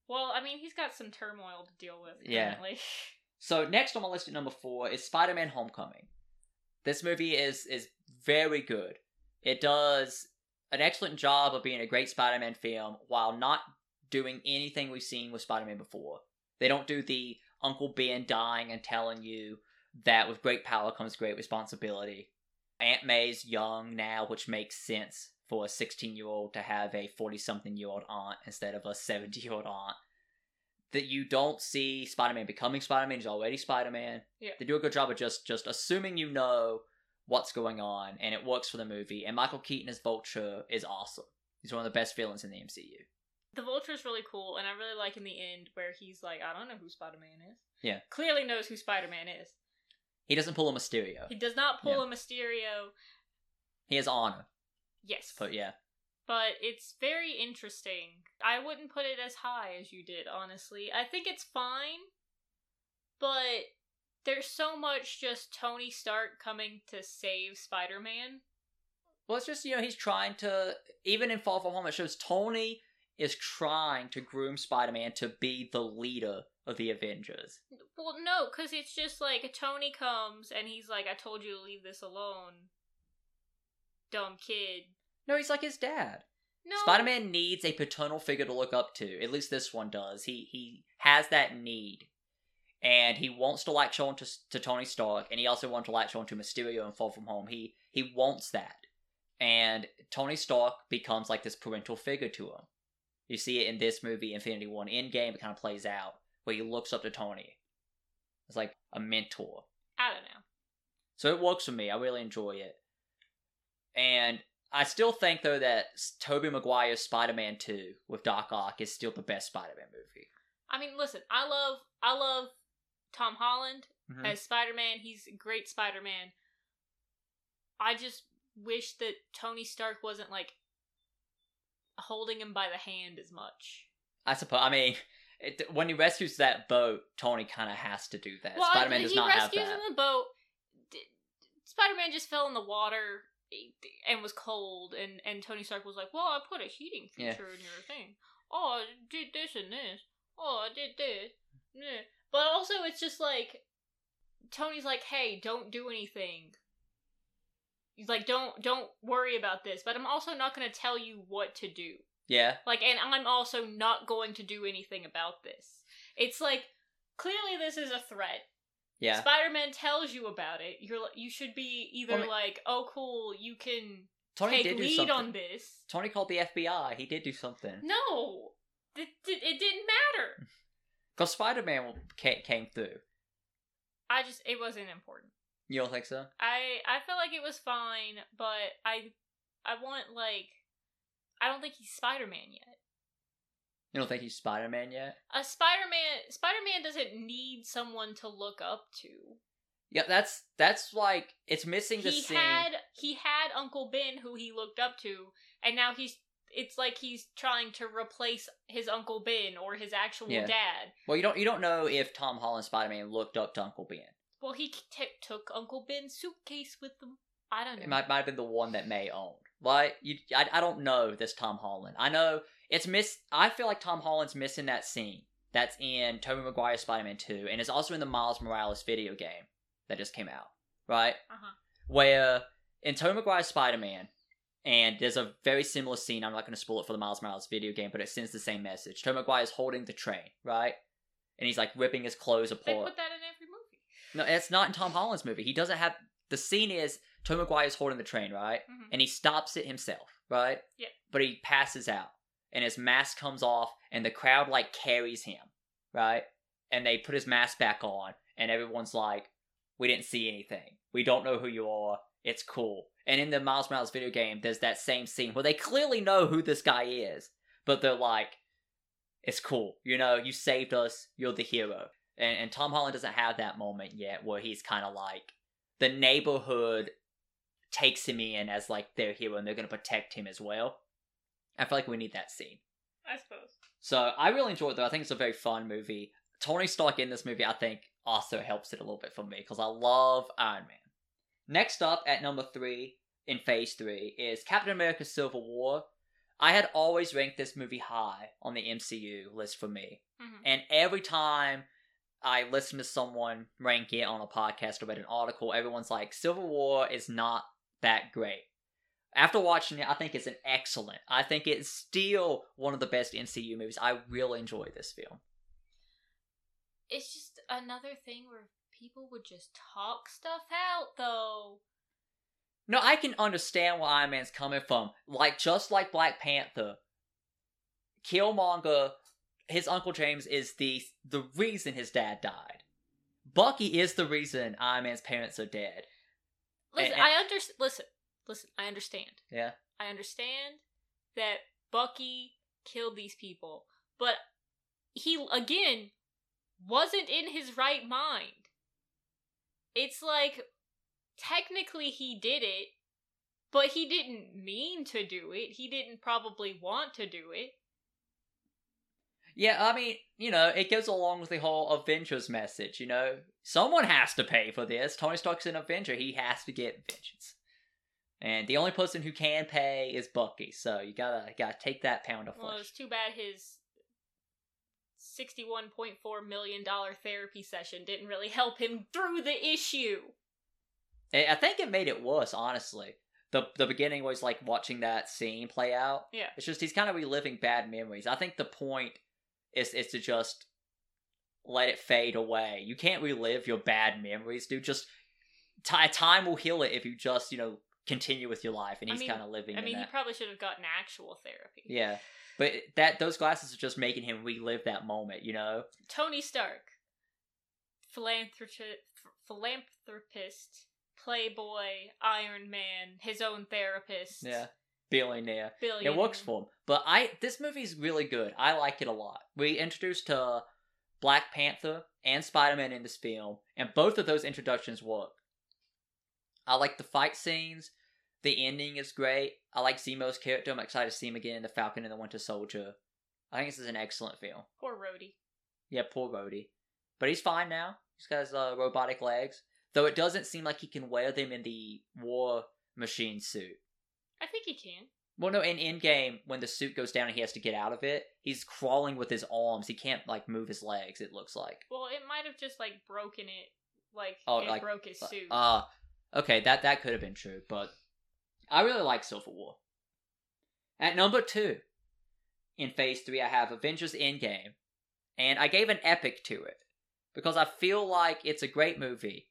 Well, I mean, he's got some turmoil to deal with, apparently. Yeah. So next on my list at number 4 is Spider-Man: Homecoming. This movie is very good. It does an excellent job of being a great Spider-Man film while not doing anything we've seen with Spider-Man before. They don't do the Uncle Ben dying and telling you that with great power comes great responsibility. Aunt May's young now, which makes sense for a 16-year-old to have a 40-something-year-old aunt instead of a 70-year-old aunt. That you don't see Spider-Man becoming Spider-Man. He's already Spider-Man. Yeah. They do a good job of just assuming you know what's going on, and it works for the movie. And Michael Keaton as Vulture is awesome. He's one of the best villains in the MCU. The Vulture's really cool, and I really like in the end where he's like, I don't know who Spider-Man is. Yeah. Clearly knows who Spider-Man is. He doesn't pull a Mysterio. He does not pull a Mysterio. He has honor. Yes. But yeah. But it's very interesting. I wouldn't put it as high as you did, honestly. I think it's fine, but there's so much just Tony Stark coming to save Spider-Man. Well, it's just, you know, he's trying to, even in Far From Home, it shows Tony is trying to groom Spider-Man to be the leader of the Avengers. Well, no, because it's just like Tony comes and he's like, I told you to leave this alone, dumb kid. No, he's like his dad. No. Spider-Man needs a paternal figure to look up to. At least this one does. He has that need. And he wants to latch on to Tony Stark, and he also wants to latch on to Mysterio and Far From Home. He wants that. And Tony Stark becomes like this parental figure to him. You see it in this movie, Infinity War and Endgame, it kind of plays out, where he looks up to Tony. It's like a mentor. I don't know. So it works for me. I really enjoy it. And I still think, though, that Tobey Maguire's Spider-Man 2 with Doc Ock is still the best Spider-Man movie. I mean, listen, I love Tom Holland as Spider-Man. He's a great Spider-Man. I just wish that Tony Stark wasn't, like, holding him by the hand as much. I suppose. I mean, when he rescues that boat, Tony kind of has to do that. Well, Spider-Man does not have that. He rescues him in the boat. Spider-Man just fell in the water and was cold, and Tony Stark was like, well, I put a heating feature in your thing. Oh, I did this and this. Oh, I did this. Yeah. But also, it's just like, Tony's like, hey, don't do anything. He's like, don't worry about this, but I'm also not going to tell you what to do. Yeah. Like, and I'm also not going to do anything about this. It's like, clearly this is a threat. Yeah. Spider-Man tells you about it. You should be either like, oh cool, you can Tony take lead on this. Tony called the FBI. He did do something. No! It didn't matter! Because Spider-Man came through. It wasn't important. You don't think so? I feel like it was fine, but I want, like, I don't think he's Spider-Man yet. You don't think he's Spider-Man yet? Spider-Man doesn't need someone to look up to. Yeah, that's like, it's missing the scene. He had Uncle Ben who he looked up to, and now it's like he's trying to replace his Uncle Ben or his actual dad. Well, you don't know if Tom Holland's Spider-Man looked up to Uncle Ben. Well, he took Uncle Ben's suitcase with him. I don't know. It might have been the one that May owned. Like, I don't know this Tom Holland. I know it's I feel like Tom Holland's missing that scene that's in Tobey Maguire's Spider-Man 2, and it's also in the Miles Morales video game that just came out, right? Uh-huh. Where in Tobey Maguire's Spider-Man, and there's a very similar scene, I'm not going to spoil it for the Miles Morales video game, but it sends the same message. Tobey Maguire's holding the train, right? And he's like ripping his clothes apart. They put that in every movie. No, it's not in Tom Holland's movie. He doesn't have... The scene is Tobey Maguire's holding the train, right? Mm-hmm. And he stops it himself, right? Yeah. But he passes out. And his mask comes off, and the crowd, like, carries him, right? And they put his mask back on, and everyone's like, we didn't see anything. We don't know who you are. It's cool. And in the Miles Morales video game, there's that same scene where they clearly know who this guy is, but they're like, it's cool. You know, you saved us. You're the hero. And Tom Holland doesn't have that moment yet where he's kind of like, the neighborhood takes him in as like their hero and they're going to protect him as well. I feel like we need that scene. I suppose. So I really enjoyed it though. I think it's a very fun movie. Tony Stark in this movie, I think, also helps it a little bit for me because I love Iron Man. Next up at number 3 in Phase 3 is Captain America: Civil War. I had always ranked this movie high on the MCU list for me. Mm-hmm. And every time I listen to someone rank it on a podcast or read an article, everyone's like, Civil War is not that great. After watching it, I think it's an excellent. I think it's still one of the best MCU movies. I really enjoy this film. It's just another thing where people would just talk stuff out, though. No, I can understand where Iron Man's coming from. Like, just like Black Panther, Killmonger, his Uncle James is the reason his dad died. Bucky is the reason Iron Man's parents are dead. Listen, I understand. Yeah. I understand that Bucky killed these people, but he, again, wasn't in his right mind. It's like, technically he did it, but he didn't mean to do it. He didn't probably want to do it. Yeah, I mean, you know, it goes along with the whole Avengers message, you know? Someone has to pay for this. Tony Stark's an Avenger. He has to get vengeance. And the only person who can pay is Bucky, so you gotta take that pound of flesh. Well, it's too bad his $61.4 million therapy session didn't really help him through the issue. I think it made it worse, honestly. The beginning was like watching that scene play out. Yeah. It's just he's kind of reliving bad memories. I think the point is to just let it fade away. You can't relive your bad memories, dude. Just time will heal it if you just, you know, continue with your life. And he's kind of living in that. He probably should have gotten actual therapy. Yeah. But those glasses are just making him relive that moment, you know? Tony Stark, philanthropist, playboy, Iron Man, his own therapist. Yeah, billionaire. It works for him. But this movie's really good. I like it a lot. We introduced Black Panther and Spider-Man in this film, and both of those introductions work. I like the fight scenes. The ending is great. I like Zemo's character. I'm excited to see him again in The Falcon and the Winter Soldier. I think this is an excellent film. Poor Rhodey. Yeah, poor Rhodey. But he's fine now. He's got his robotic legs. Though it doesn't seem like he can wear them in the war machine suit. I think he can. Well, no, in Endgame, when the suit goes down and he has to get out of it, he's crawling with his arms. He can't, like, move his legs, it looks like. Well, it might have just, like, broken it. Like, broke his suit. Okay, that could have been true, but I really like Civil War. At number 2, in Phase 3, I have Avengers: Endgame, and I gave an epic to it, because I feel like it's a great movie,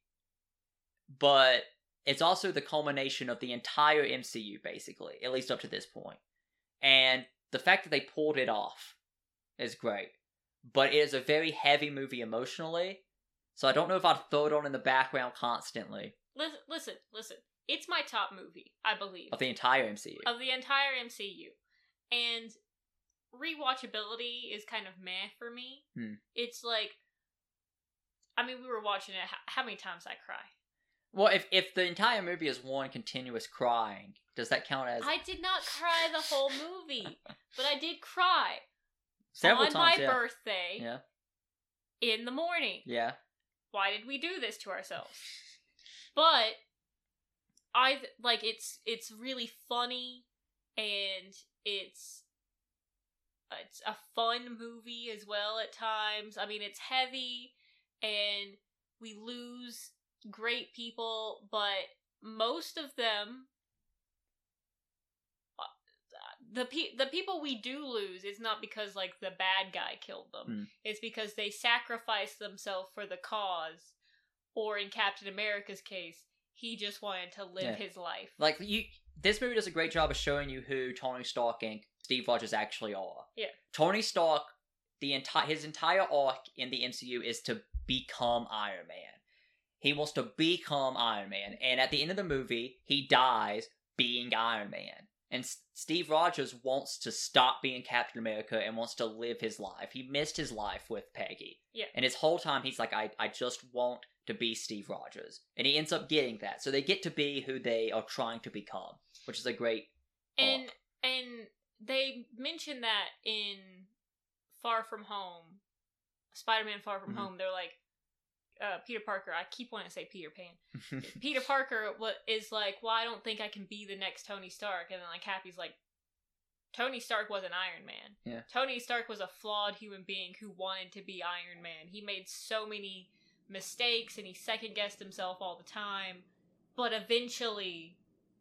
but it's also the culmination of the entire MCU, basically, at least up to this point. And the fact that they pulled it off is great, but it is a very heavy movie emotionally, so I don't know if I'd throw it on in the background constantly. Listen. It's my top movie, I believe. Of the entire MCU. And rewatchability is kind of meh for me. Hmm. It's like, I mean, we were watching it. How many times I cry? Well, if the entire movie is one continuous crying, does that count as... I did not cry the whole movie, but I did cry. Several times, on my birthday. Yeah. In the morning. Yeah. Why did we do this to ourselves? But... it's really funny, and it's a fun movie as well at times. I mean, it's heavy, and we lose great people, but most of them, the people we do lose, it's not because, like, the bad guy killed them. Mm. It's because they sacrificed themselves for the cause, or in Captain America's case, he just wanted to live his life. Like, this movie does a great job of showing you who Tony Stark and Steve Rogers actually are. Yeah. Tony Stark, his entire arc in the MCU is to become Iron Man. He wants to become Iron Man. And at the end of the movie, he dies being Iron Man. And Steve Rogers wants to stop being Captain America and wants to live his life. He missed his life with Peggy. Yeah. And his whole time, he's like, I just want to be Steve Rogers. And he ends up getting that. So they get to be who they are trying to become, which is a great arc. And they mention that in Far From Home, Spider-Man Far From Home, they're like, Peter Parker, I keep wanting to say Peter Pan. Peter Parker is like, well, I don't think I can be the next Tony Stark. And then like Happy's like, Tony Stark wasn't Iron Man. Yeah. Tony Stark was a flawed human being who wanted to be Iron Man. He made so many mistakes and he second guessed himself all the time. But eventually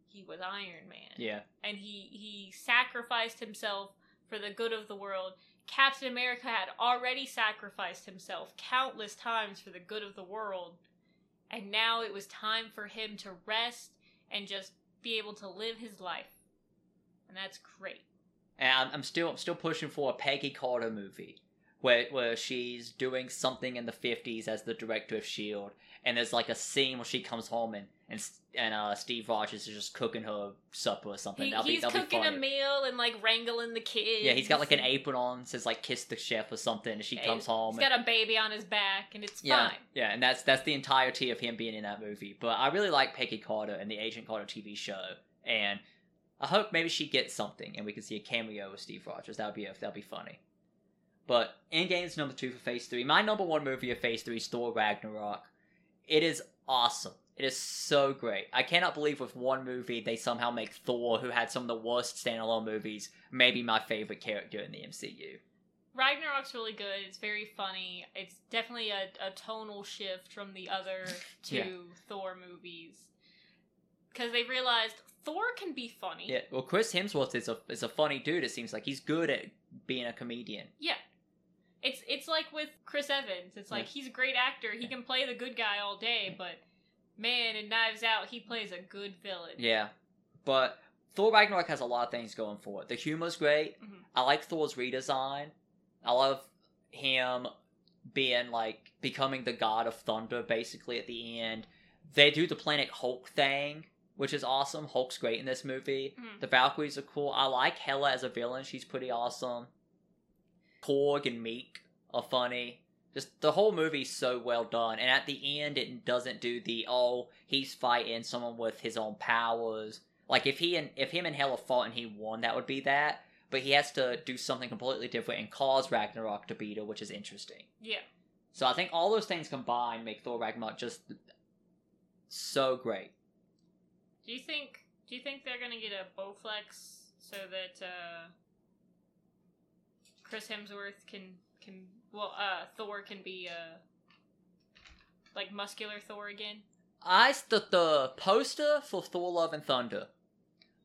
he was Iron Man. Yeah. And he sacrificed himself for the good of the world. Captain America had already sacrificed himself countless times for the good of the world, and now it was time for him to rest and just be able to live his life, and that's great. And I'm still pushing for a Peggy Carter movie where she's doing something in the 50s as the director of S.H.I.E.L.D., and there's like a scene where she comes home and Steve Rogers is just cooking her supper or something. He's cooking a meal and like wrangling the kids. Yeah, he's got like an apron on, says like "kiss the chef" or something. And she comes home. He's got a baby on his back, and it's fine. Yeah, and that's the entirety of him being in that movie. But I really like Peggy Carter and the Agent Carter TV show, and I hope maybe she gets something and we can see a cameo with Steve Rogers. That would be funny. But Endgame's number 2 for Phase 3. My number 1 movie of Phase 3 is Thor: Ragnarok. It is awesome. It is so great. I cannot believe with one movie they somehow make Thor, who had some of the worst standalone movies, maybe my favorite character in the MCU. Ragnarok's really good. It's very funny. It's definitely a tonal shift from the other two Thor movies. Because they realized Thor can be funny. Yeah, well, Chris Hemsworth is a funny dude, it seems like. He's good at being a comedian. Yeah. It's like with Chris Evans. It's like, he's a great actor. He can play the good guy all day, but... man, in Knives Out, he plays a good villain. Yeah. But Thor Ragnarok has a lot of things going for it. The humor's great. Mm-hmm. I like Thor's redesign. I love him being, like, becoming the god of thunder, basically, at the end. They do the Planet Hulk thing, which is awesome. Hulk's great in this movie. Mm-hmm. The Valkyries are cool. I like Hela as a villain. She's pretty awesome. Korg and Meek are funny. Just the whole movie's so well done, and at the end, it doesn't do the he's fighting someone with his own powers. Like if him and Hela fought and he won, that would be that. But he has to do something completely different and cause Ragnarok to beat her, which is interesting. Yeah. So I think all those things combined make Thor Ragnarok just so great. Do you think they're gonna get a Bowflex so that Chris Hemsworth can? Well, Thor can be, like, muscular Thor again. The poster for Thor: Love and Thunder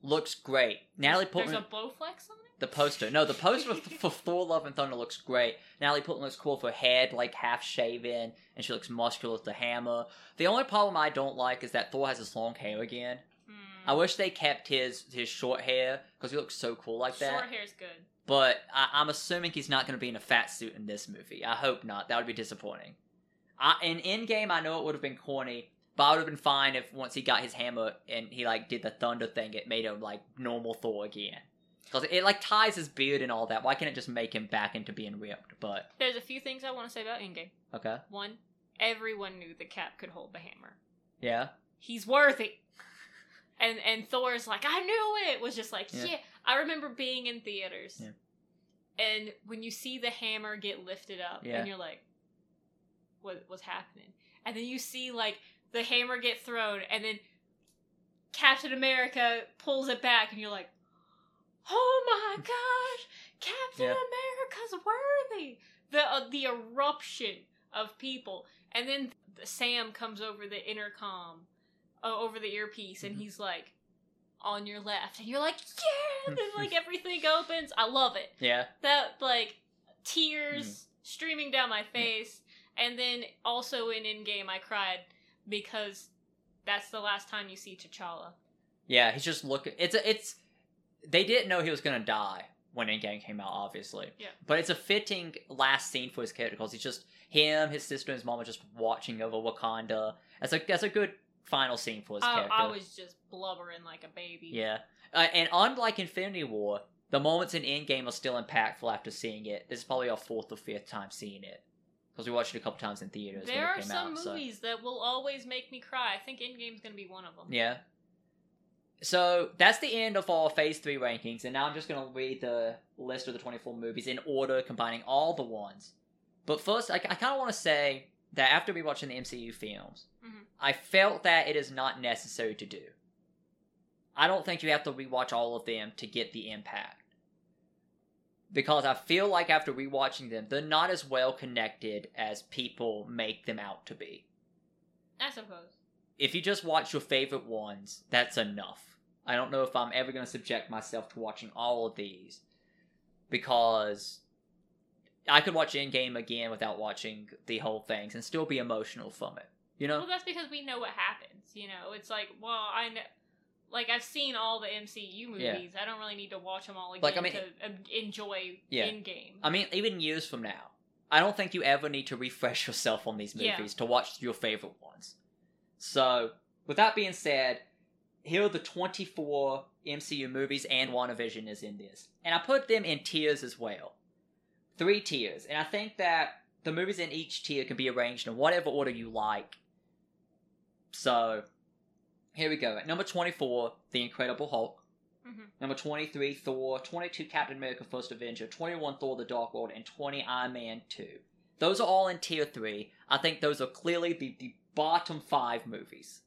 looks great. Natalie Portman... there's a Bowflex on it? The poster. No, the poster for Thor: Love and Thunder looks great. Natalie Portman looks cool with her head, like, half-shaven, and she looks muscular with the hammer. The only problem I don't like is that Thor has his long hair again. I wish they kept his short hair, because he looks so cool like that. Short hair's good. But I'm assuming he's not going to be in a fat suit in this movie. I hope not. That would be disappointing. In Endgame, I know it would have been corny, but I would have been fine if once he got his hammer and he, like, did the thunder thing, it made him, like, normal Thor again. Because it, like, ties his beard and all that. Why can't it just make him back into being ripped? But there's a few things I want to say about Endgame. Okay. 1, everyone knew that Cap could hold the hammer. Yeah? He's worthy. And Thor's like, I knew it! Was just like, yeah. I remember being in theaters. Yeah. And when you see the hammer get lifted up, and you're like, what's happening? And then you see, like, the hammer get thrown, and then Captain America pulls it back, and you're like, oh my gosh! Captain America's worthy! The eruption of people. And then Sam comes over the intercom. Over the earpiece, and he's like, on your left, and you're like, yeah, and like everything opens. I love it. Yeah, that like tears streaming down my face, and then also in Endgame, I cried because that's the last time you see T'Challa. Yeah, he's just looking. They didn't know he was gonna die, when Endgame came out, obviously. Yeah. But it's a fitting last scene for his character, because he's just him, his sister, and his mom are just watching over Wakanda. That's a good final scene for his character. I was just blubbering like a baby. Yeah. And unlike Infinity War, the moments in Endgame are still impactful after seeing it. This is probably our fourth or fifth time seeing it, because we watched it a couple times in theaters. There are some movies that will always make me cry. I think Endgame's going to be one of them. Yeah. So that's the end of our Phase 3 rankings, and now I'm just going to read the list of the 24 movies in order, combining all the ones. But first, I kind of want to say that after rewatching the MCU films, mm-hmm. I felt that it is not necessary to do. I don't think you have to rewatch all of them to get the impact, because I feel like after rewatching them, they're not as well connected as people make them out to be. I suppose. If you just watch your favorite ones, that's enough. I don't know if I'm ever going to subject myself to watching all of these, because I could watch Endgame again without watching the whole things and still be emotional from it, you know? Well, that's because we know what happens, you know? It's like, well, I know... Like, I've seen all the MCU movies. Yeah. I don't really need to watch them all again to enjoy Endgame. I mean, even years from now, I don't think you ever need to refresh yourself on these movies to watch your favorite ones. So, with that being said, here are the 24 MCU movies, and WandaVision is in this. And I put them in tiers as well. 3 tiers. And I think that the movies in each tier can be arranged in whatever order you like. So... Here we go. At number 24, The Incredible Hulk. Mm-hmm. Number 23, Thor. 22, Captain America: First Avenger. 21, Thor: The Dark World. And 20, Iron Man 2. Those are all in Tier 3. I think those are clearly the bottom 5 movies.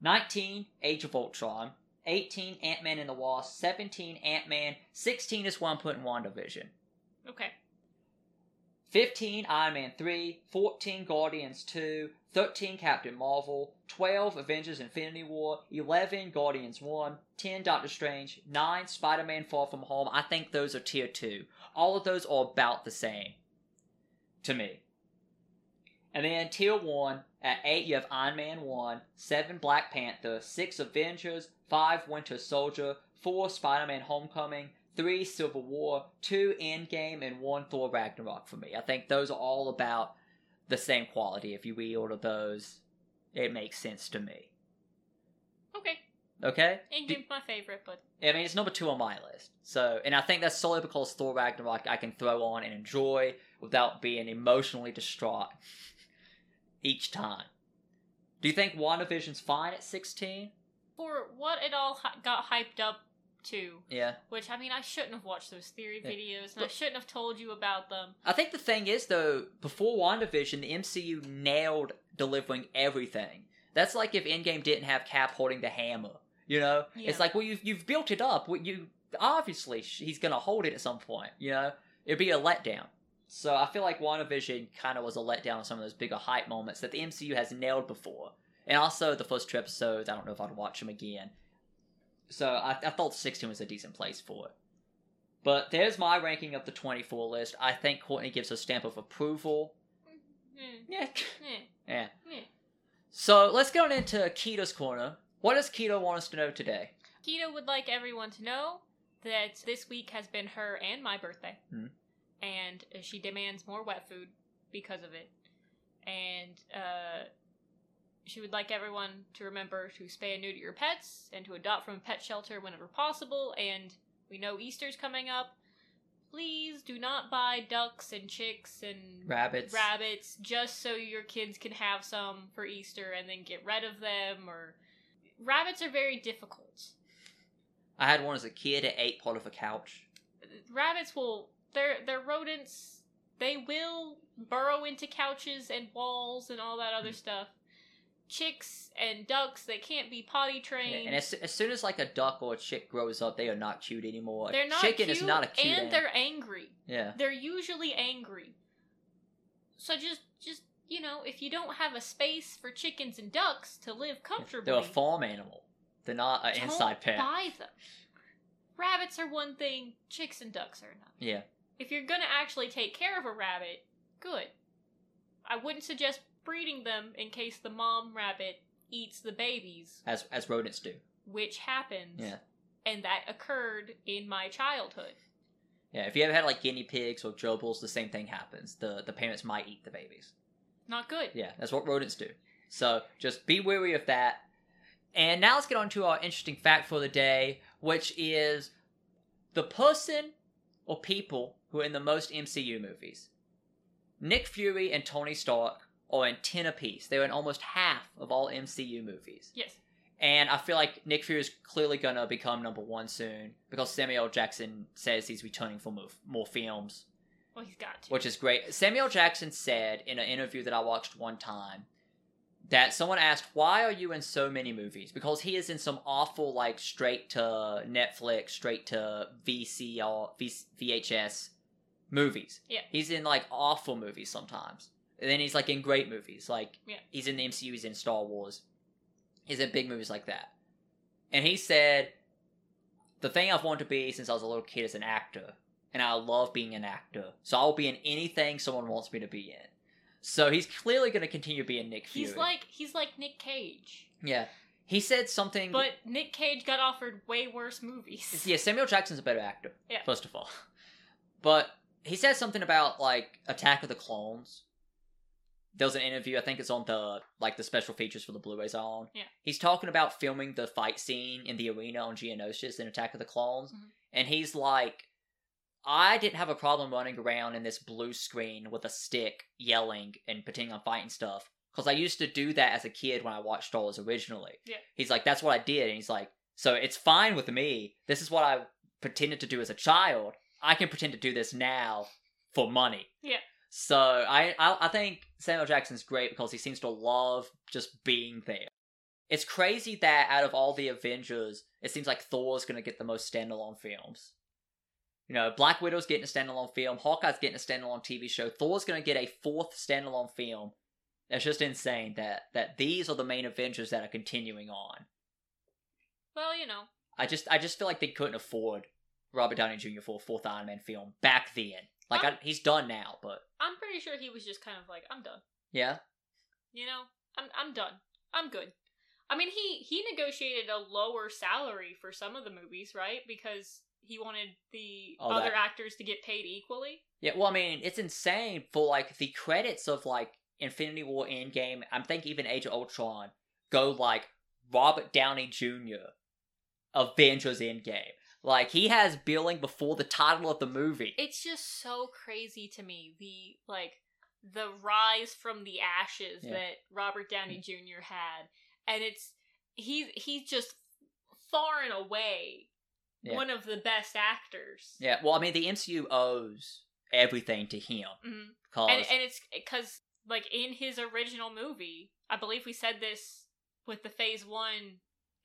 19, Age of Ultron. 18, Ant-Man and the Wasp. 17, Ant-Man. 16 is where I'm putting WandaVision. Okay. 15, Iron Man 3, 14, Guardians 2, 13, Captain Marvel, 12, Avengers: Infinity War, 11, Guardians 1, 10, Doctor Strange, 9, Spider-Man: Far From Home. I think those are Tier 2. All of those are about the same to me. And then Tier 1, at 8, you have Iron Man 1, 7, Black Panther, 6, Avengers, 5, Winter Soldier, 4, Spider-Man: Homecoming, 3, Civil War, 2, Endgame, and 1, Thor: Ragnarok for me. I think those are all about the same quality. If you reorder those, it makes sense to me. Okay. Okay? Endgame's my favorite, but... I mean, it's number 2 on my list. So, and I think that's solely because Thor: Ragnarok I can throw on and enjoy without being emotionally distraught each time. Do you think WandaVision's fine at 16? For what it all got hyped up to, yeah. Which, I mean, I shouldn't have watched those theory videos, and but I shouldn't have told you about them. I think the thing is, though, before WandaVision, the MCU nailed delivering everything. That's like if Endgame didn't have Cap holding the hammer, you know? Yeah. It's like, well, you've built it up. Well, you obviously, he's going to hold it at some point, you know? It'd be a letdown. So I feel like WandaVision kind of was a letdown on some of those bigger hype moments that the MCU has nailed before. And also, the first 2 episodes, I don't know if I'd watch them again. So I thought 16 was a decent place for it. But there's my ranking of the 24 list. I think Courtney gives a stamp of approval. Yeah. So let's get on into Keto's Corner. What does Keto want us to know today? Keto would like everyone to know that this week has been her and my birthday. Mm-hmm. And she demands more wet food because of it. And, she would like everyone to remember to spay and neuter your pets and to adopt from a pet shelter whenever possible. And we know Easter's coming up. Please do not buy ducks and chicks and rabbits just so your kids can have some for Easter and then get rid of them. Or rabbits are very difficult. I had one as a kid. It ate part of a couch. Rabbits will... They're rodents. They will burrow into couches and walls and all that other stuff. Chicks and ducks, they can't be potty trained. Yeah, and as soon as like a duck or a chick grows up, they are not cute anymore. They're not Chicken cute, is not a cute and animal. They're angry. Yeah. They're usually angry. So just you know, if you don't have a space for chickens and ducks to live comfortably... They're a farm animal. They're not an inside pet. Don't buy them. Rabbits are one thing, chicks and ducks are another. Yeah. If you're gonna actually take care of a rabbit, good. I wouldn't suggest breeding them in case the mom rabbit eats the babies. As rodents do. Which happens. Yeah. and that occurred in my childhood. Yeah, if you ever had, like, guinea pigs or gerbils, the same thing happens. The parents might eat the babies. Not good. Yeah, that's what rodents do. So, just be wary of that. And now let's get on to our interesting fact for the day, which is the person or people who are in the most MCU movies. Nick Fury and Tony Stark are in 10 apiece. They're in almost half of all MCU movies. Yes. And I feel like Nick Fury is clearly going to become number one soon because Samuel Jackson says he's returning for more films. Well, he's got to. Which is great. Samuel Jackson said in an interview that I watched one time that someone asked, why are you in so many movies? Because he is in some awful, like, straight to Netflix, straight to VHS movies. Yeah. He's in, like, awful movies sometimes. And then he's, like, in great movies. Like, yeah. He's in the MCU, he's in Star Wars. He's in big movies like that. And he said, the thing I've wanted to be since I was a little kid is an actor. And I love being an actor. So I'll be in anything someone wants me to be in. So he's clearly going to continue being Nick Fury. He's like Nick Cage. Yeah. He said something... But Nick Cage got offered way worse movies. Yeah, Samuel Jackson's a better actor, yeah. First of all. But he said something about, like, Attack of the Clones. There was an interview, I think it's on the special features for the Blu-rays on. Yeah. He's talking about filming the fight scene in the arena on Geonosis in Attack of the Clones. Mm-hmm. And he's like, I didn't have a problem running around in this blue screen with a stick yelling and pretending I'm fighting stuff. Because I used to do that as a kid when I watched Star Wars originally. Yeah. He's like, that's what I did. And he's like, so it's fine with me. This is what I pretended to do as a child. I can pretend to do this now for money. Yeah. So, I think Samuel Jackson's great because he seems to love just being there. It's crazy that out of all the Avengers, it seems like Thor's going to get the most standalone films. You know, Black Widow's getting a standalone film, Hawkeye's getting a standalone TV show, Thor's going to get a fourth standalone film. That's just insane that these are the main Avengers that are continuing on. Well, you know. I just feel like they couldn't afford Robert Downey Jr. for a fourth Iron Man film back then. Like, he's done now, but... I'm pretty sure he was just kind of like, I'm done. Yeah? You know, I'm done. I'm good. I mean, he negotiated a lower salary for some of the movies, right? Because he wanted the other actors to get paid equally. Yeah, well, I mean, it's insane for, like, the credits of, like, Infinity War, Endgame, I think even Age of Ultron, go, like, Robert Downey Jr., Avengers Endgame. Like, he has billing before the title of the movie. It's just so crazy to me, the rise from the ashes that Robert Downey Jr. had. And he's just far and away one of the best actors. Yeah, well, I mean, the MCU owes everything to him. Mm-hmm. Because... And it's because, like, in his original movie, I believe we said this with the Phase 1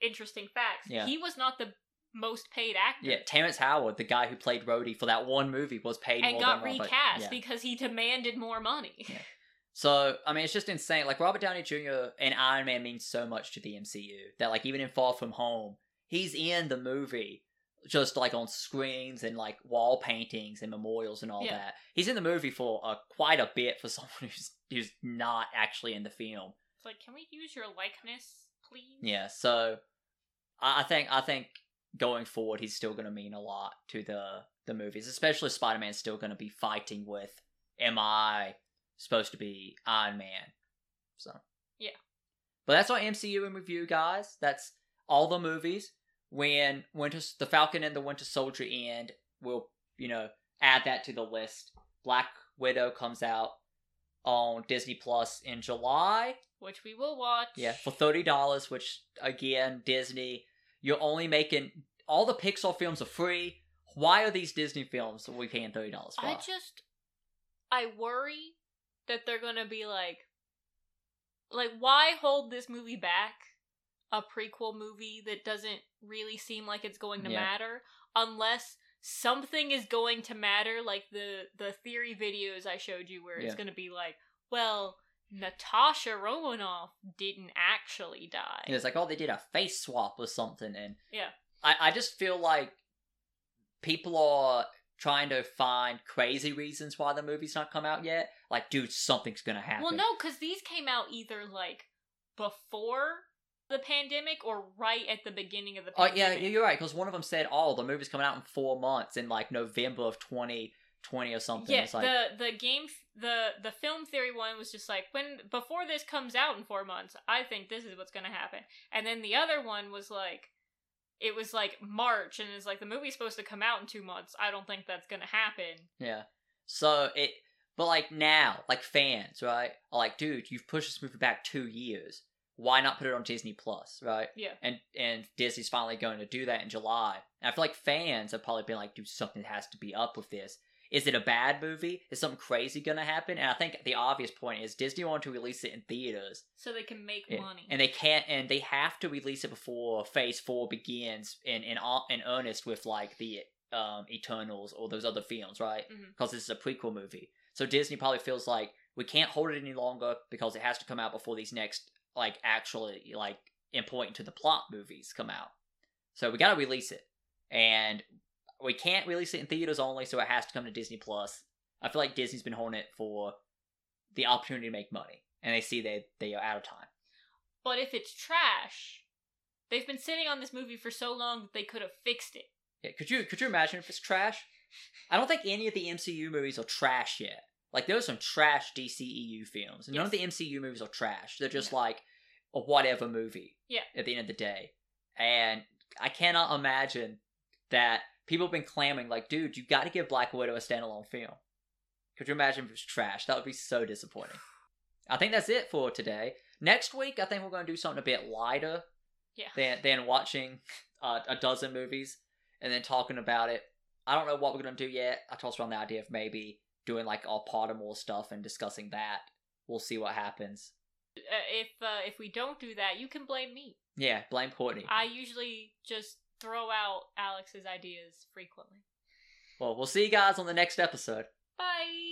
interesting facts, he was not the most paid actor. Yeah, Terrence Howard, the guy who played Rhodey for that one movie, was paid more than Robert. And got recast because he demanded more money. Yeah. So, I mean, it's just insane. Like, Robert Downey Jr. and Iron Man means so much to the MCU that, like, even in Far From Home, he's in the movie just, like, on screens and, like, wall paintings and memorials and all that. He's in the movie for quite a bit for someone who's not actually in the film. It's like, can we use your likeness, please? Yeah, so, I think... going forward, he's still going to mean a lot to the movies, especially if Spider-Man's still going to be fighting with, am I supposed to be Iron Man? So. Yeah. But that's our MCU in review, guys. That's all the movies. When The Falcon and the Winter Soldier end, we'll, you know, add that to the list. Black Widow comes out on Disney Plus in July. Which we will watch. Yeah, for $30, which, again, Disney... You're only making... All the Pixar films are free. Why are these Disney films that we're paying $30 for? I worry that they're going to be like... Like, why hold this movie back? A prequel movie that doesn't really seem like it's going to matter. Unless something is going to matter. Like the theory videos I showed you where it's going to be like, well... Natasha Romanoff didn't actually die. It's like, oh, they did a face swap or something. And I just feel like people are trying to find crazy reasons why the movie's not come out yet. Like, dude, something's gonna happen. Well, no, because these came out either, like, before the pandemic or right at the beginning of the pandemic. Yeah, you're right, because one of them said, oh, the movie's coming out in 4 months in, like, November of 2020 or something. Yeah, it's like, the film theory one was just like, before this comes out in 4 months, I think this is what's going to happen. And then the other one was like, it was like March, and it's like, the movie's supposed to come out in 2 months. I don't think that's going to happen. Yeah. So it, but like now, like fans, right, are like, dude, you've pushed this movie back 2 years. Why not put it on Disney Plus, right? Yeah. And Disney's finally going to do that in July. And I feel like fans have probably been like, dude, something has to be up with this. Is it a bad movie? Is something crazy going to happen? And I think the obvious point is Disney wanted to release it in theaters. So they can make money. And they can't, and they have to release it before Phase 4 begins in earnest with, like, the Eternals or those other films, right? Because this is a prequel movie. So Disney probably feels like, we can't hold it any longer because it has to come out before these next, like, actually, like, important to the plot movies come out. So we gotta release it. And we can't release it in theaters only, so it has to come to Disney Plus. I feel like Disney's been holding it for the opportunity to make money, and they see they are out of time. But if it's trash, they've been sitting on this movie for so long that they could have fixed it. Yeah, could you imagine if it's trash? I don't think any of the MCU movies are trash yet. Like, there are some trash DCEU films, and none of the MCU movies are trash. They're just like a whatever movie. Yeah. At the end of the day, and I cannot imagine that. People have been clamoring, like, dude, you got to give Black Widow a standalone film. Could you imagine if it was trash? That would be so disappointing. I think that's it for today. Next week, I think we're going to do something a bit lighter than watching a dozen movies and then talking about it. I don't know what we're going to do yet. I tossed around the idea of maybe doing, like, our Pottermore stuff and discussing that. We'll see what happens. If we don't do that, you can blame me. Yeah, blame Courtney. I usually just throw out Alex's ideas frequently. Well, we'll see you guys on the next episode. Bye!